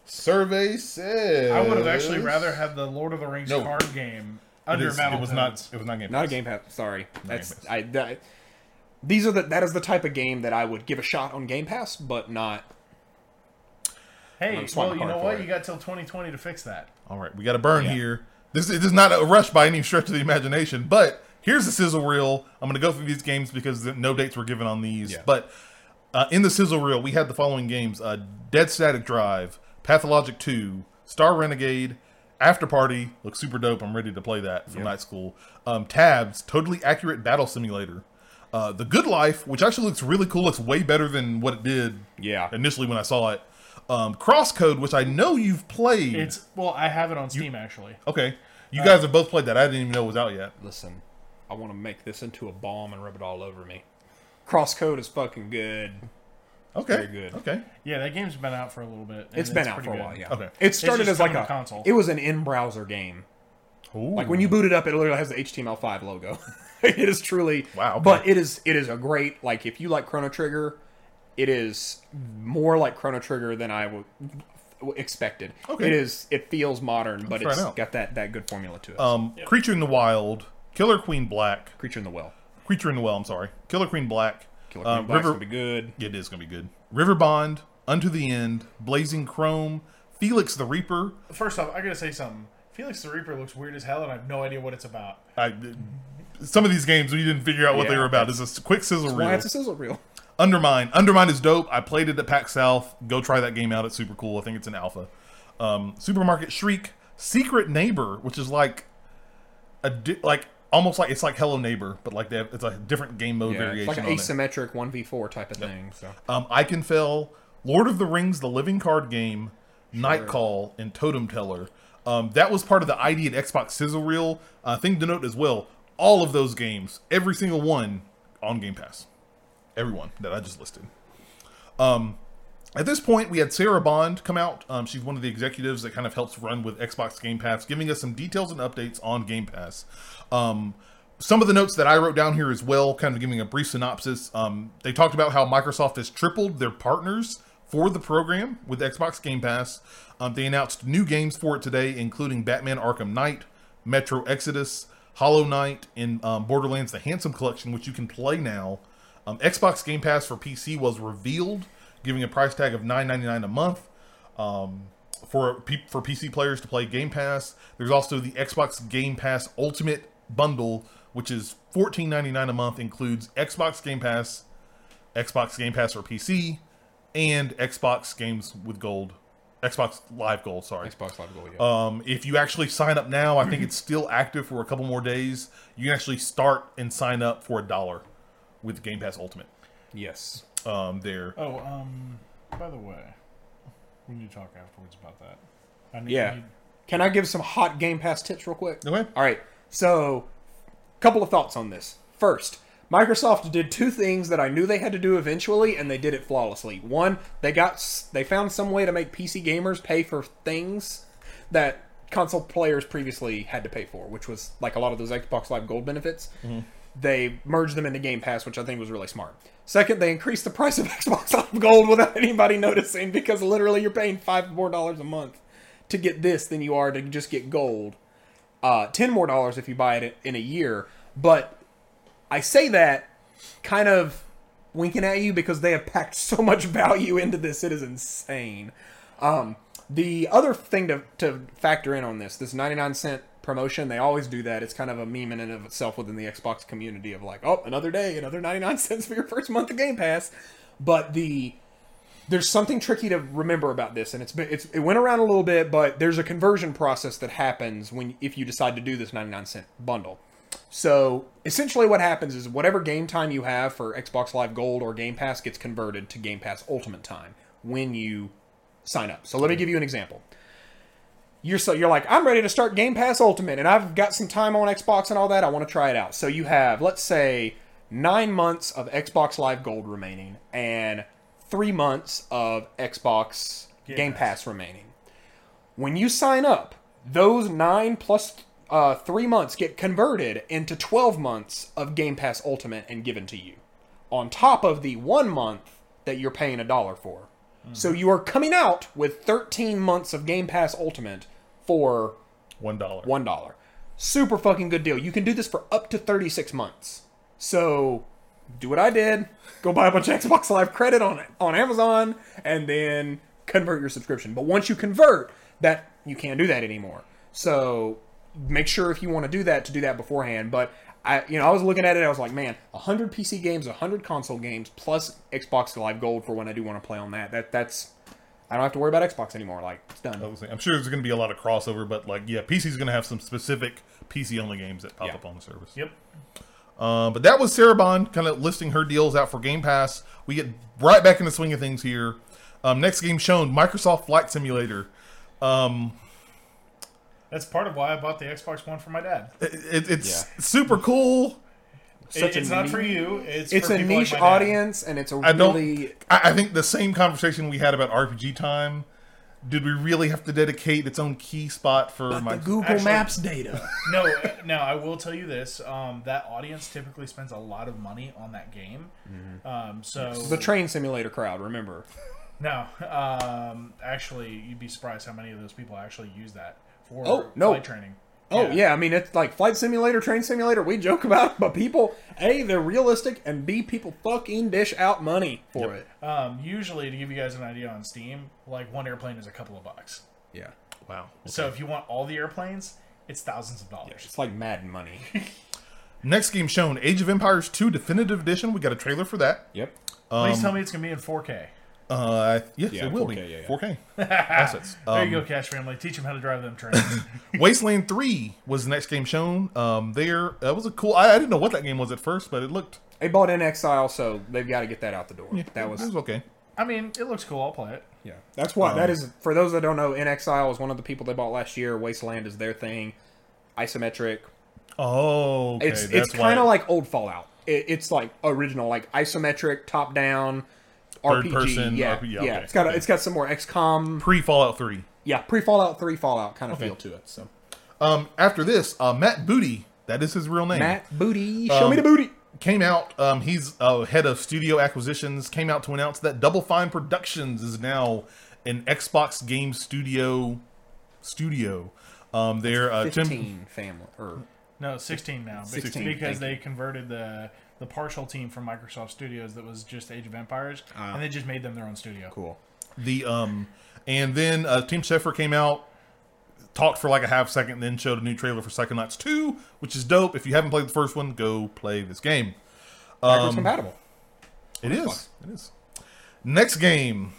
Survey says I would have actually rather had the Lord of the Rings no. card game under Battletoads. It was not. It was not Game Pass. Not a Game Pass. Sorry, not that's Pass. I. That, these are the that is the type of game that I would give a shot on Game Pass, but not. Hey, well, you know what? It. You got till twenty twenty to fix that. All right, we got a burn yeah. here. This, this is not a rush by any stretch of the imagination, but here's the sizzle reel. I'm going to go through these games because no dates were given on these, yeah. but. Uh, in the sizzle reel, we had the following games: uh, Dead Static Drive, Pathologic two, Star Renegade, After Party. Looks super dope. I'm ready to play that from yeah. Night School. Um, Tabs, Totally Accurate Battle Simulator. Uh, the Good Life, which actually looks really cool. Looks way better than what it did yeah. initially when I saw it. Um, Crosscode, which I know you've played. It's well, I have it on Steam you, actually. Okay. You uh, guys have both played that. I didn't even know it was out yet. Listen, I want to make this into a bomb and rub it all over me. Crosscode is fucking good. Okay. Very good. Okay. Yeah, that game's been out for a little bit. It's been it's out for a good. while, yeah. Okay. It started as like a console. It was an in-browser game. Ooh. Like when you boot it up, it literally has the H T M L five logo. It is truly wow. Okay. But it is it is a great like if you like Chrono Trigger, it is more like Chrono Trigger than I would expected. Okay. It is it feels modern, but Let's it's got that, that good formula to it. Um, yep. Creature in the Wild, Killer Queen Black, Creature in the Well. Creature in the Well, I'm sorry. Killer Queen Black. Killer Queen um, Black's River, gonna be good. It is gonna be good. River Bond, Unto the End, Blazing Chrome, Felix the Reaper. First off, I gotta say something. Felix the Reaper looks weird as hell, and I have no idea what it's about. I, some of these games, we didn't figure out what yeah, they were about. It's a quick sizzle reel. Why it's a sizzle reel? Undermine. Undermine is dope. I played it at PAX South. Go try that game out. It's super cool. I think it's an alpha. Um, Supermarket Shriek, Secret Neighbor, which is like a di- like. Almost like it's like Hello Neighbor, but like they have, it's a different game mode yeah, variation. It's like an asymmetric one v four type of yep. thing. So. Um, Eichenfell, Lord of the Rings, the Living Card Game, sure. Night Call, and Totem Teller. Um, that was part of the I D and Xbox sizzle reel. Uh, thing to note as well: all of those games, every single one, on Game Pass. Every one that I just listed. Um, at this point, we had Sarah Bond come out. Um, she's one of the executives that kind of helps run with Xbox Game Pass, giving us some details and updates on Game Pass. Um, some of the notes that I wrote down here as well, kind of giving a brief synopsis. Um, they talked about how Microsoft has tripled their partners for the program with Xbox Game Pass. Um, they announced new games for it today, including Batman Arkham Knight, Metro Exodus, Hollow Knight, and um, Borderlands The Handsome Collection, which you can play now. Um, Xbox Game Pass for P C was revealed, giving a price tag of nine ninety-nine a month. Um, for for P C players to play Game Pass. There's also the Xbox Game Pass Ultimate Bundle, which is fourteen ninety-nine a month, includes Xbox Game Pass, Xbox Game Pass for P C, and Xbox Games with Gold. Xbox Live Gold, sorry. Xbox Live Gold, yeah. Um, if you actually sign up now, I think it's still active for a couple more days. You can actually start and sign up for a dollar with Game Pass Ultimate. Yes. Um, there. Oh, um, by the way, we need to talk afterwards about that. I need, yeah. I need... Can I give some hot Game Pass tips real quick? Okay. All right. So, a couple of thoughts on this. First, Microsoft did two things that I knew they had to do eventually, and they did it flawlessly. One, they got they found some way to make P C gamers pay for things that console players previously had to pay for, which was like a lot of those Xbox Live Gold benefits. Mm-hmm. They merged them into Game Pass, which I think was really smart. Second, they increased the price of Xbox Live Gold without anybody noticing, because literally you're paying five more dollars a month to get this than you are to just get Gold. Uh, ten more dollars if you buy it in a year. But I say that kind of winking at you, because they have packed so much value into this. It is insane. Um, the other thing to, to factor in on this, this ninety-nine cent promotion, they always do that. It's kind of a meme in and of itself within the Xbox community of like, oh, another day, another ninety-nine cents for your first month of Game Pass. But the there's something tricky to remember about this, and it's been, it's it went around a little bit, but there's a conversion process that happens when if you decide to do this ninety-nine cent bundle. So, essentially what happens is whatever game time you have for Xbox Live Gold or Game Pass gets converted to Game Pass Ultimate time when you sign up. So, let me give you an example. You're so you're like, I'm ready to start Game Pass Ultimate, and I've got some time on Xbox and all that. I want to try it out. So, you have, let's say, nine months of Xbox Live Gold remaining and three months of Xbox Game, game Pass. Pass remaining. When you sign up, those nine plus... Uh, three months get converted into twelve months of Game Pass Ultimate and given to you, on top of the one month that you're paying a dollar for. Mm-hmm. So you are coming out with thirteen months of Game Pass Ultimate for one dollar. one dollar. Super fucking good deal. You can do this for up to thirty-six months. So do what I did. Go buy a bunch of Xbox Live credit on on Amazon and then convert your subscription. But once you convert, that you can't do that anymore. So... make sure if you want to do that, to do that beforehand. But, I, you know, I was looking at it, I was like, man, one hundred P C games, one hundred console games, plus Xbox Live Gold for when I do want to play on that. That That's... I don't have to worry about Xbox anymore. Like, it's done. I'm sure there's going to be a lot of crossover, but, like, yeah, P C's going to have some specific P C-only games that pop yeah. up on the service. Yep. Uh, but that was Sarah Bond kind of listing her deals out for Game Pass. We get right back in the swing of things here. Um, next game shown, Microsoft Flight Simulator. Um... That's part of why I bought the Xbox One for my dad. It, it's yeah. super cool. It, it's not niche, for you. It's, it's for a niche like audience, and it's a I really... I, I think the same conversation we had about R P G Time. Did we really have to dedicate its own key spot for but my... the Google Actually, Maps data. no, no, I will tell you this. Um, that audience typically spends a lot of money on that game. Mm-hmm. Um, so the train simulator crowd, remember. No. Um, actually, you'd be surprised how many of those people actually use that. Or oh, no. flight training. Oh, yeah. yeah. I mean, it's like flight simulator, train simulator. We joke about it, but people, A, they're realistic, and B, people fucking dish out money for yep. it. Um, usually, to give you guys an idea on Steam, like one airplane is a couple of bucks. Yeah. Wow. Okay. So if you want all the airplanes, it's thousands of dollars. Yeah, it's like Madden money. Next game shown, Age of Empires two Definitive Edition. We got a trailer for that. Yep. Um, Please tell me it's going to be in four K. Uh, yes, yeah, it will four K, be. Yeah, yeah. four K. Assets. Um, there you go, Cash Family. Teach them how to drive them trains. Wasteland three was the next game shown. Um, there, that was a cool... I, I didn't know what that game was at first, but it looked... They bought In Exile, so they've got to get that out the door. Yeah, that was... It was okay. I mean, it looks cool. I'll play it. Yeah. That's why... Um, that is... For those that don't know, In Exile is one of the people they bought last year. Wasteland is their thing. Isometric. Oh, okay. It's, it's kind of like old Fallout. It, it's like original, like isometric, top-down... Third R P G, person, yeah, R P G, yeah. yeah. Okay. It's got a, it's got some more X COM pre Fallout three, yeah, pre Fallout three Fallout kind of okay. feel to it. So, um, after this, uh, Matt Booty, that is his real name, Matt Booty, um, show me the booty, came out. Um, he's uh, head of studio acquisitions. Came out to announce that Double Fine Productions is now an Xbox Game Studio studio. Um, they're uh, fifteen Tim... family or no sixteen now, sixteen because they converted the. the partial team from Microsoft Studios that was just Age of Empires, uh, and they just made them their own studio. Cool. The um, And then uh, Tim Schafer came out, talked for like a half second, and then showed a new trailer for Psychonauts two, which is dope. If you haven't played the first one, go play this game. Um, backwards compatible. It is. It is. Next game.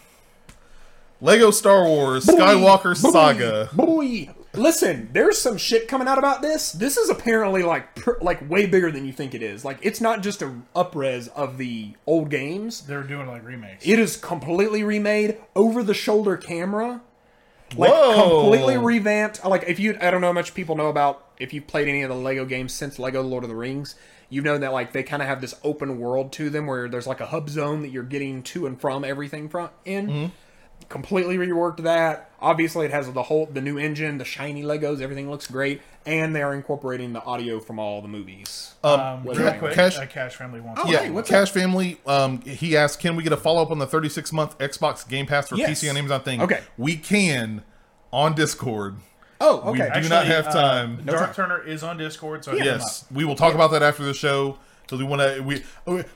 Lego Star Wars boy, Skywalker boy, Saga. Boy. Listen, there's some shit coming out about this. This is apparently like per, like way bigger than you think it is. Like, it's not just a up-res of the old games. They're doing like remakes. It is completely remade, over-the-shoulder camera. Like, whoa. Completely revamped. Like, if you, I don't know how much people know about, if you've played any of the Lego games since Lego Lord of the Rings, you know that like they kind of have this open world to them where there's like a hub zone that you're getting to and from everything from in. Mm-hmm. Completely reworked that. Obviously, it has the whole the new engine, the shiny Legos, everything looks great, and they're incorporating the audio from all the movies. Um, yeah, quick, Cash, uh, Cash Family wants. Oh, yeah, hey, what's Cash up? Family. Um, he asked, "Can we get a follow up on the thirty-six month Xbox Game Pass for yes. P C and Amazon thing?" Okay, we can on Discord. Oh, okay. We do Actually, not have time. Uh, no Dark time. Turner is on Discord, so yeah. yes, we will talk yeah. about that after the show. So we want to we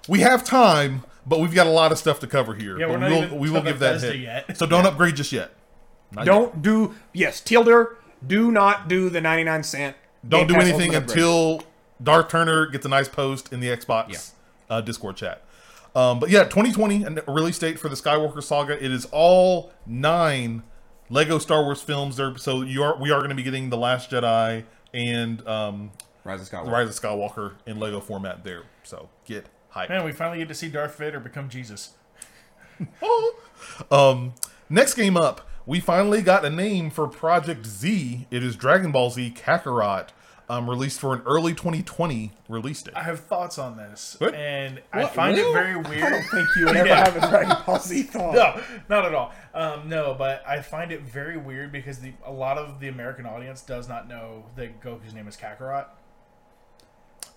we have time. But we've got a lot of stuff to cover here. Yeah, but we're not we'll, we will give that hit. Yet. So don't yeah. upgrade just yet. Not don't yet. do... Yes, Tilder, do not do the ninety-nine cent. Don't do anything until Darth Turner gets a nice post in the Xbox yeah. uh, Discord chat. Um, but yeah, twenty twenty, a release date for the Skywalker Saga. It is all nine Lego Star Wars films. There, so you are we are going to be getting The Last Jedi and um, Rise of Skywalker. Rise of Skywalker in Lego format there. So get... Man, we finally get to see Darth Vader become Jesus. um, next game up, we finally got a name for Project Z. It is Dragon Ball Z Kakarot, um, released for an early twenty twenty release date. I have thoughts on this, what? and what? I find really? it very weird. I don't think you would ever yeah. have a Dragon Ball Z thought. No, not at all. Um, no, but I find it very weird because the, a lot of the American audience does not know that Goku's name is Kakarot.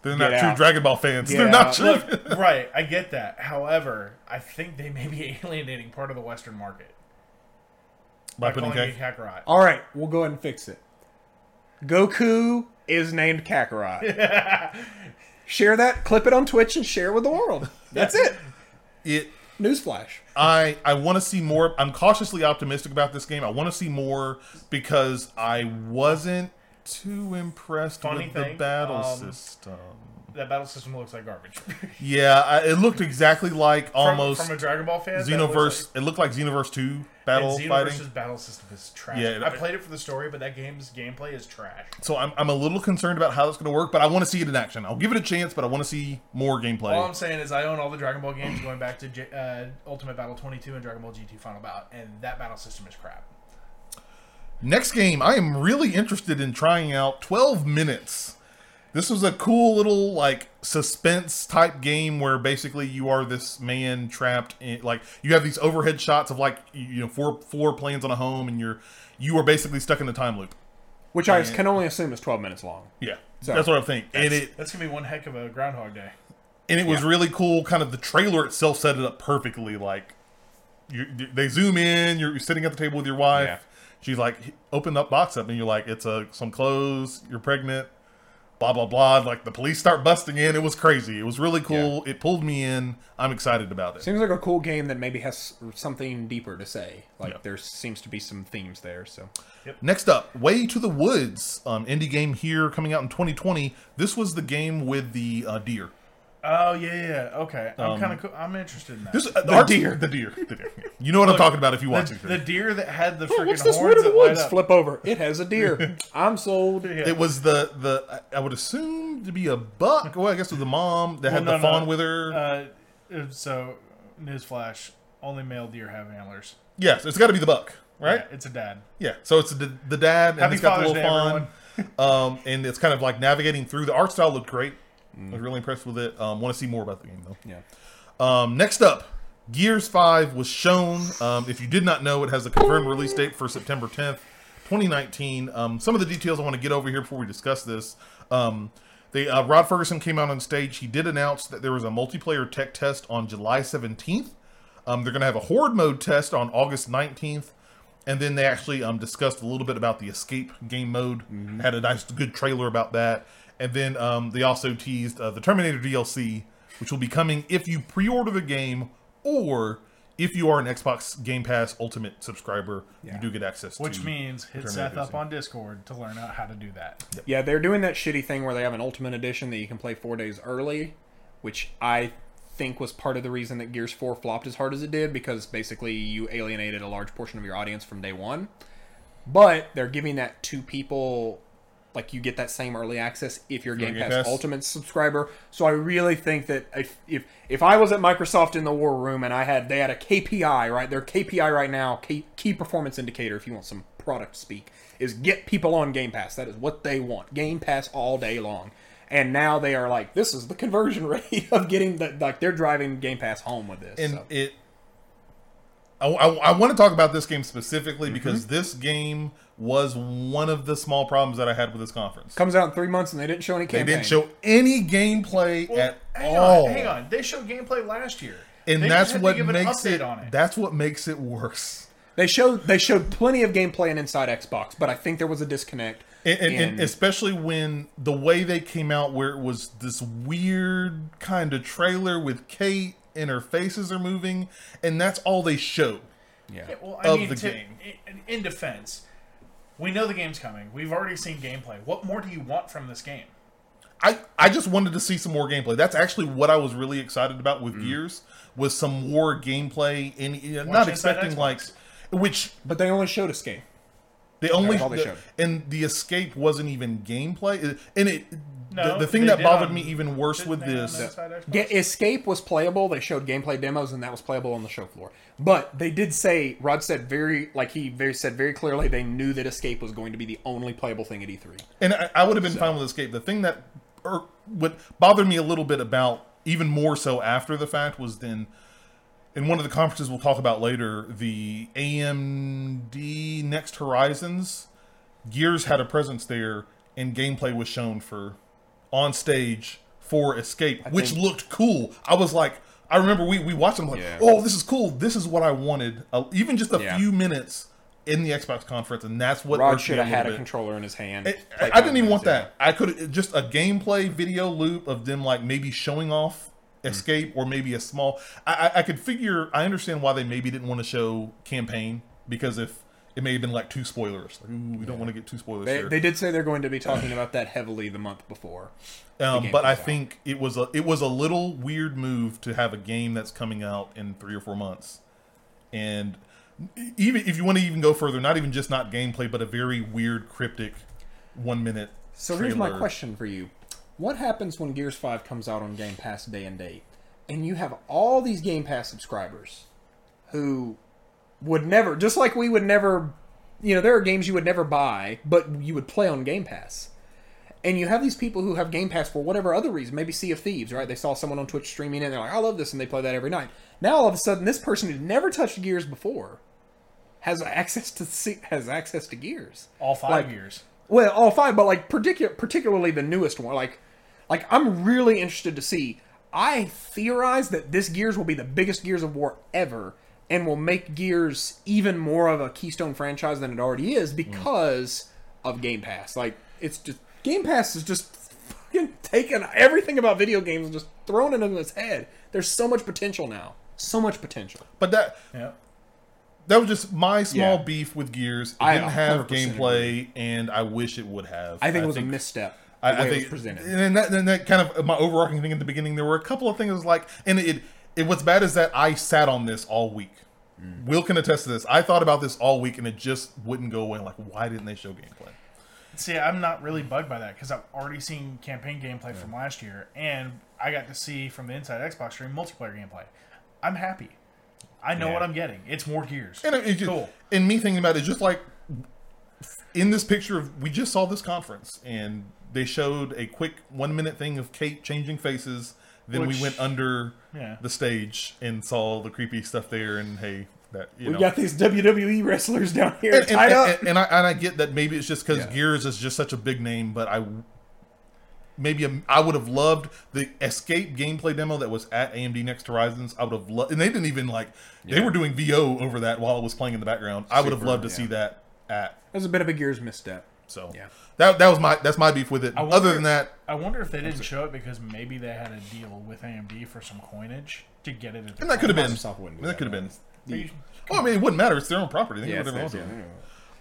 They're not Get true out. Dragon Ball fans. Get They're out. not true. Look, right, I get that. However, I think they may be alienating part of the Western market. By, by putting calling it Kakarot. All right, we'll go ahead and fix it. Goku is named Kakarot. Yeah. Share that, clip it on Twitch, and share it with the world. That's it. It Newsflash. I, I want to see more. I'm cautiously optimistic about this game. I want to see more because I wasn't too impressed Funny with thing, the battle um, system. That battle system looks like garbage. yeah, I, it looked exactly like from, almost from a Dragon Ball fan. Xenoverse. Like, it looked like Xenoverse two battle Xenoverse's fighting. Xenoverse's battle system is trash. Yeah, it, I played it for the story, but that game's gameplay is trash. So I'm I'm a little concerned about how it's going to work, but I want to see it in action. I'll give it a chance, but I want to see more gameplay. All I'm saying is I own all the Dragon Ball games going back to J- uh, Ultimate Battle twenty-two and Dragon Ball G T Final Bout, and that battle system is crap. Next game, I am really interested in trying out twelve minutes. This was a cool little, like, suspense type game where basically you are this man trapped in, like, you have these overhead shots of, like, you know, four floor plans on a home, and you're, you are basically stuck in the time loop. Which and, I can only assume is twelve minutes long. Yeah, so, that's what I'm thinking. That's, and it, that's going to be one heck of a Groundhog Day. And it was yeah. really cool, kind of the trailer itself set it up perfectly, like, you, they zoom in, you're sitting at the table with your wife. Yeah. She's like, open up box up, and you're like, it's a, some clothes, you're pregnant, blah, blah, blah. Like, the police start busting in. It was crazy. It was really cool. Yeah. It pulled me in. I'm excited about it. Seems like a cool game that maybe has something deeper to say. Like, yeah. there seems to be some themes there, so. Yep. Next up, Way to the Woods, um, indie game here coming out in twenty twenty. This was the game with the uh, deer. Oh, yeah, yeah, okay. I'm um, kind of, co- I'm interested in that. This, uh, the, the deer. The deer. The deer. You know what Look, I'm talking about if you want the, to. The deer that had the oh, freaking horns that light up. What's this? Flip over. It has a deer. I'm sold. Yeah. It was the, the, I would assume to be a buck. Well, I guess it was the mom that well, had no, the fawn no. with her. Uh, so, newsflash, only male deer have antlers. Yes, yeah, so it's got to be the buck, right? Yeah, it's a dad. Yeah, so it's the, the dad, and Happy it's got Father's the little Day, fawn. um, and it's kind of like navigating through. The art style looked great. I was really impressed with it. Um, want to see more about the game, though. Yeah. Um, next up, Gears five was shown. Um, if you did not know, it has a confirmed release date for September tenth, twenty nineteen. Um, some of the details I want to get over here before we discuss this. Um, they, uh, Rod Ferguson came out on stage. He did announce that there was a multiplayer tech test on July seventeenth. Um, they're going to have a horde mode test on August nineteenth. And then they actually um, discussed a little bit about the escape game mode. Mm-hmm. Had a nice, good trailer about that. And then um, they also teased uh, the Terminator D L C, which will be coming if you pre-order the game or if you are an Xbox Game Pass Ultimate subscriber, yeah. you do get access to... Which means hit Seth up on Discord to learn out how to do that. Yep. Yeah, they're doing that shitty thing where they have an Ultimate Edition that you can play four days early, which I think was part of the reason that Gears four flopped as hard as it did, because basically you alienated a large portion of your audience from day one. But they're giving that to people... Like, you get that same early access if you're a Game Pass Ultimate subscriber. So I really think that if, if if I was at Microsoft in the war room and I had they had a K P I, right? Their K P I right now, key, key performance indicator, if you want some product speak, is get people on Game Pass. That is what they want. Game Pass all day long. And now they are like, this is the conversion rate of getting that. Like, they're driving Game Pass home with this. And so. it... I, I, I want to talk about this game specifically mm-hmm. because this game was one of the small problems that I had with this conference. Comes out in three months and they didn't show any campaign. They didn't show any gameplay well, at hang all. On, hang on, they showed gameplay last year, and they that's what makes it, it. That's what makes it worse. They showed they showed plenty of gameplay in Inside Xbox, but I think there was a disconnect, and, and, in... and especially when the way they came out, where it was this weird kind of trailer with Kate. And her faces are moving, and that's all they show. Yeah. yeah well, I of mean, the to, game. In defense, we know the game's coming. We've already seen gameplay. What more do you want from this game? I, I just wanted to see some more gameplay. That's actually what I was really excited about with mm. Gears, was some more gameplay. In uh, not expecting like, which but they only showed escape. They only that's all they showed, and the escape wasn't even gameplay. And it. No, the, the thing that bothered on, me even worse with this... Get, Escape was playable. They showed gameplay demos, and that was playable on the show floor. But they did say... Rod said very... Like, he very said very clearly they knew that Escape was going to be the only playable thing at E three. And I, I would have been so. fine with Escape. The thing that er, what bothered me a little bit about, even more so after the fact, was then... In one of the conferences we'll talk about later, the A M D Next Horizons, Gears had a presence there, and gameplay was shown for... on stage for Escape, I which think... looked cool. I was like, I remember we, we watched them like, yeah. oh, this is cool. This is what I wanted. Uh, even just a yeah. few minutes in the Xbox conference, and that's what... Rod should have had a bit. controller in his hand. It, I, I didn't even want that. I could just a gameplay video loop of them like maybe showing off Escape mm-hmm. or maybe a small... I, I could figure, I understand why they maybe didn't want to show campaign, because if... It may have been like two spoilers. Like, ooh, we don't yeah. want to get two spoilers they, here. They did say they're going to be talking about that heavily the month before. Um, but I out. think it was a it was a little weird move to have a game that's coming out in three or four months. And even if you want to even go further, not even just not gameplay, but a very weird, cryptic one-minute So trailer. Here's my question for you. What happens when Gears five comes out on Game Pass day and date, and you have all these Game Pass subscribers who... would never, just like we would never, you know, there are games you would never buy, but you would play on Game Pass. And you have these people who have Game Pass for whatever other reason, maybe Sea of Thieves, right? They saw someone on Twitch streaming and they're like, I love this, and they play that every night. Now all of a sudden, this person who'd never touched Gears before has access to has access to Gears. All five like, Gears. Well, all five, but like particu- particularly the newest one. Like, like I'm really interested to see. I theorize that this Gears will be the biggest Gears of War ever, and will make Gears even more of a Keystone franchise than it already is because mm. of Game Pass. Like, it's just... Game Pass is just fucking taking everything about video games and just throwing it in its head. There's so much potential now. So much potential. But that... Yeah. That was just my small yeah. beef with Gears. It I didn't have gameplay, agree. and I wish it would have. I think I it was think, a misstep. I, I think... It was presented. And that, and that kind of... My overarching thing at the beginning, there were a couple of things like... And it... It, what's bad is that I sat on this all week. Mm. Will can attest to this. I thought about this all week, and it just wouldn't go away. Like, why didn't they show gameplay? See, I'm not really bugged by that, because I've already seen campaign gameplay yeah. from last year, and I got to see from the Inside Xbox stream multiplayer gameplay. I'm happy. I know yeah. what I'm getting. It's more Gears. And, it, it, cool. and me thinking about it, just like in this picture of, we just saw this conference, and they showed a quick one-minute thing of Kate changing faces. Then Which, we went under yeah. the stage and saw the creepy stuff there, and hey, that you we know. got these W W E wrestlers down here and, tied and, up. And, and, I, and I get that maybe it's just because yeah. Gears is just such a big name, but I maybe a, I would have loved the Escape gameplay demo that was at A M D Next Horizons. I would have loved, and they didn't even like yeah. they were doing V O over that while it was playing in the background. Super, I would have loved to yeah. see that at. That was a bit of a Gears misstep. So yeah. that that was my that's my beef with it. Wonder, Other than that, I wonder if they didn't show it because maybe they had a deal with A M D for some coinage to get it. At the and that could have been. That, that could have been. You, oh, I mean, it wouldn't matter. It's their own property. They can yeah, do whatever they want.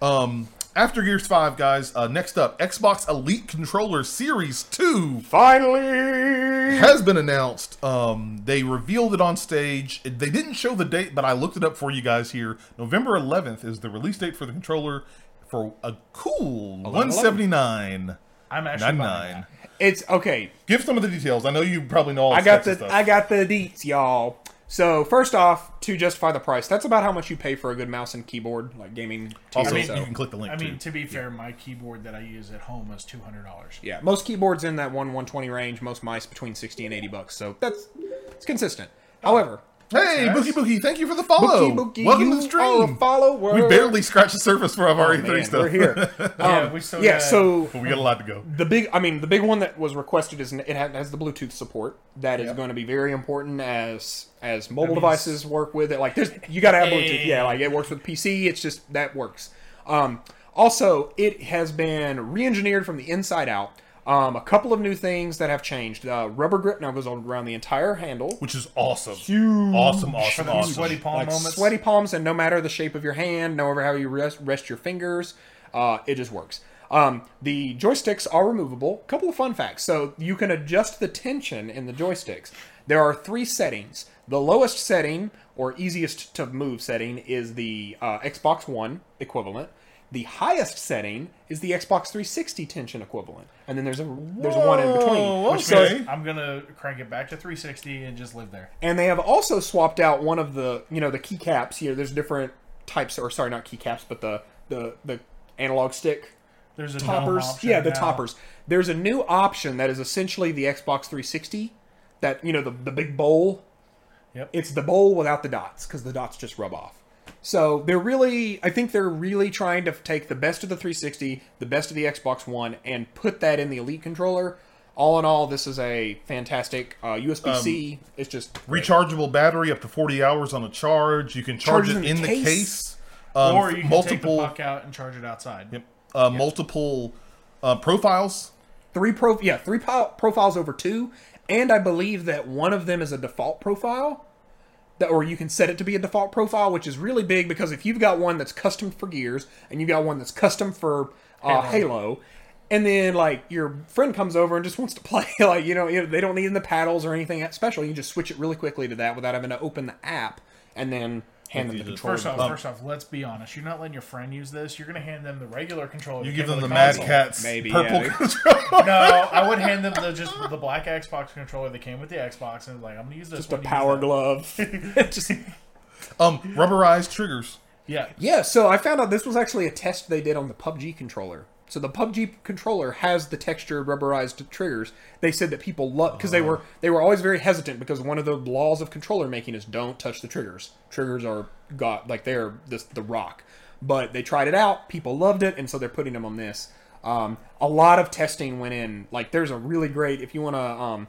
Yeah. Um, after Gears five, guys. Uh, next up, Xbox Elite Controller Series two finally has been announced. Um, they revealed it on stage. They didn't show the date, but I looked it up for you guys here. November eleventh is the release date for the controller. For a cool one seventy-nine dollars. I'm actually buying that. It's okay. Give some of the details. I know you probably know all the I got the stuff. I got the deets, y'all. So first off, to justify the price, that's about how much you pay for a good mouse and keyboard, like gaming. Also, I mean, so. you can click the link. I too. mean, to be fair, yeah. my keyboard that I use at home is two hundred dollars. Yeah, most keyboards in that one one twenty range. Most mice between sixty and eighty bucks. So that's it's consistent. However. Hey, nice. Boogie Boogie, thank you for the follow. Boogie, Boogie, welcome to the stream. Follower. We barely scratched the surface for our E three oh, stuff. We're here. um, yeah, we still yeah, got, so but we got a lot to go. The big, I mean, the big one that was requested is it has the Bluetooth support. That yep. is going to be very important as as mobile devices work with it. Like, there's you got to have Bluetooth. Yeah, like it works with P C. It's just that works. Um, also, it has been re-engineered from the inside out. Um, a couple of new things that have changed. Uh, rubber grip now goes around the entire handle, which is awesome. Huge, awesome, awesome, For awesome. Sweaty palm like moments. Sweaty palms, and no matter the shape of your hand, no matter how you rest, rest your fingers, uh, it just works. Um, the joysticks are removable. A couple of fun facts. So you can adjust the tension in the joysticks. There are three settings. The lowest setting, or easiest to move setting, is the uh, Xbox One equivalent. The highest setting is the Xbox three sixty tension equivalent, and then there's a there's Whoa, a one in between. Which okay. means I'm gonna crank it back to three sixty and just live there. And they have also swapped out one of the you know the keycaps here. There's different types, or sorry, not keycaps, but the the the analog stick. There's a toppers. Yeah, the now. toppers. There's a new option that is essentially the Xbox three sixty. That you know the the big bowl. Yep. It's the bowl without the dots because the dots just rub off. So they're really, I think they're really trying to take the best of the three sixty, the best of the Xbox One, and put that in the Elite controller. All in all, this is a fantastic uh, U S B C. Um, it's just great. Rechargeable battery up to forty hours on a charge. You can charge Charges it in the case, the case. Um, or you can multiple, take the puck out and charge it outside. Yep. Uh, yep. Multiple uh, profiles. Three pro, yeah, three po- profiles over two, and I believe that one of them is a default profile. That, or you can set it to be a default profile, which is really big because if you've got one that's custom for Gears and you've got one that's custom for uh, Halo. Halo, and then like your friend comes over and just wants to play, like you know, you know they don't need the paddles or anything special. You just switch it really quickly to that without having to open the app and then hand them the controller. First off, first off, let's be honest. You're not letting your friend use this. You're going to hand them the regular controller. You give them the Mad Catz purple yeah, controller. No, I would hand them the just the black Xbox controller that came with the Xbox, and like I'm going to use this. Just a power glove. just um, rubberized triggers. Yeah, yeah. So I found out this was actually a test they did on the P U B G controller. So the P U B G controller has the textured rubberized triggers. They said that people love because they were they were always very hesitant because one of the laws of controller making is don't touch the triggers. Triggers are got like they're this, the rock. But they tried it out, people loved it, and so they're putting them on this. Um, a lot of testing went in. Like there's a really great if you want to um,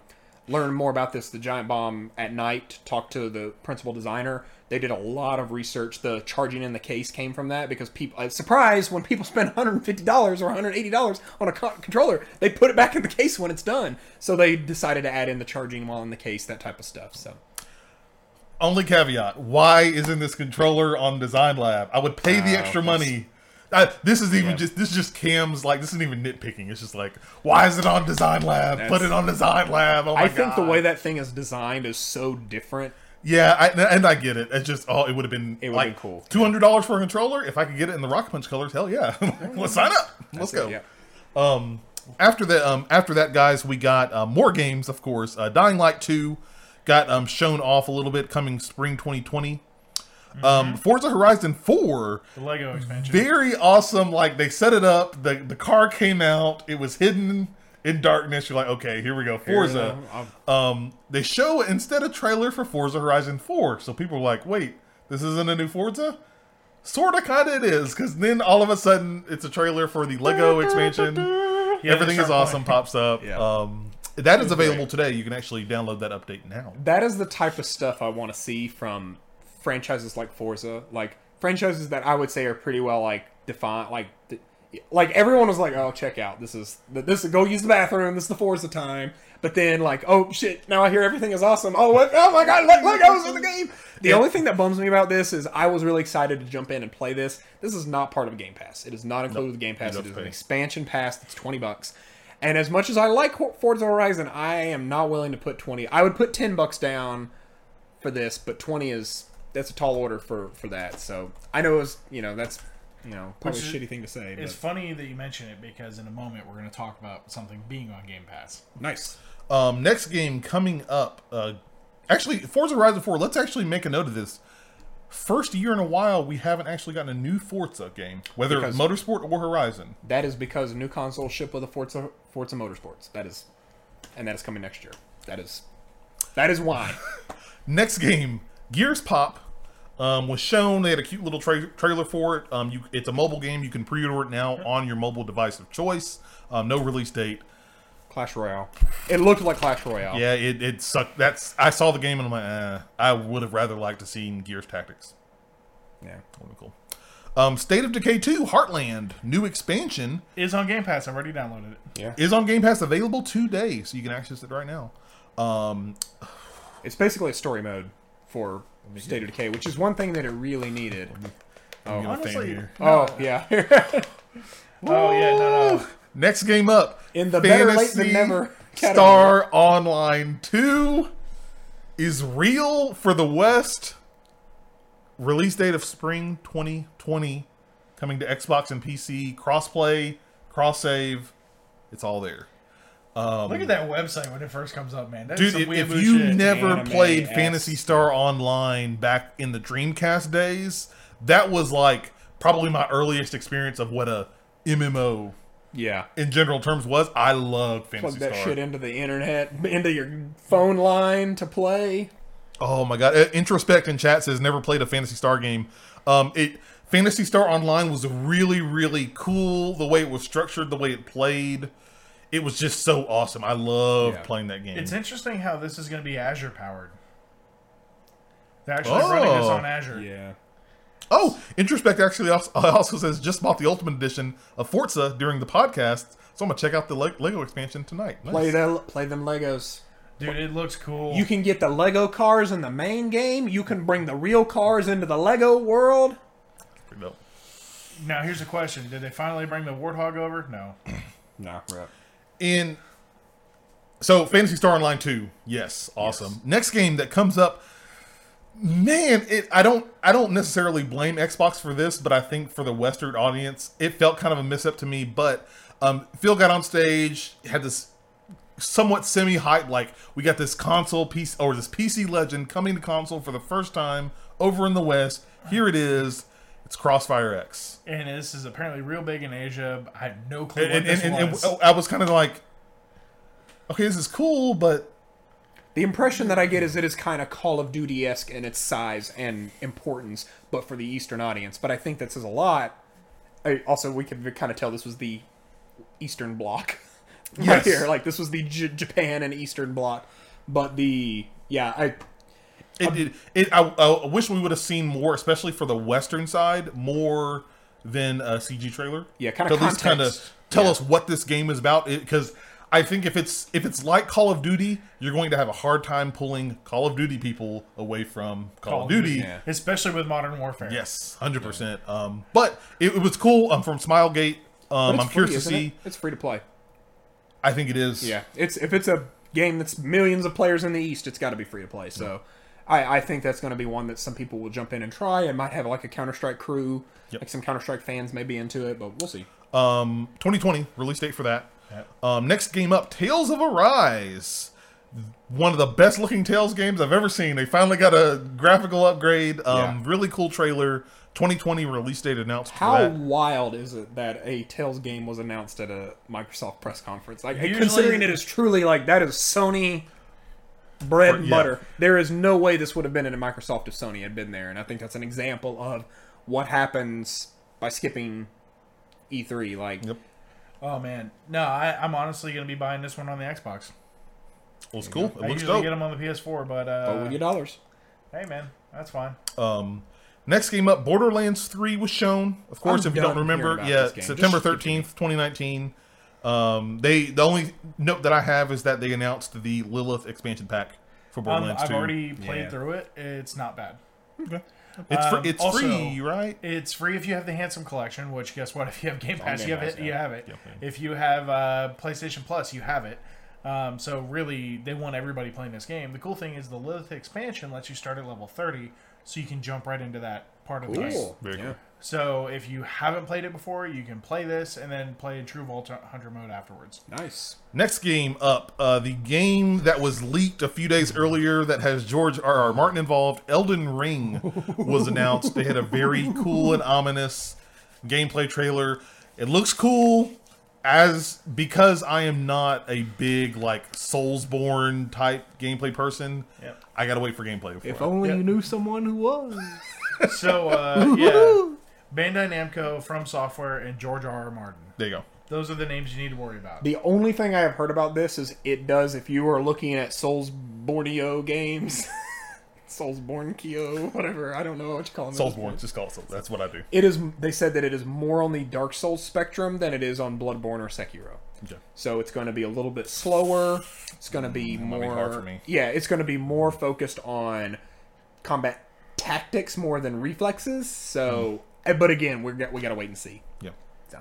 learn more about this, the Giant Bomb at Night. Talk to the principal designer. They did a lot of research. The charging in the case came from that because people, uh, surprise, when people spend one hundred fifty dollars or one hundred eighty dollars on a co- controller, they put it back in the case when it's done. So they decided to add in the charging while in the case, that type of stuff. So, only caveat, why isn't this controller on Design Lab? I would pay the extra uh, money. I, this is even yeah. just this is just Cam's like this isn't even nitpicking. It's just like why is it on Design Lab? That's, Put it on Design Lab. Oh my I think God. The way that thing is designed is so different. Yeah, I, and I get it. It's just, oh, it would have been it like cool. two hundred dollars yeah. for a controller. If I could get it in the Rocket Punch colors, hell yeah. Let's sign up. Let's That's go. It, yeah. um, after, that, um, after that, guys, we got uh, more games, of course. Uh, Dying Light two got um, shown off a little bit coming spring twenty twenty. Mm-hmm. Um, Forza Horizon four. The Lego expansion. Very awesome. Like, they set it up. The, the car came out. It was hidden. In darkness, you're like, okay, here we go, Forza. Um, they show, instead, a trailer for Forza Horizon four. So people are like, wait, this isn't a new Forza? Sort of, kind of it is. Because then, all of a sudden, it's a trailer for the Lego expansion. Yeah, Everything is awesome playing. Pops up. Yeah. Um, that is available today. You can actually download that update now. That is the type of stuff I want to see from franchises like Forza. Like, franchises that I would say are pretty well, like, defined, like... Th- like, everyone was like, oh, check out. This is, this is, go use the bathroom. This is the Forza time. But then, like, oh, shit, now I hear everything is awesome. Oh, what, oh my God, look, look, I was in the game. The yeah. only thing that bums me about this is I was really excited to jump in and play this. This is not part of Game Pass. It is not included nope. with Game Pass. It is pay. an expansion pass that's twenty bucks. And as much as I like Forza Horizon, I am not willing to put twenty. I would put ten bucks down for this, but twenty is, that's a tall order for, for that. So I know it was, you know, that's, you know, probably Which a shitty thing to say. It's but. funny that you mention it because in a moment we're going to talk about something being on Game Pass. Nice. Um, next game coming up, uh, actually, Forza Horizon four, let's actually make a note of this. First year in a while, we haven't actually gotten a new Forza game, whether because Motorsport or Horizon. That is because new consoles ship with a Forza, Forza Motorsports. That is, and that is coming next year. That is, that is why. Next game, Gears Pop, um, was shown. They had a cute little tra- trailer for it. Um, you, it's a mobile game. You can pre-order it now on your mobile device of choice. Um, no release date. Clash Royale. It looked like Clash Royale. Yeah, it, it sucked. That's I saw the game and I'm like, eh, I would have rather liked to seen Gears Tactics. Yeah, that would be cool. Um, State of Decay two, Heartland, new expansion is on Game Pass. I already downloaded it. Yeah, is on Game Pass, available today, so you can access it right now. Um, it's basically a story mode for State of Decay, which is one thing that it really needed. Oh, honestly, no. oh yeah. oh yeah, no. no. Next game up, in the better late than never category. Star Online two is real for the West. Release date of spring twenty twenty. Coming to Xbox and P C. Crossplay, cross save. It's all there. Um, Look at that website when it first comes up, man. That's dude, some if, if you shit. never Anime played X. Phantasy Star Online back in the Dreamcast days, that was like probably my earliest experience of what a M M O. Yeah, in general terms was. I love Fantasy Star. Plug that shit into the internet, into your phone line to play. Oh my God. Introspect in chat says never played a Fantasy Star game. Um, it Fantasy Star Online was really, really cool. The way it was structured, the way it played. It was just so awesome. I love yeah. playing that game. It's interesting how this is going to be Azure powered. They're actually oh. running this on Azure. Yeah. Oh, Introspect actually also, also says just bought the Ultimate Edition of Forza during the podcast, so I'm going to check out the Le- Lego expansion tonight. Nice. Play, the, play them Legos. Dude, it looks cool. You can get the Lego cars in the main game. You can bring the real cars into the Lego world. Pretty dope. Now, here's a question. Did they finally bring the Warthog over? No. nah, right. In, so, Phantasy Star Online two. Yes, awesome. Yes. Next game that comes up. Man, it, I don't I don't necessarily blame Xbox for this, but I think for the Western audience, it felt kind of a mishap to me. But um, Phil got on stage, had this somewhat semi-hype, like, we got this console piece, or this P C legend coming to console for the first time over in the West. Here it is. It's Crossfire X. And this is apparently real big in Asia. I have no clue what and, this and, and, was. And I was kind of like, okay, this is cool, but... The impression that I get is it is kind of Call of Duty-esque in its size and importance, but for the Eastern audience. But I think that says a lot. I, also, we could kind of tell this was the Eastern Bloc right yes. here. Like, this was the J- Japan and Eastern Bloc. But the... Yeah, I... It, it, it, I, I wish we would have seen more, especially for the Western side, more than a C G trailer. Yeah, kind of context. At least kind of tell yeah. us what this game is about. Because... I think if it's if it's like Call of Duty, you're going to have a hard time pulling Call of Duty people away from Call, Call of Duty. Duty yeah. Especially with Modern Warfare. Yes, one hundred percent. Yeah. Um, but it, it was cool. I'm from Smilegate. Um, I'm free, curious to see. It? It's free to play. I think it is. Yeah. It's If it's a game that's millions of players in the East, it's got to be free to play. So yeah. I, I think that's going to be one that some people will jump in and try. It might have like a Counter-Strike crew. Yep. Like some Counter-Strike fans may be into it, but we'll see. Um, twenty twenty, release date for that. Um, next game up, Tales of Arise. One of the best looking Tales games I've ever seen. They finally got a graphical upgrade. Um, yeah. Really cool trailer. twenty twenty release date announced. How for that. wild is it that a Tales game was announced at a Microsoft press conference? Like, Usually, considering it is truly like that is Sony bread and yeah. butter. There is no way this would have been in a Microsoft if Sony had been there. And I think that's an example of what happens by skipping E three. Like. Yep. Oh, man. No, I, I'm honestly going to be buying this one on the Xbox. Well, it's cool. It I looks usually dope. get them on the P S four, but... Uh, but with your dollars. Hey, man. That's fine. Um, Next game up, Borderlands three was shown. Of course, I'm if you don't remember, yeah, September thirteenth, twenty nineteen. Um, they the only note that I have is that they announced the Lilith expansion pack for Borderlands um, I've two. I've already played yeah. through it. It's not bad. Okay. It's um, fr- it's also, free, right? It's free if you have the Handsome Collection, which guess what? If you have Game Pass, you have it. You have it. Yep. If you have uh, PlayStation Plus, you have it. Um, so really, they want everybody playing this game. The cool thing is the Lilith expansion lets you start at level thirty, so you can jump right into that part of the game. Cool. Very good. So if you haven't played it before, you can play this and then play True Vault Hunter mode afterwards. Nice. Next game up, uh, the game that was leaked a few days earlier that has George R R. Martin involved, Elden Ring, was announced. They had a very cool and ominous gameplay trailer. It looks cool. As because I am not a big like Soulsborne type gameplay person, yep. I gotta wait for gameplay. Before if I, only yep. you knew someone who was. So uh, yeah, Bandai Namco, From Software, and George R. R. Martin. There you go. Those are the names you need to worry about. The only thing I have heard about this is it does. If you are looking at Soulsborneo games. Soulsborne, Kyo, whatever. I don't know what you call them. Soulsborne, just call it Soulsborne. That's what I do. It is. They said that it is more on the Dark Souls spectrum than it is on Bloodborne or Sekiro. Okay. So it's going to be a little bit slower. It's going to be mm, more. That might be hard for me. Yeah, it's going to be more focused on combat tactics more than reflexes. So, mm. but again, we're we got to wait and see. Yeah. So.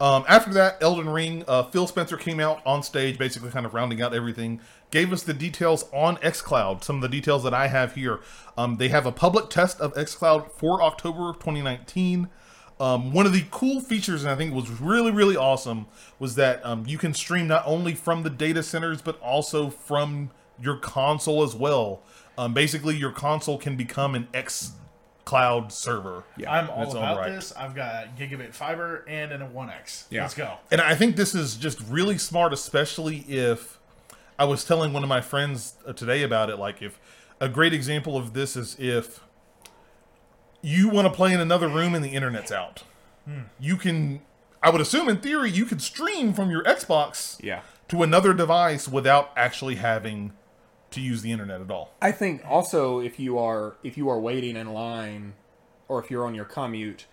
Um, after that, Elden Ring. Uh, Phil Spencer came out on stage, basically kind of rounding out everything. Gave us the details on xCloud, some of the details that I have here. Um, they have a public test of xCloud for October twenty nineteen. Um, one of the cool features, and I think was really, really awesome, was that um, you can stream not only from the data centers, but also from your console as well. Um, basically, your console can become an xCloud server. Yeah, I'm all about right. this. I've got gigabit fiber and a one X. Yeah. Let's go. And I think this is just really smart, especially if... I was telling one of my friends today about it. Like, if a great example of this is if you want to play in another room and the internet's out, hmm. you can. I would assume, in theory, you could stream from your Xbox yeah. to another device without actually having to use the internet at all. I think also if you are if you are waiting in line or if you're on your commute,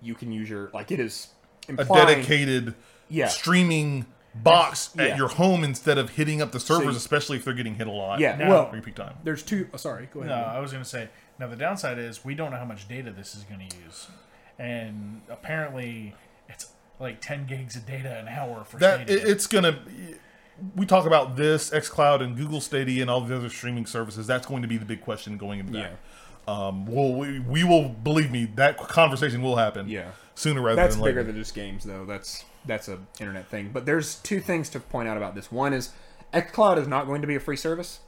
you can use your like it is implying, a dedicated yeah. streaming. Box at yeah. your home instead of hitting up the servers, See, especially if they're getting hit a lot. Yeah, now, well, peak time. There's two. Oh, sorry, go ahead. No, I was going to say. Now the downside is we don't know how much data this is going to use, and apparently it's like ten gigs of data an hour for that. Stadia. It's going to. We talk about this xCloud and Google Stadia and all the other streaming services. That's going to be the big question going into that. Yeah. Um, well, we we will believe me that conversation will happen. Yeah. Sooner rather that's than later. That's bigger than just games, though. That's. That's a internet thing. But there's two things to point out about this. One is xCloud is not going to be a free service.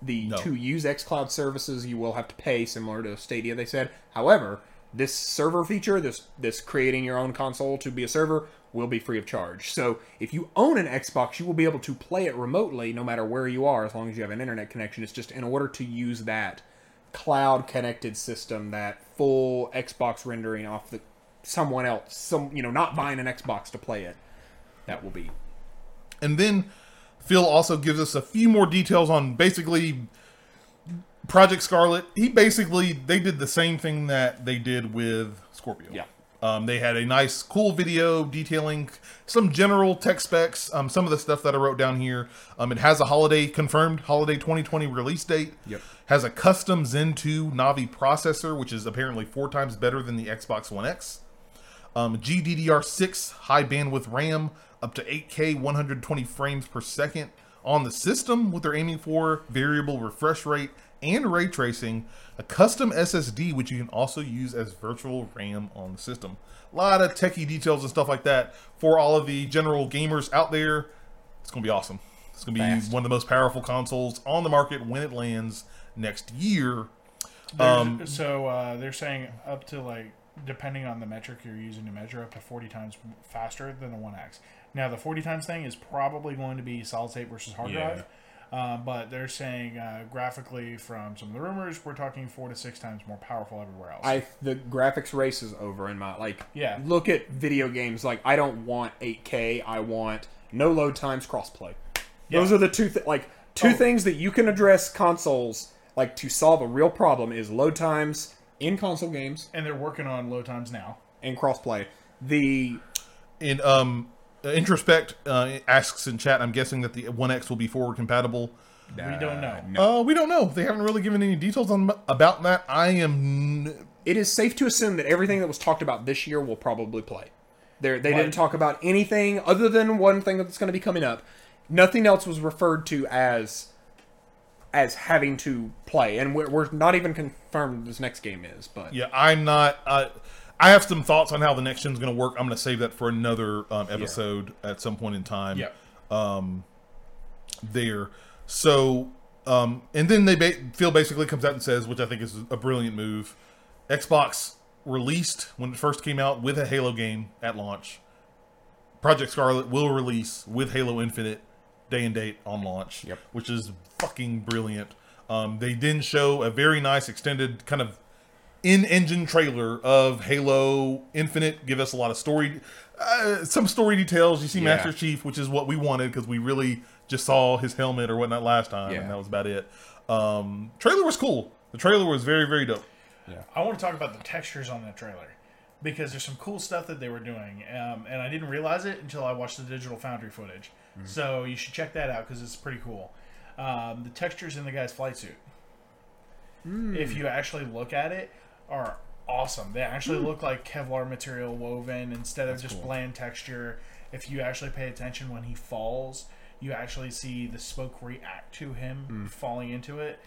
The no. To use xCloud services, you will have to pay, similar to Stadia, they said. However, this server feature, this this creating your own console to be a server, will be free of charge. So if you own an Xbox, you will be able to play it remotely no matter where you are as long as you have an internet connection. It's just in order to use that cloud-connected system, that full Xbox rendering off the... someone else, some you know, not buying an Xbox to play it. That will be. And then Phil also gives us a few more details on basically Project Scarlet. He basically, they did the same thing that they did with Scorpio. Yeah. Um, they had a nice, cool video detailing some general tech specs, um, some of the stuff that I wrote down here. Um, it has a holiday, confirmed holiday twenty twenty release date. Yep. Has a custom Zen two Navi processor, which is apparently four times better than the Xbox One X. Um, G D D R six high bandwidth RAM, up to eight K, one hundred twenty frames per second on the system, what they're aiming for, variable refresh rate and ray tracing, a custom S S D, which you can also use as virtual RAM on the system. A lot of techie details and stuff like that for all of the general gamers out there. It's going to be awesome. It's going to be Fast. one of the most powerful consoles on the market when it lands next year. Um, so uh, they're saying up to like, depending on the metric you're using to measure, up to forty times faster than the One X. Now, the forty times thing is probably going to be solid state versus hard yeah. drive, uh, but they're saying uh, graphically from some of the rumors, we're talking four to six times more powerful everywhere else. I the graphics race is over in my like. Yeah. Look at video games. Like I don't want eight K. I want no load times, crossplay. Yeah. Those are the two th- like two oh. things that you can address consoles like to solve a real problem is load times. in console games, and they're working on load times now and crossplay. The in um Introspect uh, asks in chat, I'm guessing that the one X will be forward compatible. Nah, we don't know. No. Uh, we don't know. They haven't really given any details on about that. I am. It is safe to assume that everything that was talked about this year will probably play. They're, they they didn't talk about anything other than one thing that's going to be coming up. Nothing else was referred to as as having to play, and we're, we're not even confirmed this next game is. But yeah, I'm not. Uh, I have some thoughts on how the next gen's going to work. I'm going to save that for another um, episode yeah. at some point in time. Yeah. Um. There. So, um, and then they ba- Phil basically comes out and says, which I think is a brilliant move, Xbox released when it first came out with a Halo game at launch. Project Scarlet will release with Halo Infinite day and date on launch, yep. which is fucking brilliant. Um, they then show a very nice extended kind of in-engine trailer of Halo Infinite. Give us a lot of story, uh, some story details. You see yeah. Master Chief, which is what we wanted because we really... just saw his helmet or whatnot last time, yeah. and that was about it. Um, trailer was cool. The trailer was very, very dope. Yeah, I want to talk about the textures on that trailer because there's some cool stuff that they were doing, um, and I didn't realize it until I watched the Digital Foundry footage. Mm-hmm. So you should check that out because it's pretty cool. Um, the textures in the guy's flight suit, mm. if you actually look at it, are awesome. They actually mm. look like Kevlar material woven instead of That's just cool. bland texture. If you actually pay attention when he falls... you actually see the smoke react to him mm. falling into it.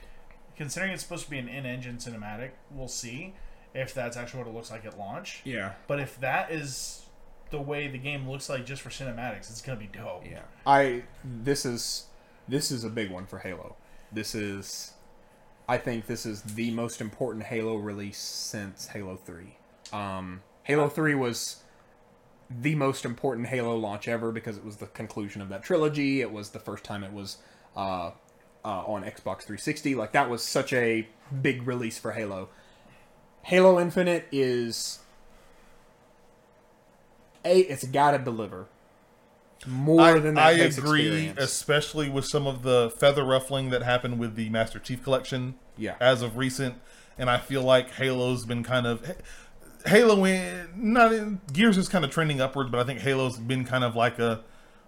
Considering it's supposed to be an in-engine cinematic, we'll see if that's actually what it looks like at launch. Yeah. But if that is the way the game looks like just for cinematics, it's going to be dope. Yeah. I this is this is a big one for Halo. This is I think this is the most important Halo release since Halo three. Um, Halo three was the most important Halo launch ever because it was the conclusion of that trilogy. It was the first time it was uh, uh, on Xbox three sixty. Like, that was such a big release for Halo. Halo Infinite is... A, it's gotta deliver. More I, than that I base agree, experience. Especially with some of the feather ruffling that happened with the Master Chief Collection yeah. as of recent. And I feel like Halo's been kind of... Halo, not in, Gears is kind of trending upwards, but I think Halo's been kind of like a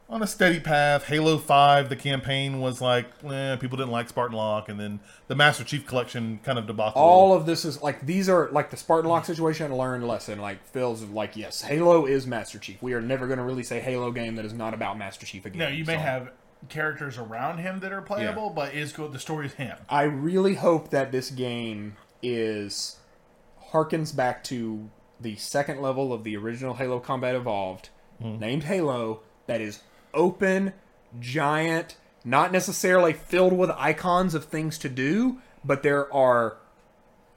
on a steady path. Halo five, the campaign was like, eh, people didn't like Spartan Lock, and then the Master Chief Collection kind of debacle. All of this is like, these are like the Spartan Lock situation, learned lesson. Like, Phil's like, yes, Halo is Master Chief. We are never going to release a Halo game that is not about Master Chief again. No, you may so. have characters around him that are playable, yeah. but is good. The story's him. I really hope that this game is. harkens back to the second level of the original Halo Combat Evolved, mm. named Halo, that is open, giant, not necessarily filled with icons of things to do, but there are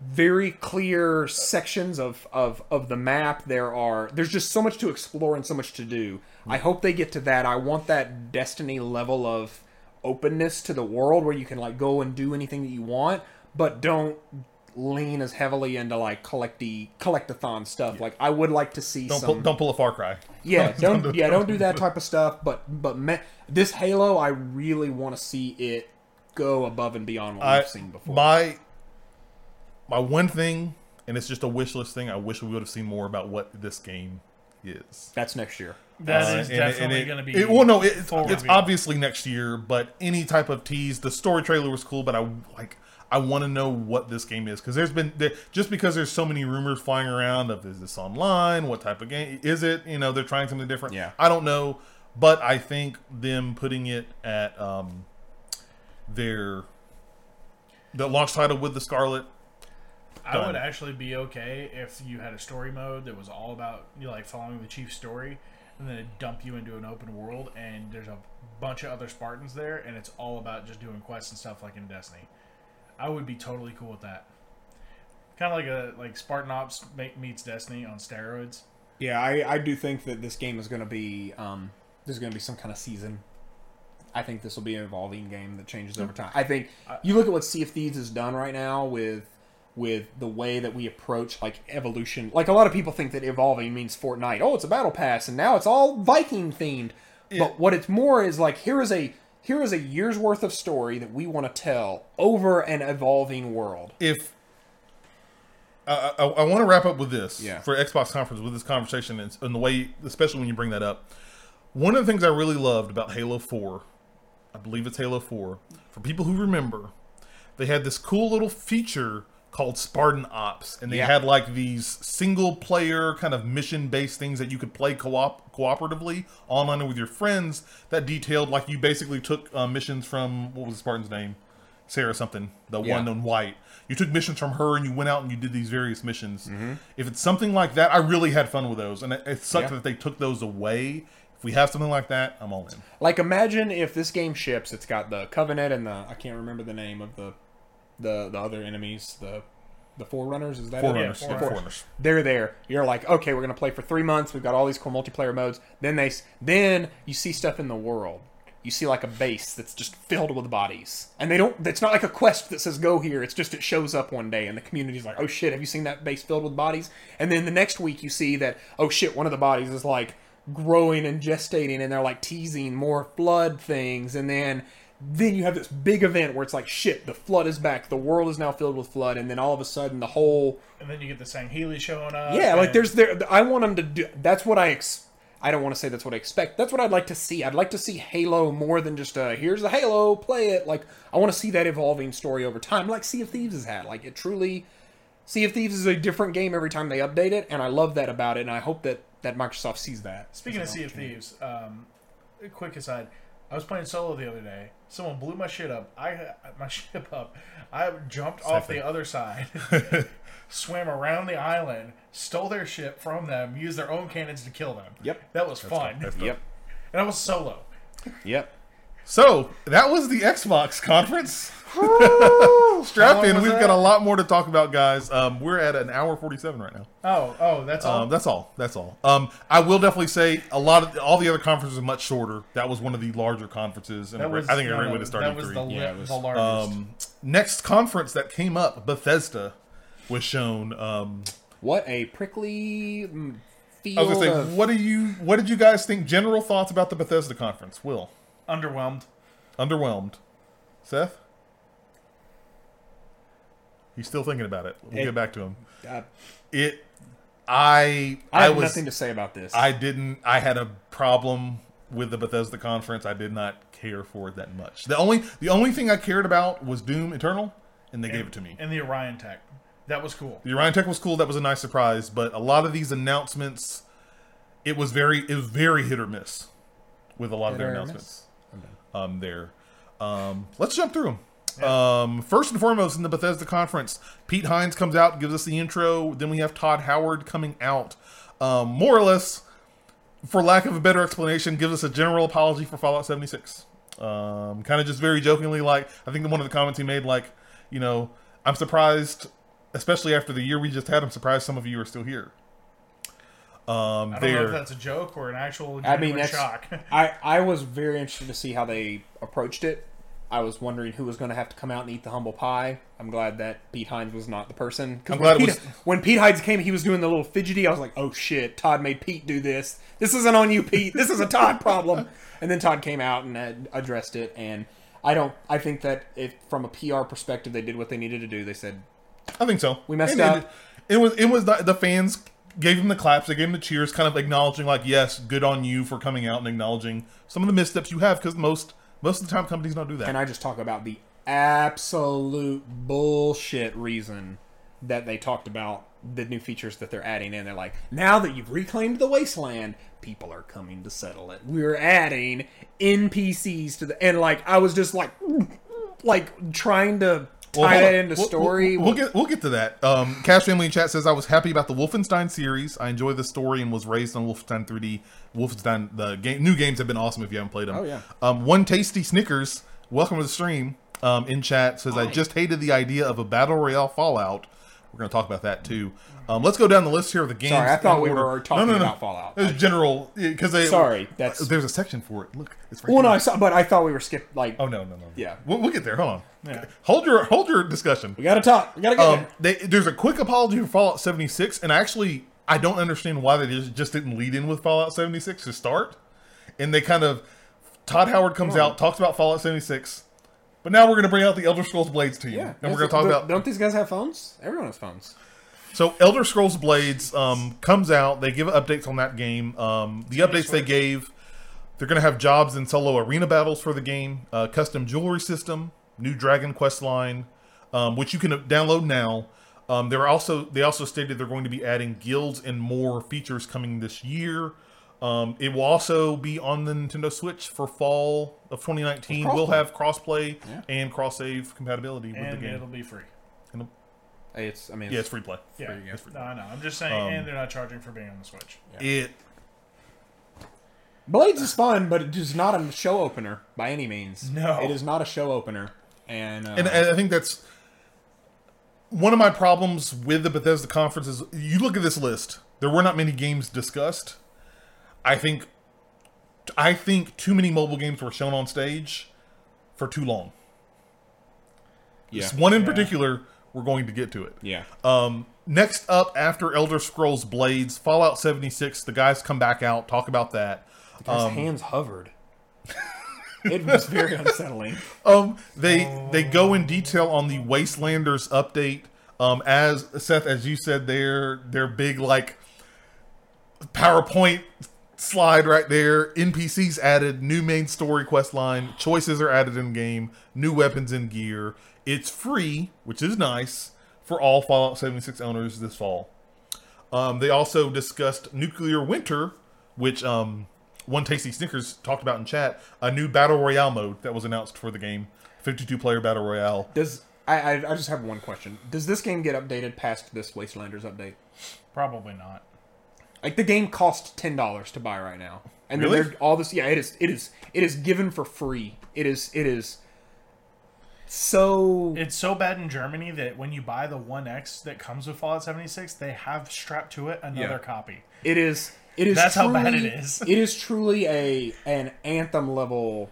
very clear sections of, of, of the map. There are there's just so much to explore and so much to do. Mm. I hope they get to that. I want that Destiny level of openness to the world where you can like go and do anything that you want, but don't lean as heavily into like collecty collectathon stuff. Yeah. Like, I would like to see don't some. Pull, don't pull a Far Cry. Yeah, don't, don't yeah, don't do that type of stuff. But but me, this Halo, I really want to see it go above and beyond what I, we've seen before. My my one thing, and it's just a wish list thing. I wish we would have seen more about what this game is. That's next year. That uh, is definitely going to be. It, well, no, it, it's reveal. obviously next year. But any type of tease, the story trailer was cool. But I like. I want to know what this game is because there's been there, just because there's so many rumors flying around of is this online, what type of game is it? You know, they're trying something different. Yeah, I don't know, but I think them putting it at um, their the launch title with the Scarlet. Done. I would actually be okay if you had a story mode that was all about you know, like following the Chief's story, and then it dump you into an open world and there's a bunch of other Spartans there, and it's all about just doing quests and stuff like in Destiny. I would be totally cool with that. Kind of like a like Spartan Ops meets Destiny on steroids. Yeah, I, I do think that this game is going to be um, there's going to be some kind of season. I think this will be an evolving game that changes over time. I think you look at what Sea of Thieves has done right now with with the way that we approach like evolution. Like, a lot of people think that evolving means Fortnite. Oh, it's a battle pass, and now it's all Viking themed. Yeah. But what it's more is like here is a. Here is a year's worth of story that we want to tell over an evolving world. If I, I, I want to wrap up with this yeah. for Xbox conference with this conversation and, and the way, especially when you bring that up. One of the things I really loved about Halo four, I believe it's Halo four, for people who remember, they had this cool little feature called Spartan Ops, and they yeah. had like these single player kind of mission based things that you could play co-op cooperatively online with your friends that detailed, like, you basically took uh, missions from, what was the Spartan's name? Sarah something, the yeah. one in white. You took missions from her and you went out and you did these various missions. Mm-hmm. If it's something like that, I really had fun with those. And it, it sucked yeah. that they took those away. If we have something like that, I'm all in. Like, imagine if this game ships, it's got the Covenant and the, I can't remember the name of the the, the other enemies, the the Forerunners, is that Forerunners, it? Yeah, Forerunners. Yeah, Forerunners. They're there. You're like, okay, we're going to play for three months. We've got all these cool multiplayer modes. Then they, then you see stuff in the world. You see, like, a base that's just filled with bodies. And they don't... It's not like a quest that says, go here. It's just it shows up one day, and the community's like, oh, shit, have you seen that base filled with bodies? And then the next week, you see that, oh, shit, one of the bodies is, like, growing and gestating, and they're, like, teasing more flood things. And then then you have this big event where it's like, shit, the flood is back. The world is now filled with flood. And then all of a sudden, the whole... And then you get the Sangheili showing up. Yeah, and... like, there's... there. I want them to do... That's what I expect. I don't want to say that's what I expect. That's what I'd like to see. I'd like to see Halo more than just a, here's the Halo, play it. Like, I want to see that evolving story over time. Like Sea of Thieves has had. Like, it truly... Sea of Thieves is a different game every time they update it, and I love that about it, and I hope that, that Microsoft sees that. Speaking of Sea of Thieves, um, quick aside, I was playing solo the other day. Someone blew my shit up. I my ship up. I jumped off the other side, swam around the island, stole their ship from them, used their own cannons to kill them. Yep, that was fun. Yep, and I was solo. Yep. So that was the Xbox conference. Strap in. We've that? got a lot more to talk about, guys. Um, we're at an hour forty-seven right now. Oh, oh, that's all. Um, that's all. That's all. Um, I will definitely say a lot of all the other conferences are much shorter. That was one of the larger conferences, and was, I think a great uh, way to start. That was the, yeah, was the largest. Um, next conference that came up, Bethesda, was shown. Um, what a prickly field. I was gonna say, of... what do you? What did you guys think? General thoughts about the Bethesda conference, Will? Underwhelmed. Underwhelmed. Seth? He's still thinking about it. We'll it, get back to him. Uh, it, I... I, I have was, nothing to say about this. I didn't... I had a problem with the Bethesda conference. I did not care for it that much. The only the only thing I cared about was Doom Eternal, and they and, gave it to me. And the Orion Tech. That was cool. The Orion Tech was cool. That was a nice surprise. But a lot of these announcements, it was very, it was very hit or miss with a lot hit of their announcements. Miss? Um, there. Um, let's jump through them. Yeah. Um, first and foremost in the Bethesda conference, Pete Hines comes out, gives us the intro. Then we have Todd Howard coming out. Um, more or less, for lack of a better explanation, gives us a general apology for Fallout seventy-six. Um, kind of just very jokingly, like, I think one of the comments he made, like, you know, I'm surprised, especially after the year we just had, I'm surprised some of you are still here. Um, I don't know if that's a joke or an actual I mean, shock. I, I was very interested to see how they approached it. I was wondering who was going to have to come out and eat the humble pie. I'm glad that Pete Hines was not the person. I'm glad Pete, it was... When Pete Hines came, he was doing the little fidgety. I was like, oh shit, Todd made Pete do this. This isn't on you, Pete. This is a Todd problem. And then Todd came out and addressed it. And I don't. I think that if, from a P R perspective, they did what they needed to do. They said, I think so. We messed and, up. And it, it was, it was the, the fans... Gave him the claps. They gave him the cheers, kind of acknowledging, like, yes, good on you for coming out and acknowledging some of the missteps you have, because most most of the time companies don't do that. Can I just talk about the absolute bullshit reason that they talked about the new features that they're adding in? They're like, now that you've reclaimed the wasteland, people are coming to settle it. We're adding N P Cs to the... And, like, I was just, like, like trying to... Well, tie that into we'll, story. We'll, we'll, we'll get we'll get to that. Um, Cash Family in chat says, I was happy about the Wolfenstein series. I enjoy the story and was raised on Wolfenstein three D. Wolfenstein, the game, new games have been awesome if you haven't played them. Oh, yeah. Um, One Tasty Snickers, welcome to the stream. Um, in chat says, Hi. I just hated the idea of a Battle Royale Fallout. We're going to talk about that too. Um, let's go down the list here of the games. Sorry, I thought we were talking no, no, no. about Fallout. It was general, because they... Sorry, that's... There's a section for it. Look, it's right well, here. Well, no, I saw, but I thought we were skipped, like... Oh, no, no, no. Yeah. We'll, we'll get there. Hold on. Yeah. Hold your hold your discussion. We got to talk. We got to get um, there. They, there's a quick apology for Fallout seventy-six, and actually, I don't understand why they just didn't lead in with Fallout seventy-six to start. And they kind of... Todd Howard comes oh. out, talks about Fallout seventy-six... But now we're going to bring out the Elder Scrolls Blades to you. Yeah. And we're going to talk about... Don't these guys have phones? Everyone has phones. So Elder Scrolls Blades um, comes out. They give updates on that game. Um, the updates they gave, they're going to have jobs and solo arena battles for the game, uh, custom jewelry system, new Dragon Quest line, um, which you can download now. Um, they're also they also stated they're going to be adding guilds and more features coming this year. Um, it will also be on the Nintendo Switch for fall of twenty nineteen. We'll have crossplay yeah. and cross-save compatibility and with the game. It'll be free. And It's, I mean, it's, yeah, it's free play. Yeah, free, it's free play. No, I know. I'm just saying, um, and they're not charging for being on the Switch. Yeah. It Blades is fun, but it is not a show opener by any means. No, it is not a show opener, and uh, and I think that's one of my problems with the Bethesda conference is you look at this list. There were not many games discussed. I think, I think too many mobile games were shown on stage for too long. Yeah, this one in yeah. particular. We're going to get to it. Yeah. Um, next up, after Elder Scrolls Blades, Fallout seventy-six, the guys come back out, talk about that. The guy's um, hands hovered. It was very unsettling. Um, they oh. they go in detail on the Wastelanders update. Um, as Seth, as you said, their their big like PowerPoint slide right there. N P Cs added, new main story quest line, choices are added in game, new weapons and gear. It's free, which is nice, for all Fallout seventy-six owners this fall. Um, they also discussed Nuclear Winter, which um, One Tasty Snickers talked about in chat, a new Battle Royale mode that was announced for the game, fifty-two player Battle Royale. Does I, I just have one question. Does this game get updated past this Wastelanders update? Probably not. Like, the game costs ten dollars to buy right now. And really? Then all this, yeah, it is, it is, it is given for free. It is, it is... So it's so bad in Germany that when you buy the one X that comes with Fallout seventy-six, they have strapped to it another yeah. copy. It is, it is. That's truly, how bad it is. It is truly a an anthem level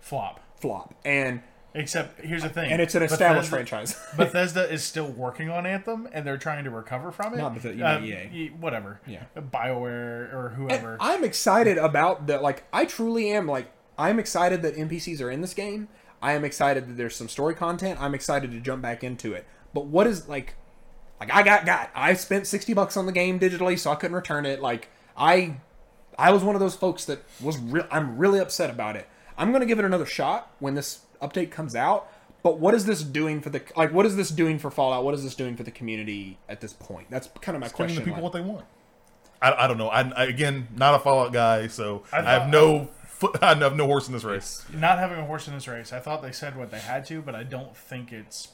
flop, flop. And except here's the thing, and it's an established Bethesda, franchise. Bethesda is still working on Anthem, and they're trying to recover from it. Not Bethesda, you mean uh, E A, whatever. Yeah, BioWare or whoever. And I'm excited about that. Like, I truly am. Like, I'm excited that N P Cs are in this game. I am excited that there's some story content. I'm excited to jump back into it. But what is, like... Like, I got got. I spent sixty bucks on the game digitally, so I couldn't return it. Like, I I was one of those folks that was... Re- I'm really upset about it. I'm going to give it another shot when this update comes out. But what is this doing for the... Like, what is this doing for Fallout? What is this doing for the community at this point? That's kind of my it's question. It's giving the people like, what they want. I, I don't know. I, I Again, not a Fallout guy, so I, I have no... I have no horse in this race. Not having a horse in this race. I thought they said what they had to, but I don't think it's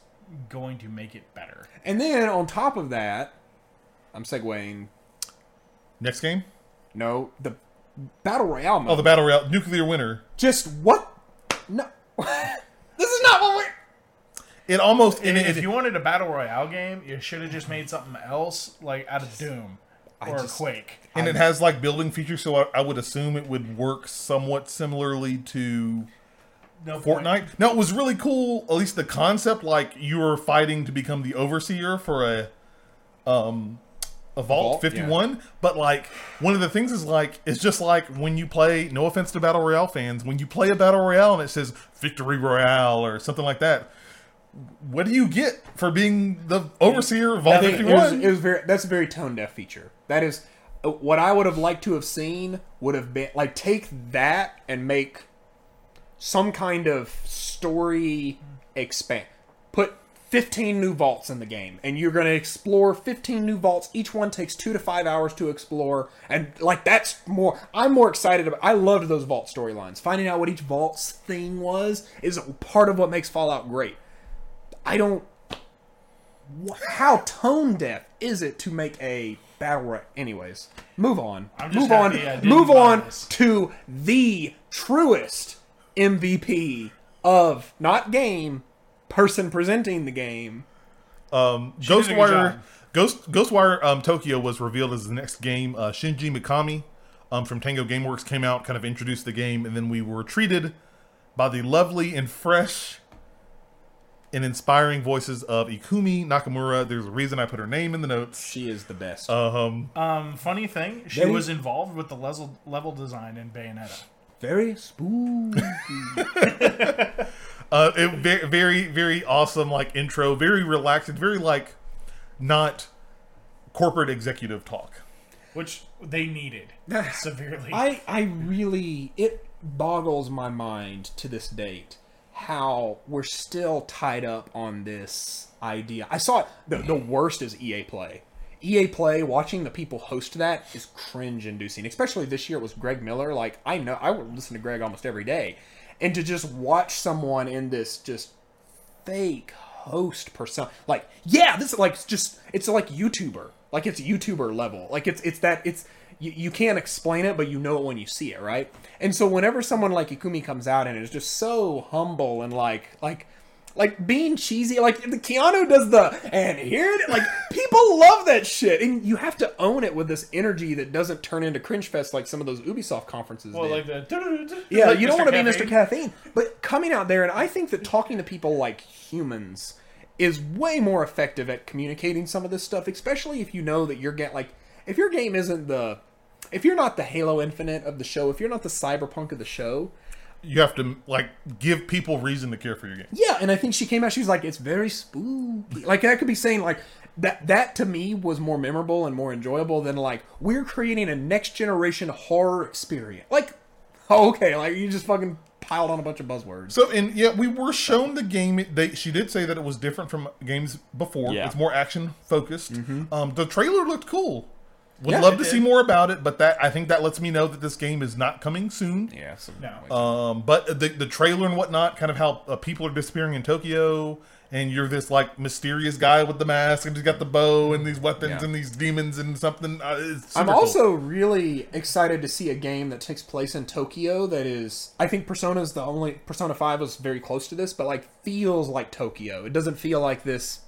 going to make it better. And then on top of that, I'm segueing. Next game? No, the Battle Royale mode. Oh, the Battle Royale. Nuclear Winter. Just what? No. This is not what we're... It almost... It, it, if it, you wanted a Battle Royale game, you should have just made something else, like out of Doom. Or just, Quake. And I, it has, like, building features, so I, I would assume it would work somewhat similarly to no Fortnite. Point. Now, it was really cool, at least the concept, like, you were fighting to become the overseer for a um, a Vault, Vault fifty-one, yeah. But, like, one of the things is, like, it's just like when you play, no offense to Battle Royale fans, when you play a Battle Royale and it says Victory Royale or something like that, what do you get for being the overseer of Vault fifty-one? It was very, that's a very tone-deaf feature. That is, what I would have liked to have seen would have been, like, take that and make some kind of story expand. Put fifteen new vaults in the game, and you're going to explore fifteen new vaults. Each one takes two to five hours to explore, and, like, that's more, I'm more excited about, I loved those vault storylines. Finding out what each vault's thing was is part of what makes Fallout great. I don't... How tone-deaf is it to make a Battle Royale? Anyways, move on. Move on. Move on this. To the truest M V P of, not game, person presenting the game. Um, Ghostwire Ghost, Ghostwire um, Tokyo was revealed as the next game. Uh, Shinji Mikami um, from Tango Gameworks came out, kind of introduced the game, and then we were treated by the lovely and fresh... and inspiring voices of Ikumi Nakamura. There's a reason I put her name in the notes. She is the best. Um, um funny thing, she was involved with the level, level design in Bayonetta. Very spooky. uh, it very, very, very awesome. Like intro, very relaxed, very like not corporate executive talk. Which they needed severely. I, I really... It boggles my mind to this date how we're still tied up on this idea. I saw it. The, the worst is E A Play. E A Play, watching the people host that is cringe-inducing. Especially this year, it was Greg Miller. Like, I know, I would listen to Greg almost every day. And to just watch someone in this just fake host persona. Like, yeah, this is like just... It's like YouTuber. Like, it's YouTuber level. Like, it's it's that, it's, you, you can't explain it, but you know it when you see it, right? And so whenever someone like Ikumi comes out and is just so humble and like, like, like being cheesy, like the Keanu does the, and here, like, people love that shit. And you have to own it with this energy that doesn't turn into cringe fest like some of those Ubisoft conferences well, did. Like the, yeah, like you don't want to be Mister Caffeine. But coming out there, and I think that talking to people like humans is way more effective at communicating some of this stuff, especially if you know that you're getting, like, if your game isn't the, if you're not the Halo Infinite of the show, if you're not the Cyberpunk of the show, you have to, like, give people reason to care for your game. Yeah, and I think she came out, she was like, it's very spooky. Like, that could be saying, like, that, that to me was more memorable and more enjoyable than, like, we're creating a next generation horror experience. Like, okay, like, you just fucking... piled on a bunch of buzzwords. So, and yeah, we were shown the game. They, she did say that it was different from games before. Yeah. It's more action focused. Mm-hmm. Um, the trailer looked cool. Would yeah, love to did. see more about it, but that I think that lets me know that this game is not coming soon. Yeah. So no. Um, but the the trailer and whatnot, kind of how uh, people are disappearing in Tokyo, and you're this like mysterious guy with the mask, and he's got the bow and these weapons yeah. and these demons and something. Uh, it's super I'm also cool. really excited to see a game that takes place in Tokyo that is. I think Persona's the only Persona five was very close to this, but like feels like Tokyo. It doesn't feel like this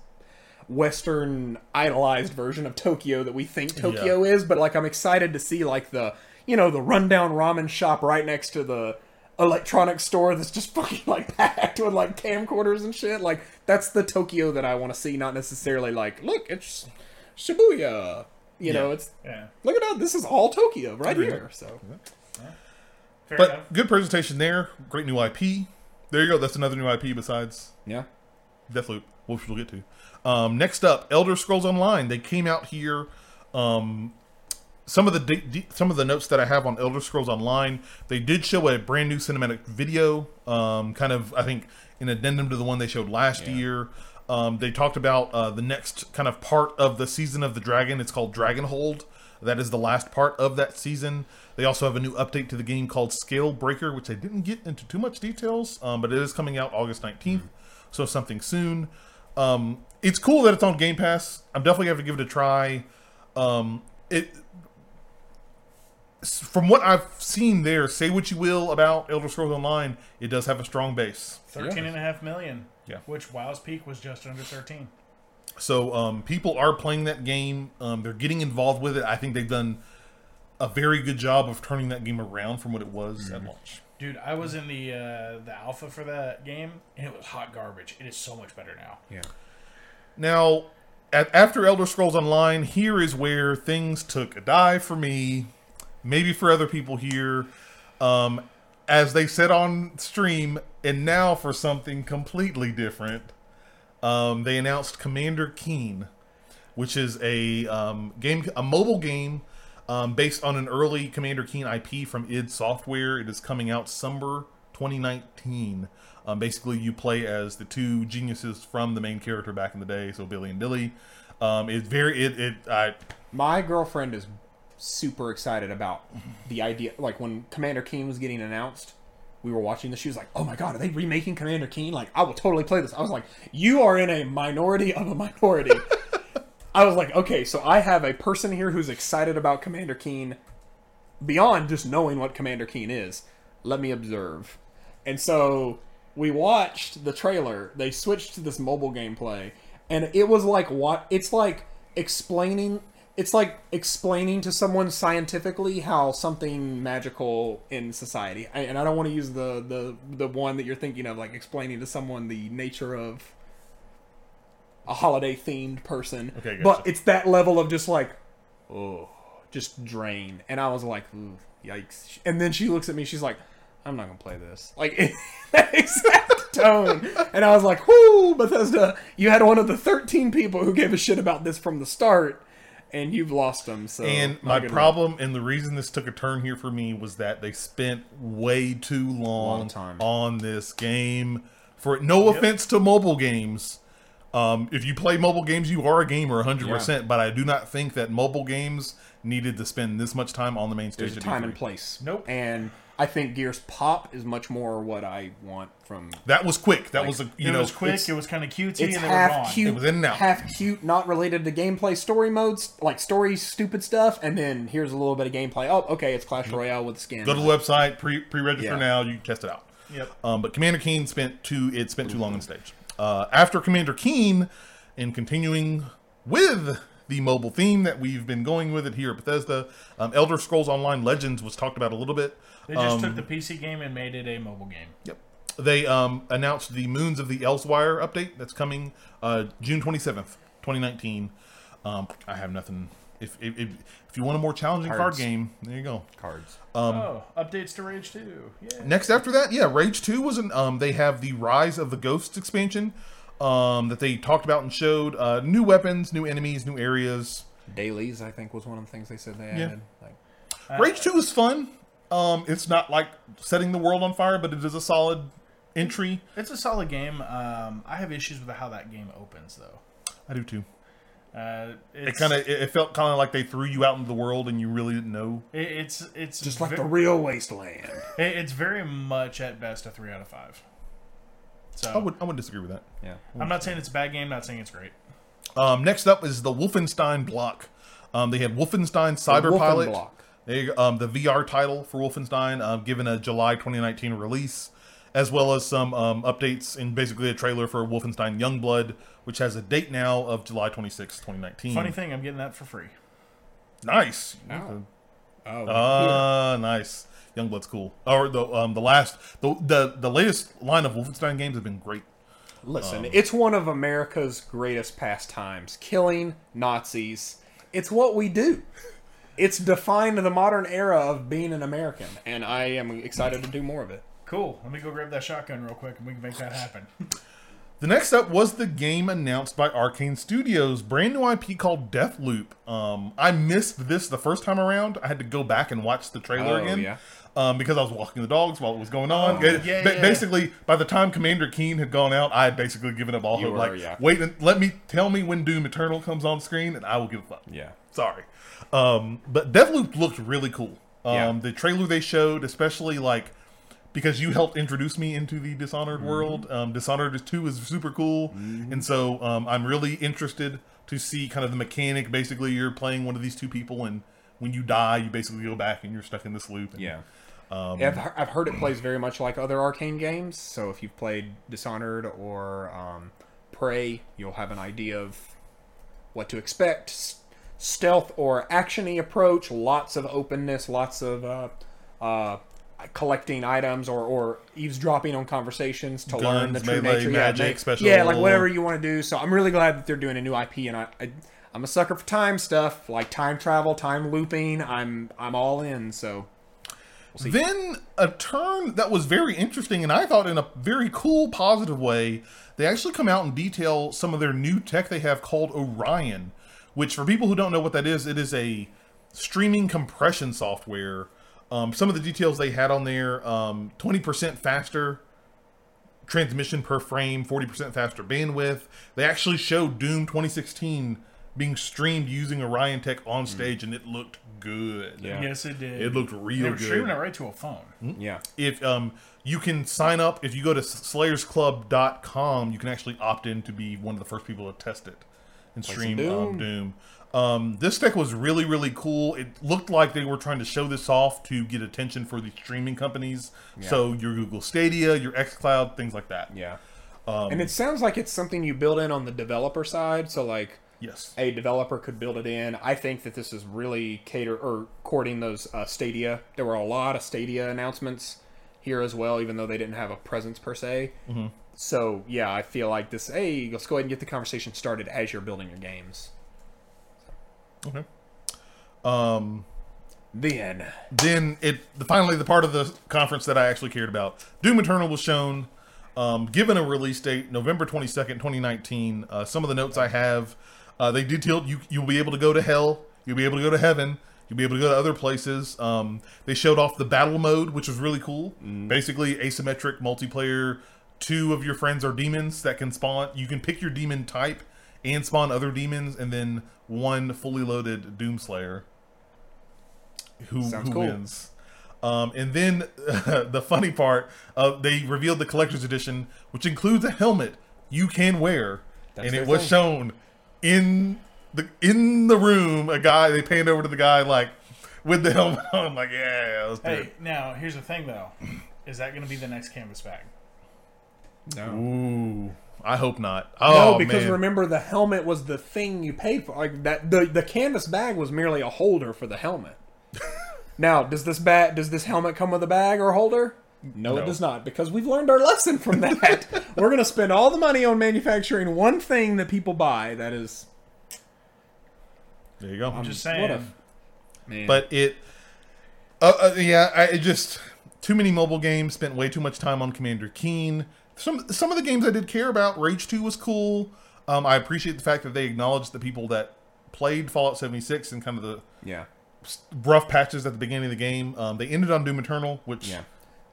Western idolized version of Tokyo that we think Tokyo yeah. is, but like I'm excited to see like the, you know, the rundown ramen shop right next to the electronics store that's just fucking like packed with like camcorders and shit. Like that's the Tokyo that I want to see, not necessarily like, look, it's Shibuya, you yeah. know, it's yeah. look at that, this is all Tokyo right yeah. here. So yeah. Yeah. But enough. Good presentation there, great new I P. There you go, that's another new I P besides yeah Deathloop, which we'll get to. Um, next up, Elder Scrolls Online. They came out here. Um, some of the de- de- some of the notes that I have on Elder Scrolls Online, they did show a brand new cinematic video, um, kind of, I think, an addendum to the one they showed last yeah. year. Um, they talked about uh, the next kind of part of the Season of the Dragon. It's called Dragonhold. That is the last part of that season. They also have a new update to the game called Scalebreaker, which I didn't get into too much details, um, but it is coming out August nineteenth, mm-hmm. so something soon. Um, it's cool that it's on Game Pass. I'm definitely going to have to give it a try. Um, it, from what I've seen there, say what you will about Elder Scrolls Online, it does have a strong base. thirteen and a half million Yeah. Which WoW's peak was just under thirteen. So, um, people are playing that game. Um, they're getting involved with it. I think they've done a very good job of turning that game around from what it was mm-hmm. at launch. Dude, I was in the uh, the alpha for that game, and it was hot garbage. It is so much better now. Yeah. Now, at, after Elder Scrolls Online, here is where things took a dive for me, maybe for other people here. Um, as they said on stream, and now for something completely different, um, they announced Commander Keen, which is a um, game, a mobile game. Um, based on an early Commander Keen I P from id Software. It is coming out summer twenty nineteen. Um, basically, you play as the two geniuses from the main character back in the day, so Billy and Dilly. Um, it's very... it. it I... My girlfriend is super excited about the idea. Like, when Commander Keen was getting announced, we were watching this. She was like, oh my god, are they remaking Commander Keen? Like, I will totally play this. I was like, you are in a minority of a minority. I was like, okay, so I have a person here who's excited about Commander Keen beyond just knowing what Commander Keen is. Let me observe. And so we watched the trailer. They switched to this mobile gameplay, and it was like what it's like explaining it's like explaining to someone scientifically how something magical in society. I, and I don't want to use the, the the one that you're thinking of, like explaining to someone the nature of a holiday-themed person. Okay, gotcha. But it's that level of just like, oh, just drain. And I was like, ooh, yikes. And then she looks at me, she's like, I'm not going to play this. Like, that exact tone. And I was like, whoo, Bethesda, you had one of the thirteen people who gave a shit about this from the start. and you've lost them. So and my problem, and the reason this took a turn here for me, was that they spent way too long, long time. on this game. For no yep. offense to mobile games, um, if you play mobile games, you are a gamer, one hundred percent. Yeah. But I do not think that mobile games needed to spend this much time on the main stage. There's time E three. And place. Nope. And I think Gears Pop is much more what I want from... That was quick. That like, was a you it know was quick. It was kind of cutesy. It's and half cute. It was in and out. Half cute, not related to gameplay, story modes, like story stupid stuff, and then here's a little bit of gameplay. Oh, okay, it's Clash Royale with skin. Go to the website, pre pre-register yeah. now. You can test it out. Yep. Um, but Commander Keen spent too. It spent too long on stage. Uh, after Commander Keen, and continuing with the mobile theme that we've been going with it here at Bethesda, um, Elder Scrolls Online Legends was talked about a little bit. They just um, took the P C game and made it a mobile game. Yep. They um, announced the Moons of the Elsewire update that's coming uh, June twenty-seventh, twenty nineteen. Um, I have nothing. If if, if, if you want a more challenging Cards. card game, there you go. Cards. Um, oh, updates to Rage two. Yeah. Next after that, yeah, Rage two was an. Um, they have the Rise of the Ghosts expansion um, that they talked about and showed. Uh, new weapons, new enemies, new areas. Dailies, I think, was one of the things they said they added. Yeah. Like, Rage two was fun. Um, it's not like setting the world on fire, but it is a solid entry. It's a solid game. Um, I have issues with how that game opens, though. I do too. Uh, it's, it kind of it felt kind of like they threw you out into the world and you really didn't know. It, it's it's just like ve- the real wasteland. It, it's very much at best a three out of five. So I would I would disagree with that. Yeah, I'm not saying it's a bad game. Not saying it's great. Um, next up is the Wolfenstein block. Um, they had Wolfenstein Cyberpilot. The Wolfen They, um, the V R title for Wolfenstein, uh, given a July twenty nineteen release, as well as some um, updates and basically a trailer for Wolfenstein Youngblood, which has a date now of July twenty-sixth, twenty nineteen. Funny thing, I'm getting that for free. Nice. Oh, oh uh, nice. Youngblood's cool. Or the um, the last the, the the latest line of Wolfenstein games have been great. Listen, um, it's one of America's greatest pastimes: killing Nazis. It's what we do. It's defined the modern era of being an American, and I am excited to do more of it. Cool. Let me go grab that shotgun real quick, and we can make that happen. The next up was the game announced by Arcane Studios, brand new I P called Deathloop. Um, I missed this the first time around. I had to go back and watch the trailer oh, again yeah. um, because I was walking the dogs while it was going on. Oh, it, yeah, ba- yeah. Basically, by the time Commander Keen had gone out, I had basically given up all hope. Like, yeah. wait, and let me tell me when Doom Eternal comes on screen, and I will give a fuck. Yeah. Sorry. Um, but Deathloop looked really cool. Um, yeah. The trailer they showed, especially like because you helped introduce me into the Dishonored mm-hmm. world. Um, Dishonored two is super cool, mm-hmm. and so um, I'm really interested to see kind of the mechanic. Basically, you're playing one of these two people, and when you die, you basically go back and you're stuck in this loop. And, yeah. Um, yeah, I've, I've heard it plays very much like other Arcane games. So if you've played Dishonored or um, Prey, you'll have an idea of what to expect. Stealth or action-y approach, lots of openness, lots of uh, uh, collecting items or, or eavesdropping on conversations to Guns, learn the true melee, nature. Magic, yeah, make, special. Yeah, like whatever you want to do. So I'm really glad that they're doing a new I P, and I, I, I'm a sucker for time stuff, like time travel, time looping. I'm I'm all in, so we'll see. Then a turn that was very interesting, and I thought in a very cool, positive way, they actually come out and detail some of their new tech they have called Orion. Which, for people who don't know what that is, it is a streaming compression software. Um, some of the details they had on there, um, twenty percent faster transmission per frame, forty percent faster bandwidth. They actually showed Doom twenty sixteen being streamed using Orion Tech on stage, mm. and it looked good. Yeah. Yes, it did. It looked real good. They were good. Streaming it right to a phone. Mm-hmm. Yeah. If um, you can sign up, if you go to slayers club dot com, you can actually opt in to be one of the first people to test it. And stream Doom. Um, Doom. Um, this tech was really, really cool. It looked like they were trying to show this off to get attention for the streaming companies. Yeah. So your Google Stadia, your xCloud, things like that. Yeah. Um, and it sounds like it's something you build in on the developer side. So like yes. a developer could build it in. I think that this is really cater or courting those uh, Stadia. There were a lot of Stadia announcements here as well, even though they didn't have a presence per se. Mm-hmm. So, yeah, I feel like this, hey, let's go ahead and get the conversation started as you're building your games. So. Okay. Um, then. Then, it the, finally, the part of the conference that I actually cared about. Doom Eternal was shown, um, given a release date, November twenty-second, twenty nineteen. Uh, some of the notes I have, Uh, they detailed you. You'll be able to go to hell. You'll be able to go to heaven. You'll be able to go to other places. Um, they showed off the battle mode, which was really cool. Mm. Basically, asymmetric multiplayer. Two of your friends are demons that can spawn. You can pick your demon type and spawn other demons, and then one fully loaded Doomslayer. Who, Sounds who cool. wins? Um, and then uh, the funny part, uh, they revealed the collector's edition, which includes a helmet you can wear, That's and it was thing. shown in the in the room. A guy they panned over to the guy like with the helmet on. I'm like, yeah, let's do hey, it. Now here's the thing though, is that going to be the next canvas bag? No. Ooh. I hope not. Oh, no, because man. remember, the helmet was the thing you paid for. Like that, the, the canvas bag was merely a holder for the helmet. Now, does this bat does this helmet come with a bag or holder? No, no, it does not, because we've learned our lesson from that. We're going to spend all the money on manufacturing one thing that people buy. That is, there you go. I'm just saying. What if? Man. But it, uh, uh, yeah, I it just too many mobile games. Spent way too much time on Commander Keen. Some some of the games I did care about, Rage two was cool. Um, I appreciate the fact that they acknowledged the people that played Fallout seventy-six and kind of the yeah rough patches at the beginning of the game. Um, they ended on Doom Eternal, which yeah.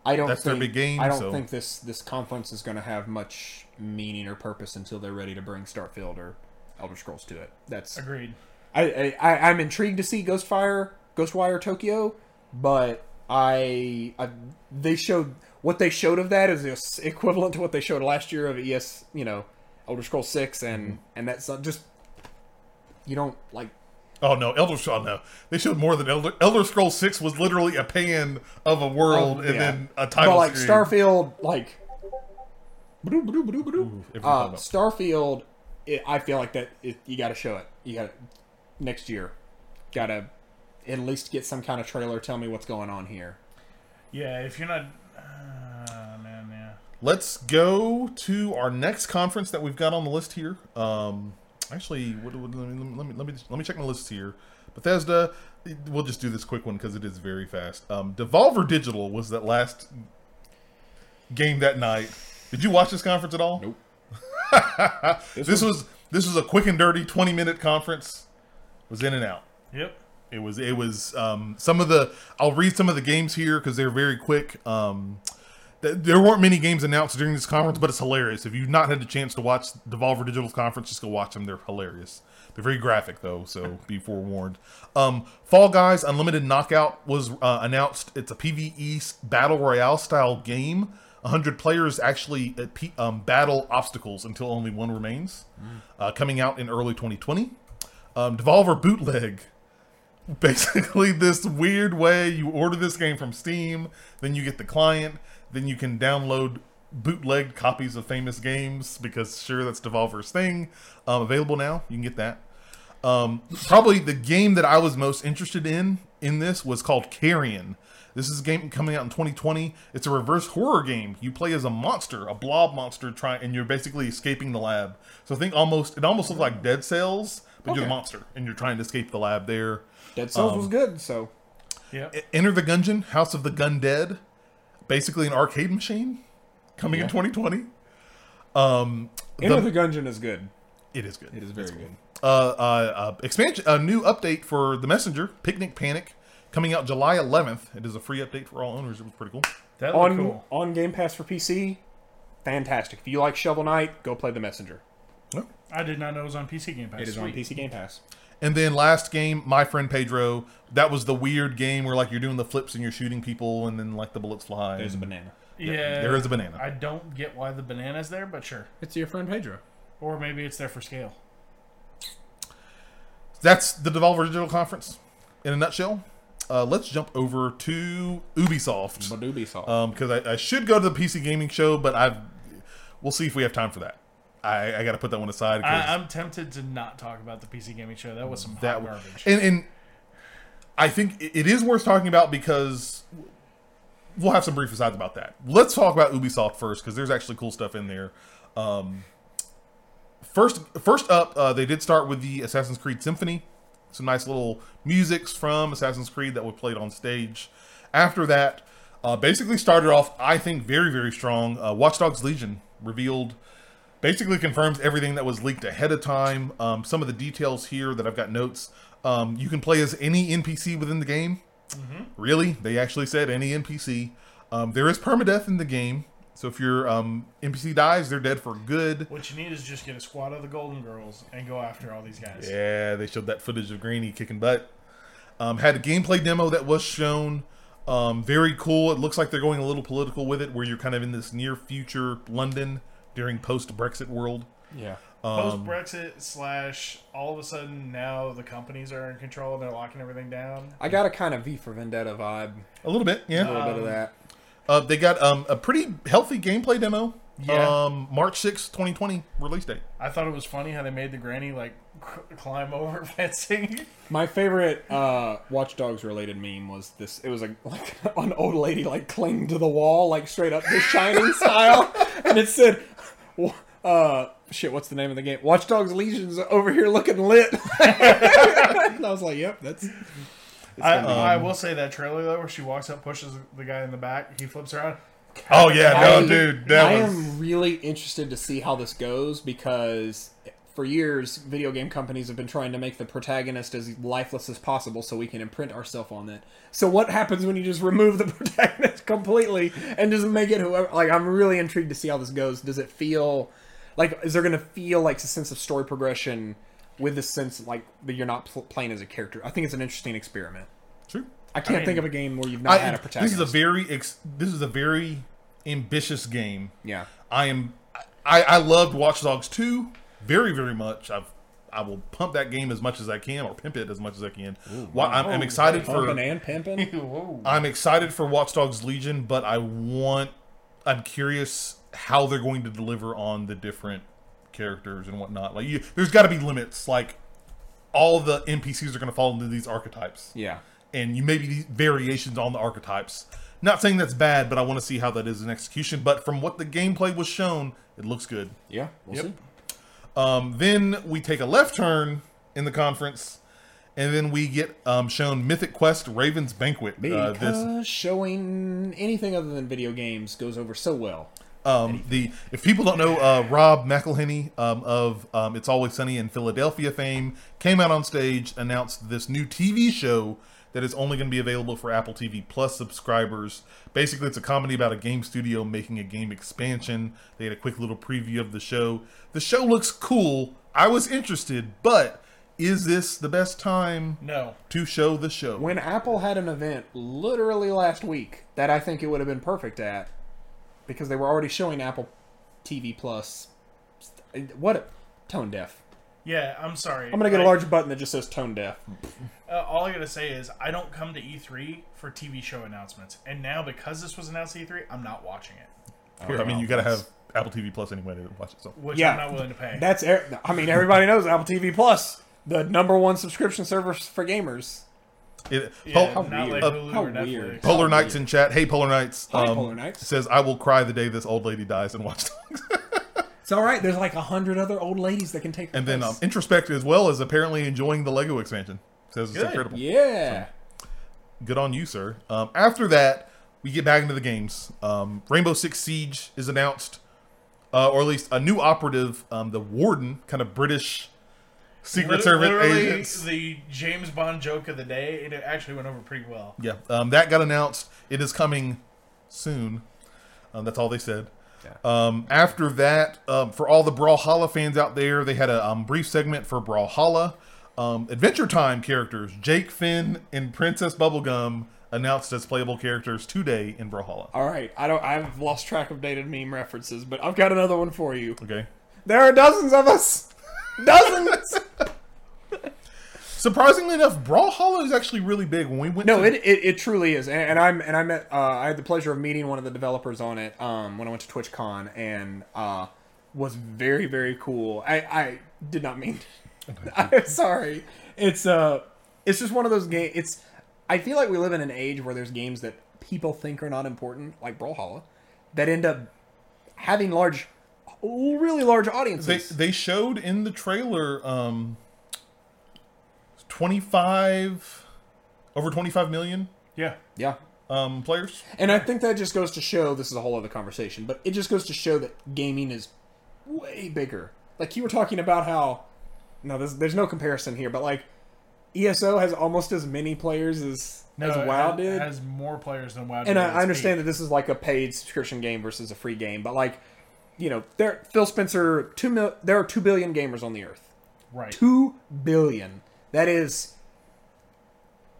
I don't that's think, their big game. I don't so. think this, this conference is going to have much meaning or purpose until they're ready to bring Starfield or Elder Scrolls to it. That's agreed. I, I I'm intrigued to see Ghostfire Ghostwire Tokyo, but I, I they showed. What they showed of that is equivalent to what they showed last year of E S, you know, Elder Scrolls six, and mm-hmm. and that's not just you don't like. Oh no, Elder Scrolls no. They showed more than Elder Elder Scrolls six was literally a pan of a world oh, yeah. and then a title. But like screen. Starfield, like ba-doo, ba-doo, ba-doo, ba-doo. Ooh, uh, Starfield, it, I feel like that it, you got to show it. You got next year, got to at least get some kind of trailer. Tell me what's going on here. Yeah, if you're not. Uh, man, yeah. Let's go to our next conference that we've got on the list here. Um, actually, what, what, let, me, let me let me let me check my list here. Bethesda. We'll just do this quick one because it is very fast. Um, Devolver Digital was that last game that night. Did you watch this conference at all? Nope. this this was this was a quick and dirty twenty minute conference. It was in and out. Yep. It was, it was, um, some of the, I'll read some of the games here because they're very quick. Um, th- there weren't many games announced during this conference, but it's hilarious. If you've not had the chance to watch Devolver Digital's conference, just go watch them. They're hilarious. They're very graphic though, so be forewarned. Um, Fall Guys Unlimited Knockout was uh, announced. It's a PvE battle royale style game. one hundred players actually at P- um, battle obstacles until only one remains. Mm. Uh, coming out in early twenty twenty. Um, Devolver Bootleg. Basically this weird way you order this game from Steam, then you get the client, then you can download bootleg copies of famous games because sure, that's Devolver's thing. Um, available now, you can get that. Um, probably the game that I was most interested in in this was called Carrion. This is a game coming out in twenty twenty. It's a reverse horror game. You play as a monster, a blob monster, trying, and you're basically escaping the lab. So I think almost it almost looks like Dead Cells, but okay. You're a monster and you're trying to escape the lab there. Dead Cells um, was good, so yeah. Enter the Gungeon, House of the Gun Dead, basically an arcade machine coming yeah. in twenty twenty. Um, Enter the, the Gungeon is good. It is good. It is very it's good. good. Uh, uh, uh, expansion, a new update for the Messenger, Picnic Panic, coming out July eleventh. It is a free update for all owners. It was pretty cool. That on cool. on Game Pass for P C, fantastic. If you like Shovel Knight, go play the Messenger. Oh. I did not know it was on P C Game Pass. It is Sweet. on P C Game Pass. And then last game, My Friend Pedro. That was the weird game where like you're doing the flips and you're shooting people, and then like the bullets fly. There's a banana. Yeah, yeah, there is a banana. I don't get why the banana's there, but sure, it's your friend Pedro, or maybe it's there for scale. That's the Devolver Digital Conference in a nutshell. Uh, let's jump over to Ubisoft. But Ubisoft, um, because I, I should go to the P C gaming show, but I've we'll see if we have time for that. I, I got to put that one aside. I, I'm tempted to not talk about the P C gaming show. That was some hot that, garbage. And, and I think it is worth talking about because we'll have some brief asides about that. Let's talk about Ubisoft first because there's actually cool stuff in there. Um, first, first up, uh, they did start with the Assassin's Creed Symphony. Some nice little musics from Assassin's Creed that were played on stage. After that, uh, basically started off, I think, very, very strong. Uh, Watch Dogs Legion revealed basically confirms everything that was leaked ahead of time. Um, some of the details here that I've got notes. Um, you can play as any N P C within the game. Mm-hmm. Really? They actually said any N P C. Um, there is permadeath in the game. So if your um, N P C dies, they're dead for good. What you need is just get a squad of the Golden Girls and go after all these guys. Yeah, they showed that footage of Greenie kicking butt. Um, had a gameplay demo that was shown. Um, very cool. It looks like they're going a little political with it, where you're kind of in this near future London during post-Brexit world. Yeah. Um, post-Brexit slash all of a sudden now the companies are in control and they're locking everything down. I got a kind of V for Vendetta vibe. A little bit, yeah. A little um, bit of that. Uh, they got um, a pretty healthy gameplay demo. Yeah. Um, March sixth, twenty twenty release date. I thought it was funny how they made the granny like c- climb over fencing. My favorite uh, Watch Dogs related meme was this. It was a, like an old lady like clinging to the wall like straight up The Shining style, and it said, uh, "Shit, what's the name of the game? Watch Dogs Legion's over here looking lit." And I was like, "Yep, that's." I, um, I will say that trailer though, where she walks up, pushes the guy in the back, he flips around. Oh yeah, I, no dude. That I was... am really interested to see how this goes, because for years video game companies have been trying to make the protagonist as lifeless as possible so we can imprint ourselves on that. So what happens when you just remove the protagonist completely and just make it whoever? Like, I'm really intrigued to see how this goes. Does it feel like, is there going to feel like a sense of story progression with the sense like that you're not pl- playing as a character? I think it's an interesting experiment. Sure. I can't I mean, think of a game where you've not I, had a protagonist. This is a very ex- this is a very ambitious game. Yeah, I am. I, I loved Watch Dogs two very very much. I've I will pump that game as much as I can, or pimp it as much as I can. Ooh, wow. I'm, I'm excited oh, for pumping and pimping. I'm excited for Watch Dogs Legion, but I want. I'm curious how they're going to deliver on the different characters and whatnot. Like, you, there's got to be limits. Like, all the N P Cs are going to fall into these archetypes. Yeah. And you maybe these variations on the archetypes. Not saying that's bad, but I want to see how that is in execution. But from what the gameplay was shown, it looks good. Yeah, we'll yep. see. Um, then we take a left turn in the conference, and then we get um, shown Mythic Quest Raven's Banquet. Because uh, this, showing anything other than video games goes over so well. Um, the if people don't know, uh, Rob McElhenney um, of um, It's Always Sunny in Philadelphia fame came out on stage, announced this new T V show that is only going to be available for Apple T V Plus subscribers. Basically, it's a comedy about a game studio making a game expansion. They had a quick little preview of the show. The show looks cool. I was interested, but is this the best time no. to show the show? When Apple had an event literally last week that I think it would have been perfect at, because they were already showing Apple T V Plus. What a tone deaf. Yeah, I'm sorry. I'm going to get I, a large button that just says tone deaf. Uh, all I got to say is I don't come to E three for T V show announcements. And now because this was announced at E three, I'm not watching it. Oh, I mean, no, you got to have Apple T V Plus anyway to watch it. So. Which yeah, I'm not willing to pay. That's er- I mean, everybody knows Apple T V Plus, the number one subscription service for gamers. It, yeah, Pol- not weird. Like Hulu uh, or Netflix. Polar how Knights weird. In chat. Hey, Polar Knights. Um, Hi, Polar Knights. Says, I will cry the day this old lady dies and watch things. It's all right. There's like a hundred other old ladies that can take her. And place. Then um, Introspect as well is apparently enjoying the Lego expansion. Says it's good. Incredible. Yeah. So, good on you, sir. Um, after that, we get back into the games. Um, Rainbow Six Siege is announced, uh, or at least a new operative, um, the Warden, kind of British Secret Service agents. The James Bond joke of the day. It actually went over pretty well. Yeah. Um, that got announced. It is coming soon. Um, that's all they said. Yeah. Um, after that, um, for all the Brawlhalla fans out there, they had a um, brief segment for Brawlhalla. Um, Adventure Time characters Jake, Finn, and Princess Bubblegum announced as playable characters today in Brawlhalla. All right, I don't. I've lost track of dated meme references, but I've got another one for you. Okay, there are dozens of us. Dozens. Surprisingly enough, Brawlhalla is actually really big. When we went, no, to... it, it it truly is, and, and I'm and I met uh, I had the pleasure of meeting one of the developers on it um, when I went to TwitchCon, and uh, was very very cool. I, I did not mean, I'm sorry. It's uh, it's just one of those games. It's I feel like we live in an age where there's games that people think are not important, like Brawlhalla, that end up having large, really large audiences. They they showed in the trailer. Um... twenty-five over twenty-five million yeah yeah um players, and I think that just goes to show, this is a whole other conversation, but it just goes to show that gaming is way bigger. Like, you were talking about how... No, there's, there's no comparison here, but, like, E S O has almost as many players as, no, as WoW it has, did. It has more players than WoW did. And I, I understand paid. that this is, like, a paid subscription game versus a free game, but, like, you know, there, Phil Spencer, two mil, there are two billion gamers on the earth. Right. Two billion. That is...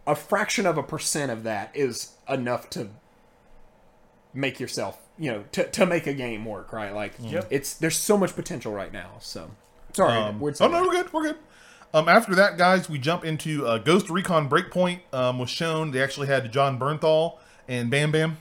A fraction of a percent of that is enough to make yourself, you know, to, to make a game work, right? Like, yep. it's there's so much potential right now. So, sorry, um, weird. Oh no, we're good, we're good. Um, after that, guys, we jump into uh, Ghost Recon Breakpoint. Um, was shown. They actually had John Bernthal and Bam Bam,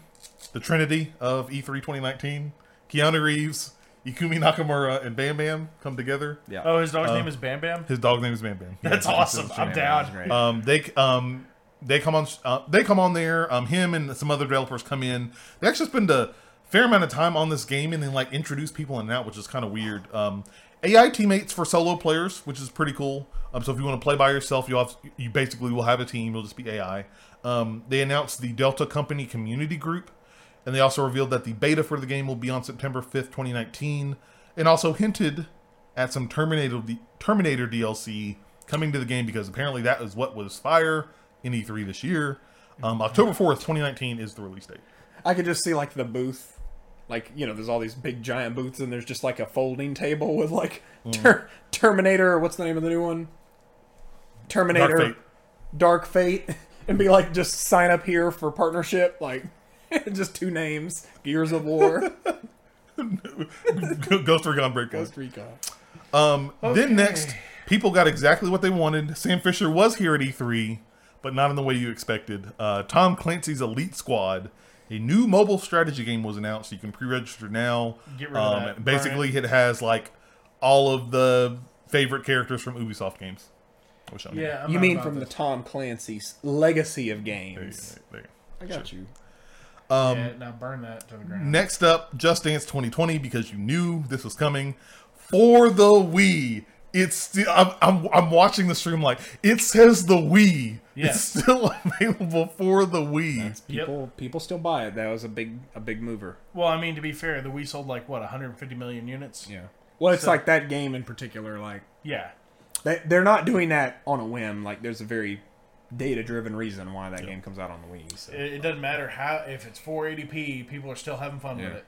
the Trinity of E three twenty nineteen. Keanu Reeves, Yukimi Nakamura, and Bam Bam come together. Yeah. Oh, his dog's um, name is Bam Bam? His dog's name is Bam Bam. That's yeah, awesome. I'm down. Um, they um they come on uh, they come on there. Um, him and some other developers come in. They actually spend a fair amount of time on this game and then like introduce people in and out, which is kind of weird. Um, A I teammates for solo players, which is pretty cool. Um, so if you want to play by yourself, you have, you basically will have a team. You'll just be A I. Um, they announced the Delta Company community group. And they also revealed that the beta for the game will be on September fifth, twenty nineteen. And also hinted at some Terminator Terminator D L C coming to the game because apparently that is what was fire in E three this year. Um, October fourth, twenty nineteen is the release date. I could just see like the booth. Like, you know, there's all these big giant booths and there's just like a folding table with like mm. ter- Terminator, what's the name of the new one? Terminator. Dark Fate. Dark Fate. And be like, just sign up here for partnership. Like... Just two names. Gears of War. Ghost Recon Breakpoint. Ghost Recon. Um, okay. Then next, people got exactly what they wanted. Sam Fisher was here at E three, but not in the way you expected. Uh, Tom Clancy's Elite Squad, a new mobile strategy game, was announced. You can pre-register now. Get rid um, of that. Basically, Brian. It has like all of the favorite characters from Ubisoft games. Yeah, you mean from this. The Tom Clancy's legacy of games. There you, there you. I got sure. you. Um, yeah, now burn that to the ground. Next up, Just Dance twenty twenty, because you knew this was coming for the Wii. It's still, I'm, I'm I'm watching the stream like it says the Wii. Yes. It's still available for the Wii. That's people yep. people still buy it. That was a big a big mover. Well, I mean, to be fair, the Wii sold like what one hundred fifty million units. Yeah. Well, it's so, like that game in particular. Like yeah, they they're not doing that on a whim. Like there's a very data-driven reason why that yep. game comes out on the Wii. So. It, it doesn't matter how if it's four eighty p, people are still having fun yeah. with it.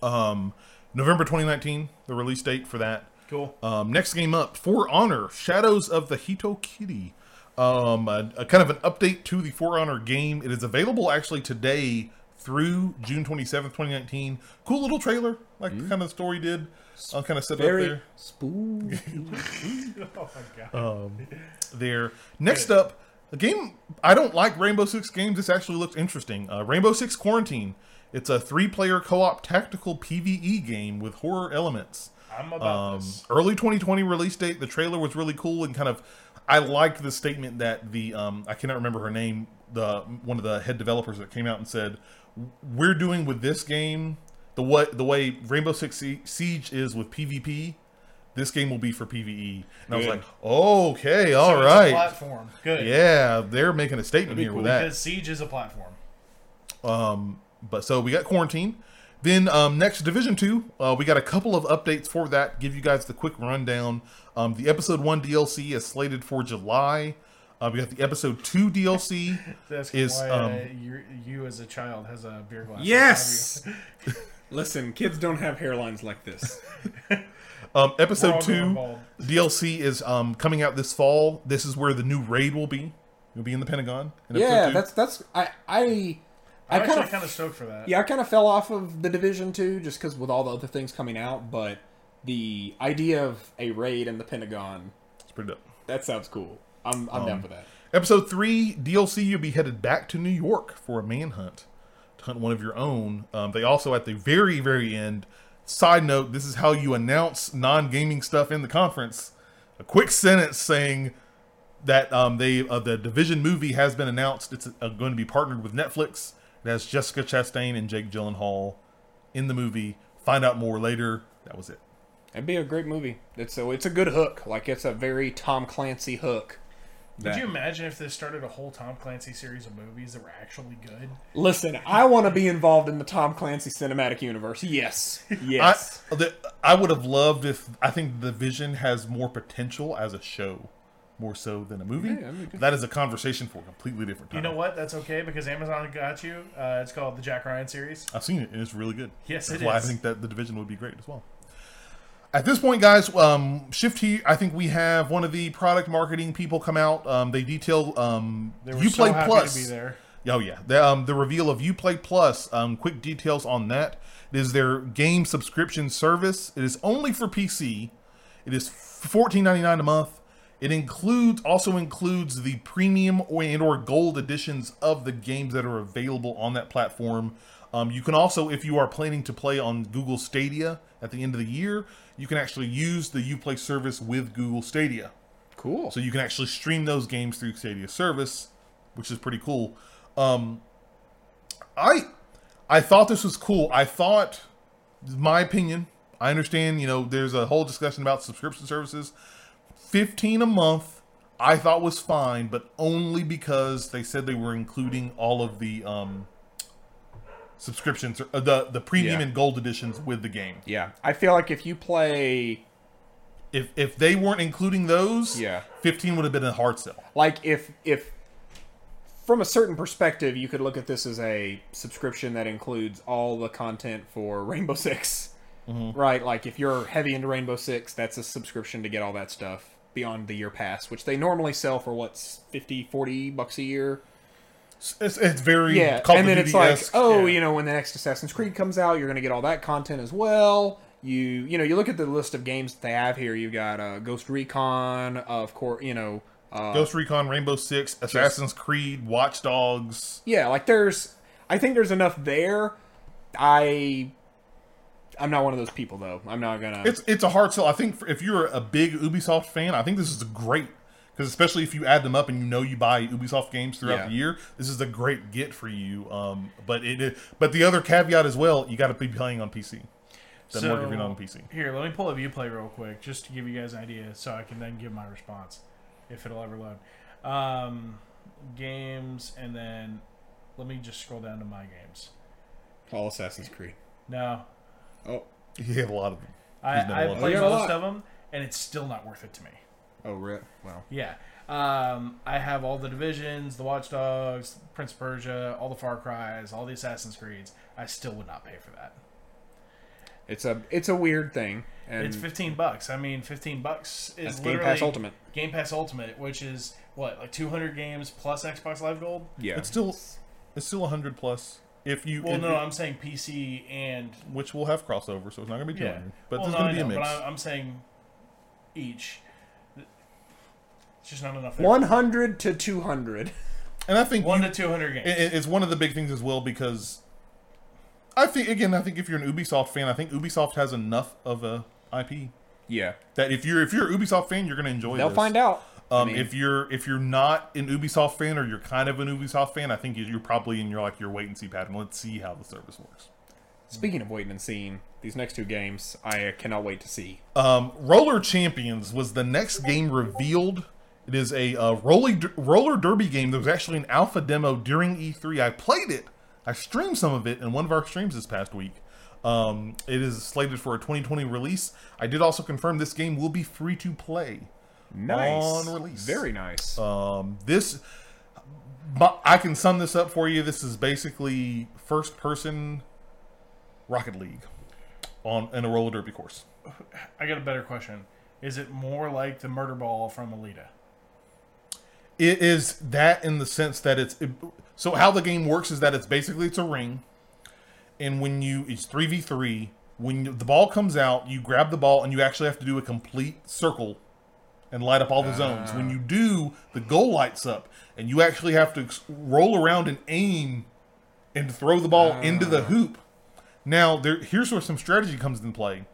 Um, November twenty nineteen, the release date for that. Cool. Um, next game up, For Honor: Shadows of the Hitokiri. Um, a, a kind of an update to the For Honor game. It is available actually today through June twenty-seventh, twenty nineteen. Cool little trailer, like mm-hmm. the kind of story did. I'll kind of set Very it up there. Spooky. Oh my god. Um, there. Next Good. up. A game, I don't like Rainbow Six games. This actually looks interesting. Uh, Rainbow Six Quarantine. It's a three-player co-op tactical P V E game with horror elements. I'm about um, this. Early twenty twenty release date. The trailer was really cool and kind of, I liked the statement that the, um, I cannot remember her name, the one of the head developers that came out and said, we're doing with this game the what the way Rainbow Six Siege is with P V P. This game will be for P V E. And Good. I was like, oh, okay, all so it's right. It's a platform. Good. Yeah, they're making a statement here cool. with that. Because Siege is a platform. Um, but so we got Quarantine. Then um, next, Division two. Uh, we got a couple of updates for that. Give you guys the quick rundown. Um, the Episode one D L C is slated for July. Uh, we got the Episode two D L C. That's is, why um, uh, you as a child has a beer glass. Yes! Listen, kids don't have hairlines like this. Um, episode two D L C is um, coming out this fall. This is where the new raid will be. It'll be in the Pentagon. In yeah, that's that's I I I kind of kind of stoked for that. Yeah, I kind of fell off of the Division two just because with all the other things coming out. But the idea of a raid in the Pentagon, it's pretty dope. That sounds cool. I'm I'm um, down for that. Episode three D L C. You'll be headed back to New York for a manhunt to hunt one of your own. Um, they also at the very very end. Side note, this is how you announce non-gaming stuff in the conference. A quick sentence saying that um, they uh, the Division movie has been announced. It's uh, going to be partnered with Netflix. It has Jessica Chastain and Jake Gyllenhaal in the movie. Find out more later. That was it. That'd be a great movie. It's a, it's a good hook. Like, it's a very Tom Clancy hook. That. Could you imagine if they started a whole Tom Clancy series of movies that were actually good? Listen, I want to be involved in the Tom Clancy cinematic universe. Yes. Yes. I, the, I would have loved if... I think The Vision has more potential as a show, more so than a movie. Yeah, I mean, that is a conversation for a completely different time. You know what? That's okay, because Amazon got you. Uh, it's called the Jack Ryan series. I've seen it, and it's really good. Yes, That's it why is. I think that The Division would be great as well. At this point, guys, um, shift here. I think we have one of the product marketing people come out. Um, they detail um, they were Uplay so happy Plus. To be there. Oh yeah, the, um, the reveal of Uplay Plus. Um, quick details on that. It is their game subscription service. It is only for P C. It is fourteen ninety-nine a month. It includes also includes the premium or and or gold editions of the games that are available on that platform. Um, you can also, if you are planning to play on Google Stadia at the end of the year, you can actually use the Uplay service with Google Stadia. Cool. So you can actually stream those games through Stadia service, which is pretty cool. Um, I I thought this was cool. I thought, my opinion, I understand, you know, there's a whole discussion about subscription services. fifteen dollars a month I thought was fine, but only because they said they were including all of the... Um, subscriptions, uh, the the premium yeah. and gold editions with the game. Yeah, I feel like if you play, if if they weren't including those, yeah, fifteen would have been a hard sell. Like if if from a certain perspective, you could look at this as a subscription that includes all the content for Rainbow Six, mm-hmm. right? Like if you're heavy into Rainbow Six, that's a subscription to get all that stuff beyond the year pass, which they normally sell for what's fifty, forty bucks a year. It's, it's very yeah, Call and then it's like, oh, yeah. you know, when the next Assassin's Creed comes out, you're going to get all that content as well. You, you know, you look at the list of games that they have here. You've got uh, Ghost Recon, uh, of course, you know, uh, Ghost Recon, Rainbow Six, Assassin's just, Creed, Watch Dogs. Yeah, like there's, I think there's enough there. I, I'm not one of those people though. I'm not gonna. It's it's a hard sell. I think for, if you're a big Ubisoft fan, I think this is great. Because especially if you add them up and you know you buy Ubisoft games throughout yeah. the year, this is a great get for you. Um, but it, but the other caveat as well, you got to be playing on P C. Doesn't so, work if you're not on P C. Here, let me pull up Uplay real quick just to give you guys an idea so I can then give my response, if it'll ever load. Um, games, and then let me just scroll down to my games. All Assassin's Creed. No. Oh. You have a lot of them. I, I played most of them, and it's still not worth it to me. Oh, rip. Wow. Yeah. Um, I have all the Divisions, the Watch Dogs, Prince of Persia, all the Far Cries, all the Assassin's Creeds. I still would not pay for that. It's a it's a weird thing. And it's fifteen bucks. I mean, fifteen bucks is literally... Game Pass Ultimate. Game Pass Ultimate, which is, what, like two hundred games plus Xbox Live Gold? Yeah. It's still it's still one hundred plus. If you well, if no, you, I'm saying P C and... Which will have crossover, so it's not going to be two hundred. Yeah. But well, there's no, going to be know, a mix. But I'm saying each... It's just not enough. one hundred to two hundred. And I think... one you, to two hundred games. It, it's one of the big things as well because... I think, again, I think if you're an Ubisoft fan, I think Ubisoft has enough of a I P. Yeah. That if you're if you're an Ubisoft fan, you're going to enjoy They'll this. They'll find out. Um, I mean, if you're if you're not an Ubisoft fan or you're kind of an Ubisoft fan, I think you're probably in your like your wait and see pattern. Let's see how the service works. Speaking of waiting and seeing... These next two games, I cannot wait to see. Um, Roller Champions was the next game revealed. It is a uh, roller, d- roller derby game that was actually an alpha demo during E three. I played it. I streamed some of it in one of our streams this past week. Um, it is slated for a twenty twenty release. I did also confirm this game will be free to play. Nice. On release. Very nice. Um, this, I can sum this up for you. This is basically first-person Rocket League on in a roller derby course. I got a better question. Is it more like the murder ball from Alita? It is that in the sense that it's... It, so how the game works is that it's basically it's a ring. And when you... It's three v three. When you, the ball comes out, you grab the ball and you actually have to do a complete circle and light up all the zones. Uh. When you do, the goal lights up. And you actually have to roll around and aim and throw the ball uh. into the hoop. Now, there, here's where some strategy comes into play.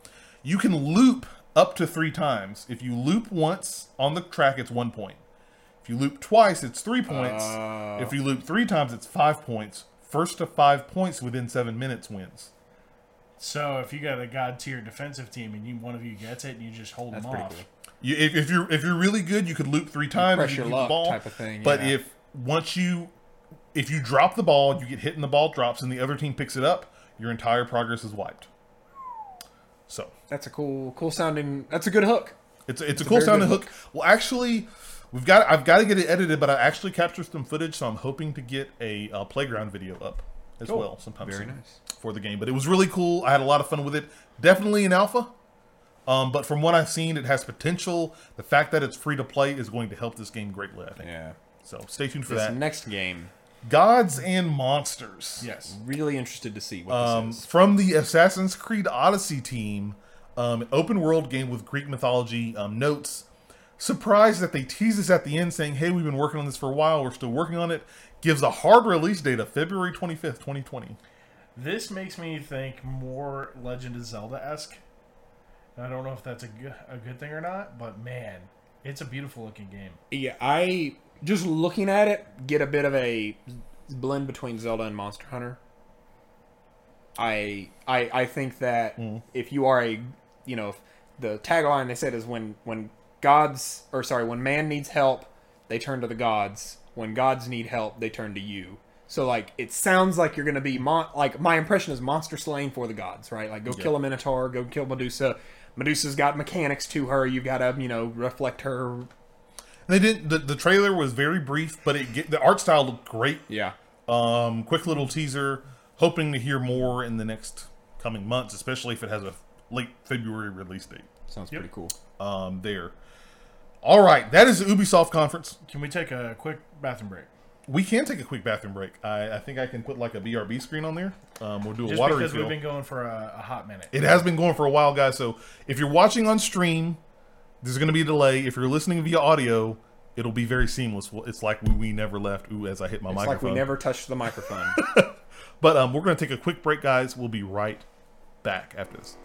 You can loop... up to three times. If you loop once on the track, it's one point. If you loop twice, it's three points. Uh, if you loop three times, it's five points. First to five points within seven minutes wins. So if you got a god tier defensive team and you, one of you gets it, and you just hold them off. Cool. You, if, if you're if you're really good, you could loop three times, pressure you luck ball. Type of thing. But yeah. if once you if you drop the ball, you get hit and the ball drops, and the other team picks it up, your entire progress is wiped. So that's a cool cool sounding. That's a good hook. It's it's, it's a cool sounding hook. hook. Well, actually, we've got I've got to get it edited, but I actually captured some footage, so I'm hoping to get a uh, playground video up as cool. well sometime Very soon nice. for the game. But it was really cool. I had a lot of fun with it. Definitely an alpha. Um, but from what I've seen, it has potential. The fact that it's free to play is going to help this game greatly, I think. Yeah. So stay tuned for this that. Next game, Gods and Monsters. Yes. Really interested to see what um, this is. From the Assassin's Creed Odyssey team, um, an open world game with Greek mythology. Um, notes, surprised that they tease us at the end saying, hey, we've been working on this for a while. We're still working on it. Gives a hard release date of February twenty-fifth, twenty twenty. This makes me think more Legend of Zelda-esque. I don't know if that's a good, a good thing or not, but man, it's a beautiful looking game. Yeah, I, just looking at it, get a bit of a blend between Zelda and Monster Hunter. I I, I think that mm. if you are a, you know, if the tagline they said is when, when gods, or sorry, when man needs help, they turn to the gods. When gods need help, they turn to you. So, like, it sounds like you're going to be, mon- like, my impression is monster slaying for the gods, right? Like, go yeah. kill a Minotaur, go kill Medusa. Medusa's got mechanics to her. You've got to, you know, reflect her. They didn't. The, the trailer was very brief, but it get, the art style looked great. Yeah. Um, quick little teaser. Hoping to hear more in the next coming months, especially if it has a late February release date. Sounds yep. pretty cool. Um, there. All right, that is the Ubisoft conference. Can we take a quick bathroom break? We can take a quick bathroom break. I, I think I can put like a B R B screen on there. Um, we'll do a Just water refill. Just because we've been going for a, a hot minute. It has been going for a while, guys. So if you're watching on stream, there's going to be a delay. If you're listening via audio, it'll be very seamless. It's like we, we never left. Ooh, as I hit my it's microphone. It's like we never touched the microphone. But um, we're going to take a quick break, guys. We'll be right back after this.